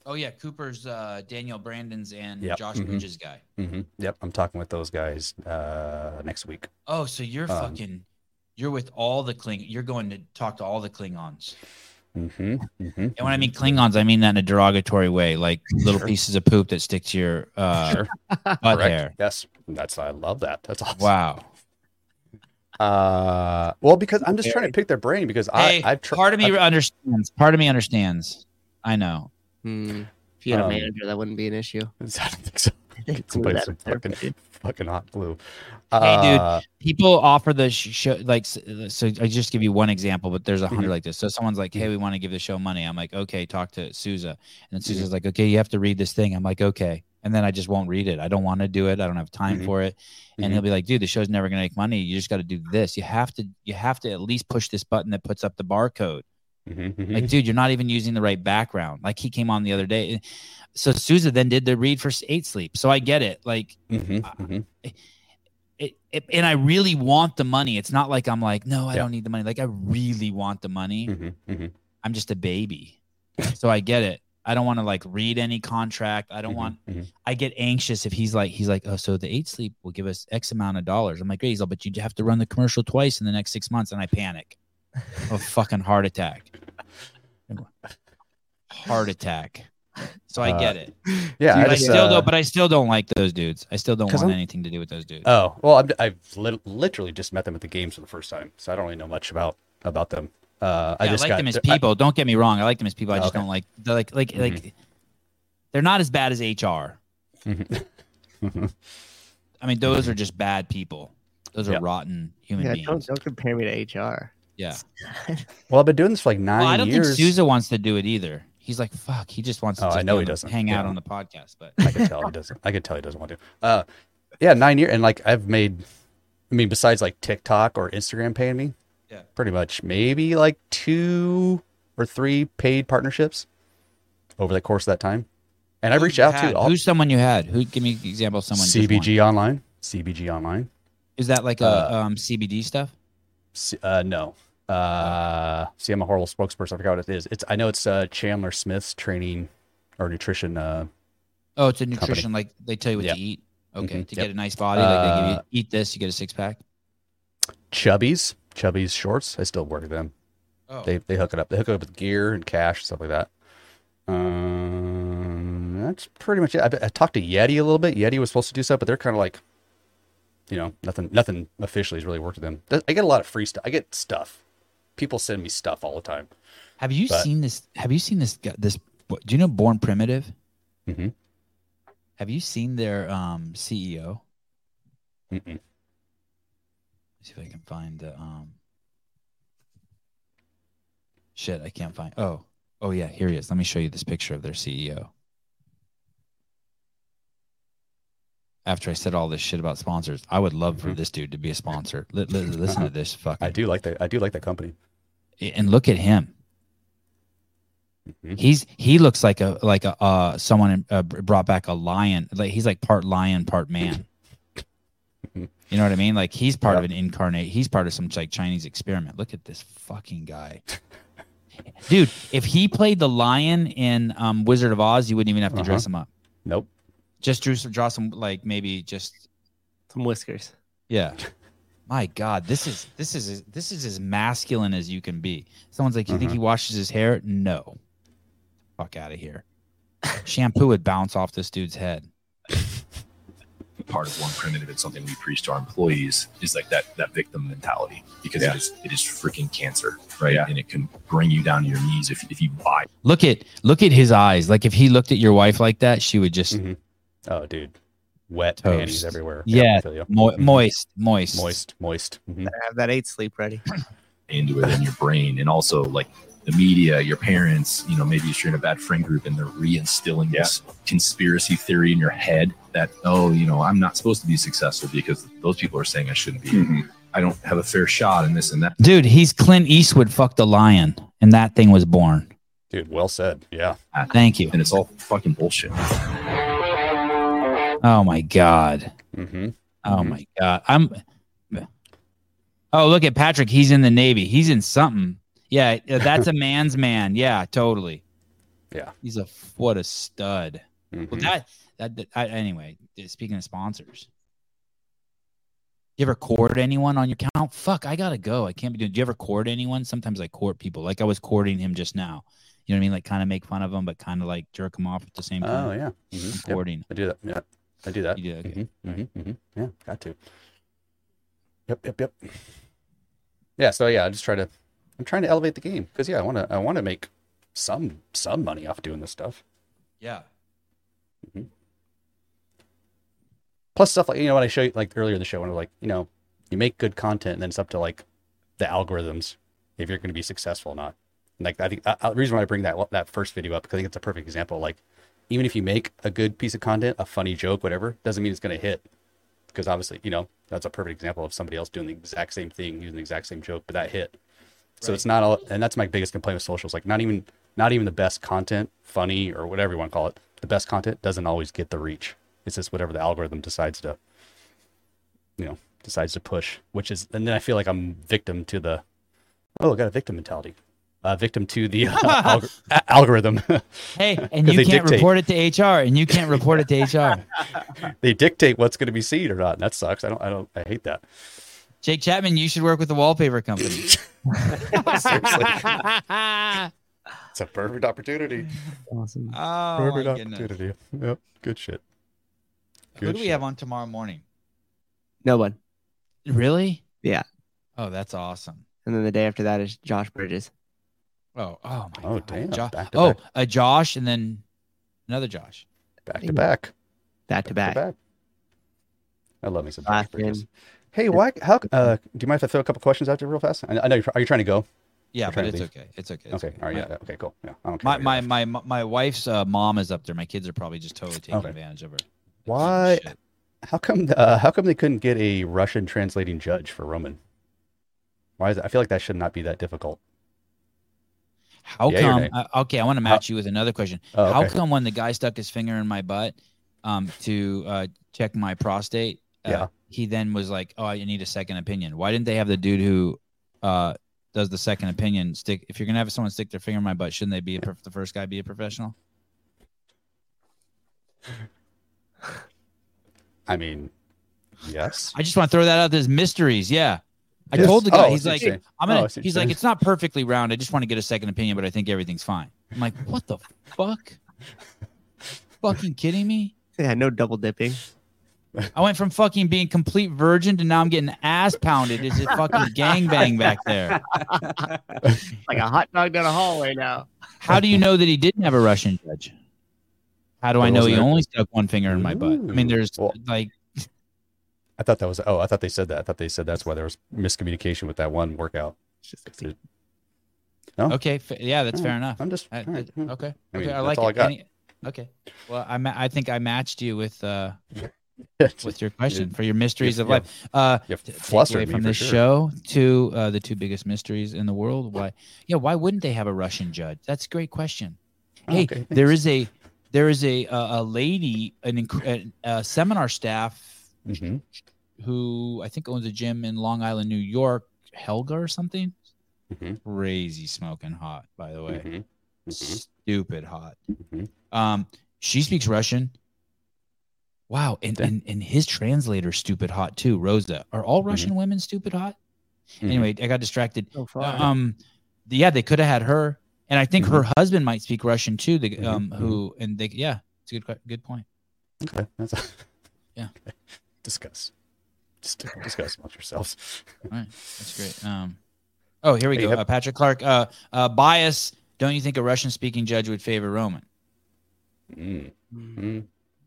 Oh yeah. Cooper's, uh, Daniel Brandon's and yep. Josh mm-hmm. Bridges guy. Mm-hmm. Yep. I'm talking with those guys, uh, next week. Oh, so you're um, fucking, you're with all the Kling. You're going to talk to all the Klingons. Mm-hmm, mm-hmm. And when I mean Klingons, I mean that in a derogatory way, like little sure. pieces of poop that stick to your uh, sure. butt hair. Yes, that's I love that. That's awesome. Wow. Uh, well, because I'm just hey. trying to pick their brain because hey, I, I've tried. Part of me I've, understands. Part of me understands. I know. Hmm. If you had um, a manager, that wouldn't be an issue. I don't think so. Get somebody some fucking, fucking hot glue. Uh, hey, dude, people offer the show, like, so I just give you one example, but there's a hundred mm-hmm. like this. So someone's like, hey, we want to give the show money. I'm like, okay, talk to Sousa. And then Sousa's mm-hmm. like, okay, you have to read this thing. I'm like, okay. And then I just won't read it. I don't want to do it. I don't have time mm-hmm. for it. And mm-hmm. he'll be like, dude, the show's never going to make money. You just got to do this. You have to, you have to at least push this button that puts up the barcode. Mm-hmm. Like, dude, you're not even using the right background. Like, he came on the other day. So Sousa then did the read for eight sleep. So I get it. Like, mm-hmm, uh, mm-hmm. It, it, and I really want the money. It's not like I'm like, no, I yeah. don't need the money. Like, I really want the money. Mm-hmm, mm-hmm. I'm just a baby. So I get it. I don't want to like read any contract. I don't mm-hmm, want, mm-hmm. I get anxious if he's like, he's like, oh, so the eight sleep will give us X amount of dollars. I'm like, great, but you have to run the commercial twice in the next six months. And I panic. A fucking heart attack. Heart attack. So I get it. Uh, yeah, Dude, I, just, I still uh, don't. But I still don't like those dudes. I still don't want I'm, anything to do with those dudes. Oh well, I'm, I've li- literally just met them at the games for the first time, so I don't really know much about about them. Uh, yeah, I just I like got, them as people. I, don't get me wrong. I like them as people. I just okay. don't like they're like like mm-hmm. like. They're not as bad as H R. Mm-hmm. I mean, those are just bad people. Those are yep. rotten human yeah, beings. Don't, don't compare me to H R. Yeah. Well, I've been doing this for like nine years. Well, I don't years. think Sousa wants to do it either. He's like, fuck, he just wants to oh, just I know he doesn't. hang yeah. out on the podcast. But I could tell he doesn't. I could tell he doesn't want to. Uh, yeah, nine years. And like I've made, I mean, besides like TikTok or Instagram paying me, yeah, pretty much maybe like two or three paid partnerships over the course of that time. And I've reached out had? to all. Who's someone you had? Who? Give me an example of someone. C B G Online. C B G Online. Is that like uh, a um, C B D stuff? Uh, no. Uh, see, I'm a horrible spokesperson. I forgot what it is. It's I know it's uh, Chandler Smith's training or nutrition. Uh, oh, it's a nutrition company. Like they tell you what yep. to eat. Okay, mm-hmm. to yep. get a nice body, like they give you, eat this, you get a six pack. Chubby's, Chubby's shorts. I still work with them. Oh. They they hook it up. They hook it up with gear and cash, stuff like that. Um, that's pretty much it. I, I talked to Yeti a little bit. Yeti was supposed to do stuff, but they're kind of like. You know, nothing nothing officially has really worked with them. I get a lot of free stuff. I get stuff. People send me stuff all the time. Have you but, seen this? Have you seen this? This do you know Born Primitive? Mm-hmm. Have you seen their um, C E O? Mm-mm. Let's see if I can find the um... shit. I can't find. Oh, oh yeah, here he is. Let me show you this picture of their C E O. After I said all this shit about sponsors, I would love for this dude to be a sponsor. L- l- listen to this fucking. I do like that. I do like that company. And look at him. Mm-hmm. He's he looks like a like a uh, someone uh, brought back a lion. Like he's like part lion, part man. You know what I mean? Like he's part yep. of an incarnate. He's part of some like Chinese experiment. Look at this fucking guy. Dude, if he played the lion in um, Wizard of Oz, you wouldn't even have to uh-huh. dress him up. Nope. Just drew some, draw some, like maybe just some whiskers. Yeah, my God, this is this is this is as masculine as you can be. Someone's like, you uh-huh. think he washes his hair? No, fuck out of here. Shampoo would bounce off this dude's head. Part of One Primitive, it's something we preach to our employees is like that that victim mentality because yeah. it is it is freaking cancer, right? Yeah. And it can bring you down to your knees if if you buy. Look at look at his eyes. Like if he looked at your wife like that, she would just. Mm-hmm. Oh, dude. Wet Toast. Panties everywhere. Yeah. yeah Mo- moist, moist. Moist, moist. Mm-hmm. Have that eight sleep ready. Into it in your brain. And also, like, the media, your parents, you know, maybe if you're in a bad friend group and they're reinstilling yeah. this conspiracy theory in your head that, oh, you know, I'm not supposed to be successful because those people are saying I shouldn't be. Mm-hmm. I don't have a fair shot in this and that. Dude, he's Clint Eastwood fucked a lion and that thing was born. Dude, well said. Yeah. Uh, Thank you. And it's all fucking bullshit. Oh, my God. Mm-hmm. Oh, mm-hmm. my God. I'm. Oh, look at Patrick. He's in the Navy. He's in something. Yeah, that's a man's man. Yeah, totally. Yeah. He's a, what a stud. Mm-hmm. Well, that, that, that I, anyway, speaking of sponsors. You ever court anyone on your count? Fuck, I gotta go. I can't be doing. Do you ever court anyone? Sometimes I court people. Like I was courting him just now. You know what I mean? Like kind of make fun of him, but kind of like jerk him off at the same time. Oh yeah, mm-hmm. courting. Yep. I do that. Yeah, I do that. You do that. Okay. Mm-hmm. Mm-hmm. Mm-hmm. Yeah, got to. Yep, yep, yep. Yeah. So yeah, I just try to. I'm trying to elevate the game because yeah, I wanna. I wanna make some some money off doing this stuff. Yeah. Mm-hmm. Plus stuff like, you know, when I show you like earlier in the show, when I was like, you know, you make good content and then it's up to like the algorithms if you're going to be successful or not. And, like I think uh, the reason why I bring that that first video up, because I think it's a perfect example. Like even if you make a good piece of content, a funny joke, whatever, doesn't mean it's going to hit. Because obviously, you know, that's a perfect example of somebody else doing the exact same thing, using the exact same joke, but that hit. Right. So it's not all, and that's my biggest complaint with socials. Like not even, not even the best content, funny or whatever you want to call it, the best content doesn't always get the reach. It's just whatever the algorithm decides to, you know, decides to push, which is, and then I feel like I'm victim to the, oh, I got a victim mentality, uh, victim to the uh, algor- a- algorithm. Hey, and you can't dictate. report it to H R and you can't report it to H R. They dictate what's going to be seen or not. And that sucks. I don't, I don't, I hate that. Jake Chapman, you should work with the wallpaper company. Seriously. It's a perfect opportunity. Awesome. Oh, perfect opportunity. Goodness. Yep. Good shit. Good Who do we shit. have on tomorrow morning? No one. Really? Yeah. Oh, that's awesome. And then the day after that is Josh Bridges. Oh, oh my oh, God. Damn. Jo- back to oh, back. a Josh and then another Josh. Back to back. Back to back. back. back. I love me some Josh Bridges. Hey, why? How? Uh, do you mind if I throw a couple questions out there real fast? I, I know. You're, are you trying to go? Yeah, but it's okay. It's okay. It's okay. okay. All right. My, yeah. Okay. Cool. Yeah. I don't care my my my my wife's uh, mom is up there. My kids are probably just totally taking okay. advantage of her. Why? How come? Uh, how come they couldn't get a Russian translating judge for Roman? Why is that? I feel like that should not be that difficult. How yeah, come? Uh, okay, I want to match how, you with another question. Oh, okay. How come when the guy stuck his finger in my butt um, to uh, check my prostate, uh, yeah. he then was like, "Oh, I need a second opinion." Why didn't they have the dude who uh, does the second opinion stick? If you're gonna have someone stick their finger in my butt, shouldn't they be a, the first guy be a professional? I mean, yes. I just want to throw that out. There's mysteries. Yeah. I yes. told the guy, oh, he's like, I'm going to, oh, he's like, it's not perfectly round. I just want to get a second opinion, but I think everything's fine. I'm like, what the fuck? Fucking kidding me? Yeah. No double dipping. I went from fucking being complete virgin to now I'm getting ass pounded. It's a fucking gangbang back there. Like a hot dog down a hallway now. How do you know that he didn't have a Russian judge? How do but I know he there? only stuck one finger in my butt? Ooh. I mean, there's well, like. I thought that was. Oh, I thought they said that. I thought they said that's why there was miscommunication with that one workout. No. Okay. F- yeah, that's all fair right. enough. I'm just. I, right. Okay. I mean, okay. I like it. I got. Any, okay. Well, I ma- I think I matched you with uh with your question for your mysteries yeah, of life. Yeah. Uh, yeah, flustered me from this sure. show to uh, the two biggest mysteries in the world. Why? Yeah. Why wouldn't they have a Russian judge? That's a great question. Oh, hey, okay, there is a. There is a uh, a lady, an inc- a, a seminar staff, mm-hmm. who I think owns a gym in Long Island, New York, Helga or something. Mm-hmm. Crazy smoking hot, by the way. Mm-hmm. Stupid hot. Mm-hmm. Um, she speaks Russian. Wow, and, and and his translator, stupid hot too. Rosa, are all Russian mm-hmm. women stupid hot? Mm-hmm. Anyway, I got distracted. So far. Um, yeah, they could have had her. And I think mm-hmm. her husband might speak Russian too. The um, mm-hmm. who and they, yeah, it's a good, good point. Okay, that's a, yeah. Okay. Discuss, just discuss amongst yourselves. All right, that's great. Um, oh, here we hey, go. Have, uh, Patrick Clark, uh, uh, bias. Don't you think a Russian-speaking judge would favor Roman? Mm. Mm-hmm.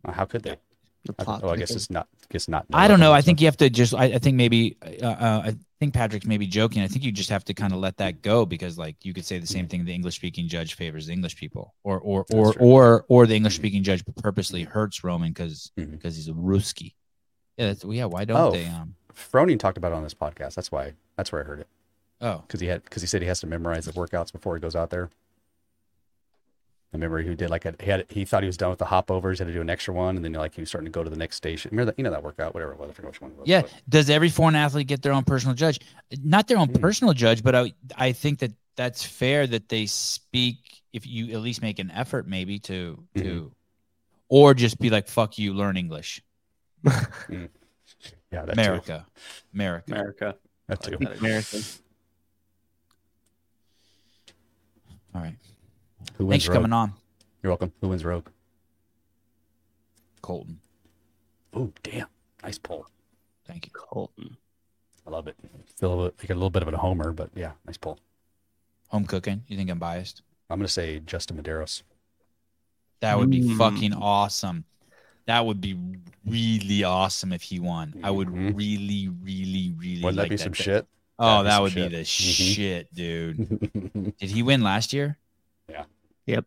Well, how could they? The plot I, oh, I guess it's not. Guess not. No I don't know. I think you have to just. I, I think maybe. Uh, uh, I think Patrick's maybe joking. I think you just have to kind of let that go, because like you could say the same thing, the English speaking judge favors the English people, or or or or or the English speaking judge purposely hurts Roman because mm-hmm. because he's a Ruski. Yeah, that's, well, yeah. Why don't oh, they? Um, Froning talked about it on this podcast. That's why. That's where I heard it. Oh, because he had because he said he has to memorize the workouts before he goes out there. I remember he did like a, he had he thought he was done with the hop overs, had to do an extra one, and then like he was starting to go to the next station. Remember that, you know, that workout, whatever it was. I forget which one it was. Yeah. But. Does every foreign athlete get their own personal judge? Not their own mm. personal judge, but I I think that that's fair that they speak. If you at least make an effort, maybe to mm. to, or just be like, "Fuck you, learn English." mm. Yeah, that America, too. America, America, that too, like that America. All right. Who wins Thanks Rogue? For coming on. You're welcome. Who wins Rogue? Colton. Oh, damn. Nice pull. Thank you, Colton. I love it. Feel like a little bit of a homer, but yeah, nice pull. Home cooking. You think I'm biased? I'm going to say Justin Medeiros. That would be mm. fucking awesome. That would be really awesome if he won. Mm-hmm. I would really, really, really Wouldn't like that. Wouldn't that be some shit? Oh, that would be the mm-hmm. shit, dude. Did he win last year? Yeah. Yep.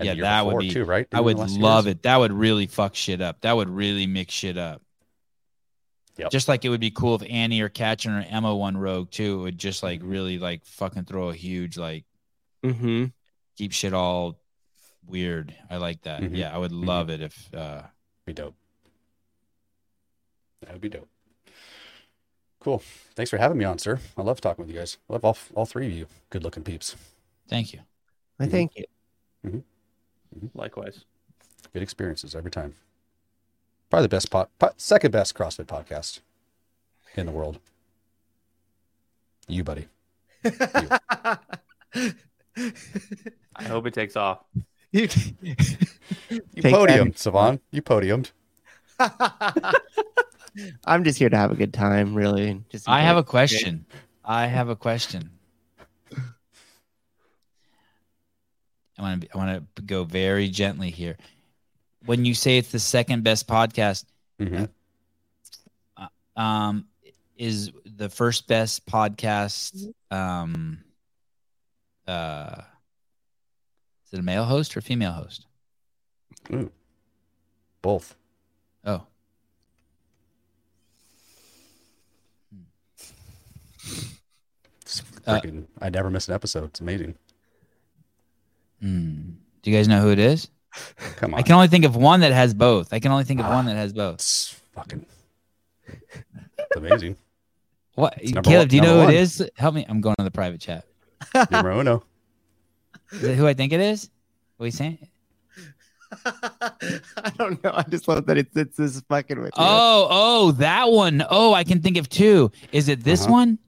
And yeah, that would be too, right? I would love years? It. That would really fuck shit up. That would really mix shit up. Yep. Just like it would be cool if Annie or Katchen or Emma won Rogue too. It would just like really like fucking throw a huge like mm-hmm. keep shit all weird. I like that. Mm-hmm. Yeah, I would love mm-hmm. it if uh be dope. That would be dope. Cool. Thanks for having me on, sir. I love talking with you guys. I love all all three of you good looking peeps. Thank you. I thank you. Mm-hmm. Mm-hmm. Likewise. Good experiences every time. Probably the best pot, pot, second best CrossFit podcast in the world. You, buddy. You. I hope it takes off. You, you podiumed, Savon. You podiumed. I'm just here to have a good time, really. Just I have a question. I have a question. I want to I want to go very gently here. When you say it's the second best podcast, mm-hmm. uh, um, is the first best podcast? Um, uh, is it a male host or female host? Ooh. Both. Oh. It's freaking, uh, I never miss an episode. It's amazing. Mm. Do you guys know who it is? Come on. I can only think of one that has both. I can only think of ah, one that has both. It's fucking it's amazing. What? It's Caleb, one, do you know who one. It is? Help me. I'm going to the private chat. Numero uno. Is it who I think it is? What are you saying? I don't know. I just love that it sits this fucking with you. Oh, oh, that one. Oh, I can think of two. Is it this uh-huh. one?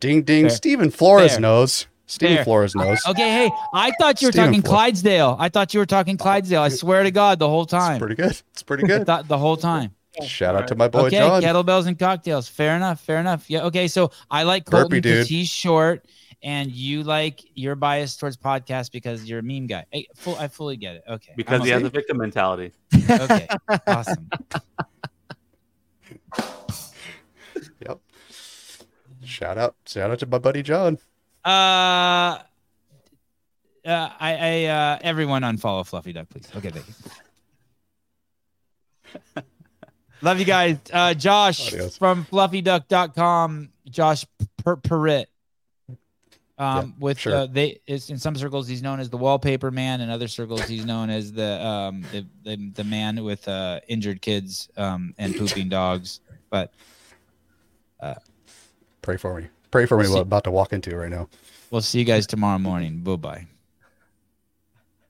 Ding, ding. Fair. Stephen Flores Fair. Knows. Stephen Flores knows. Okay, hey, I thought you were Steven talking Flores. Clydesdale. I thought you were talking Clydesdale. I swear to God, the whole time. It's pretty good. It's pretty good. Th- the whole time. Shout out to my boy okay, John. Kettlebells and cocktails. Fair enough. Fair enough. Yeah. Okay, so I like Colton because he's short, and you like you're biased towards podcasts because you're a meme guy. I, full, I fully get it. Okay. Because I'm he okay. has a victim mentality. Okay. Awesome. Yep. Shout out. Shout out to my buddy John. Uh, uh, I, I, uh, everyone unfollow Fluffy Duck, please. Okay, thank you. Love you guys. Uh, Josh Adios. From fluffy duck dot com, Josh per- Perrett. Um, yeah, with sure. uh, they it's, in some circles he's known as the wallpaper man, in other circles he's known as the um the the, the man with uh injured kids um and pooping dogs. But uh, pray for me. Pray for me. We'll what I'm about to walk into right now. We'll see you guys tomorrow morning. Bye-bye.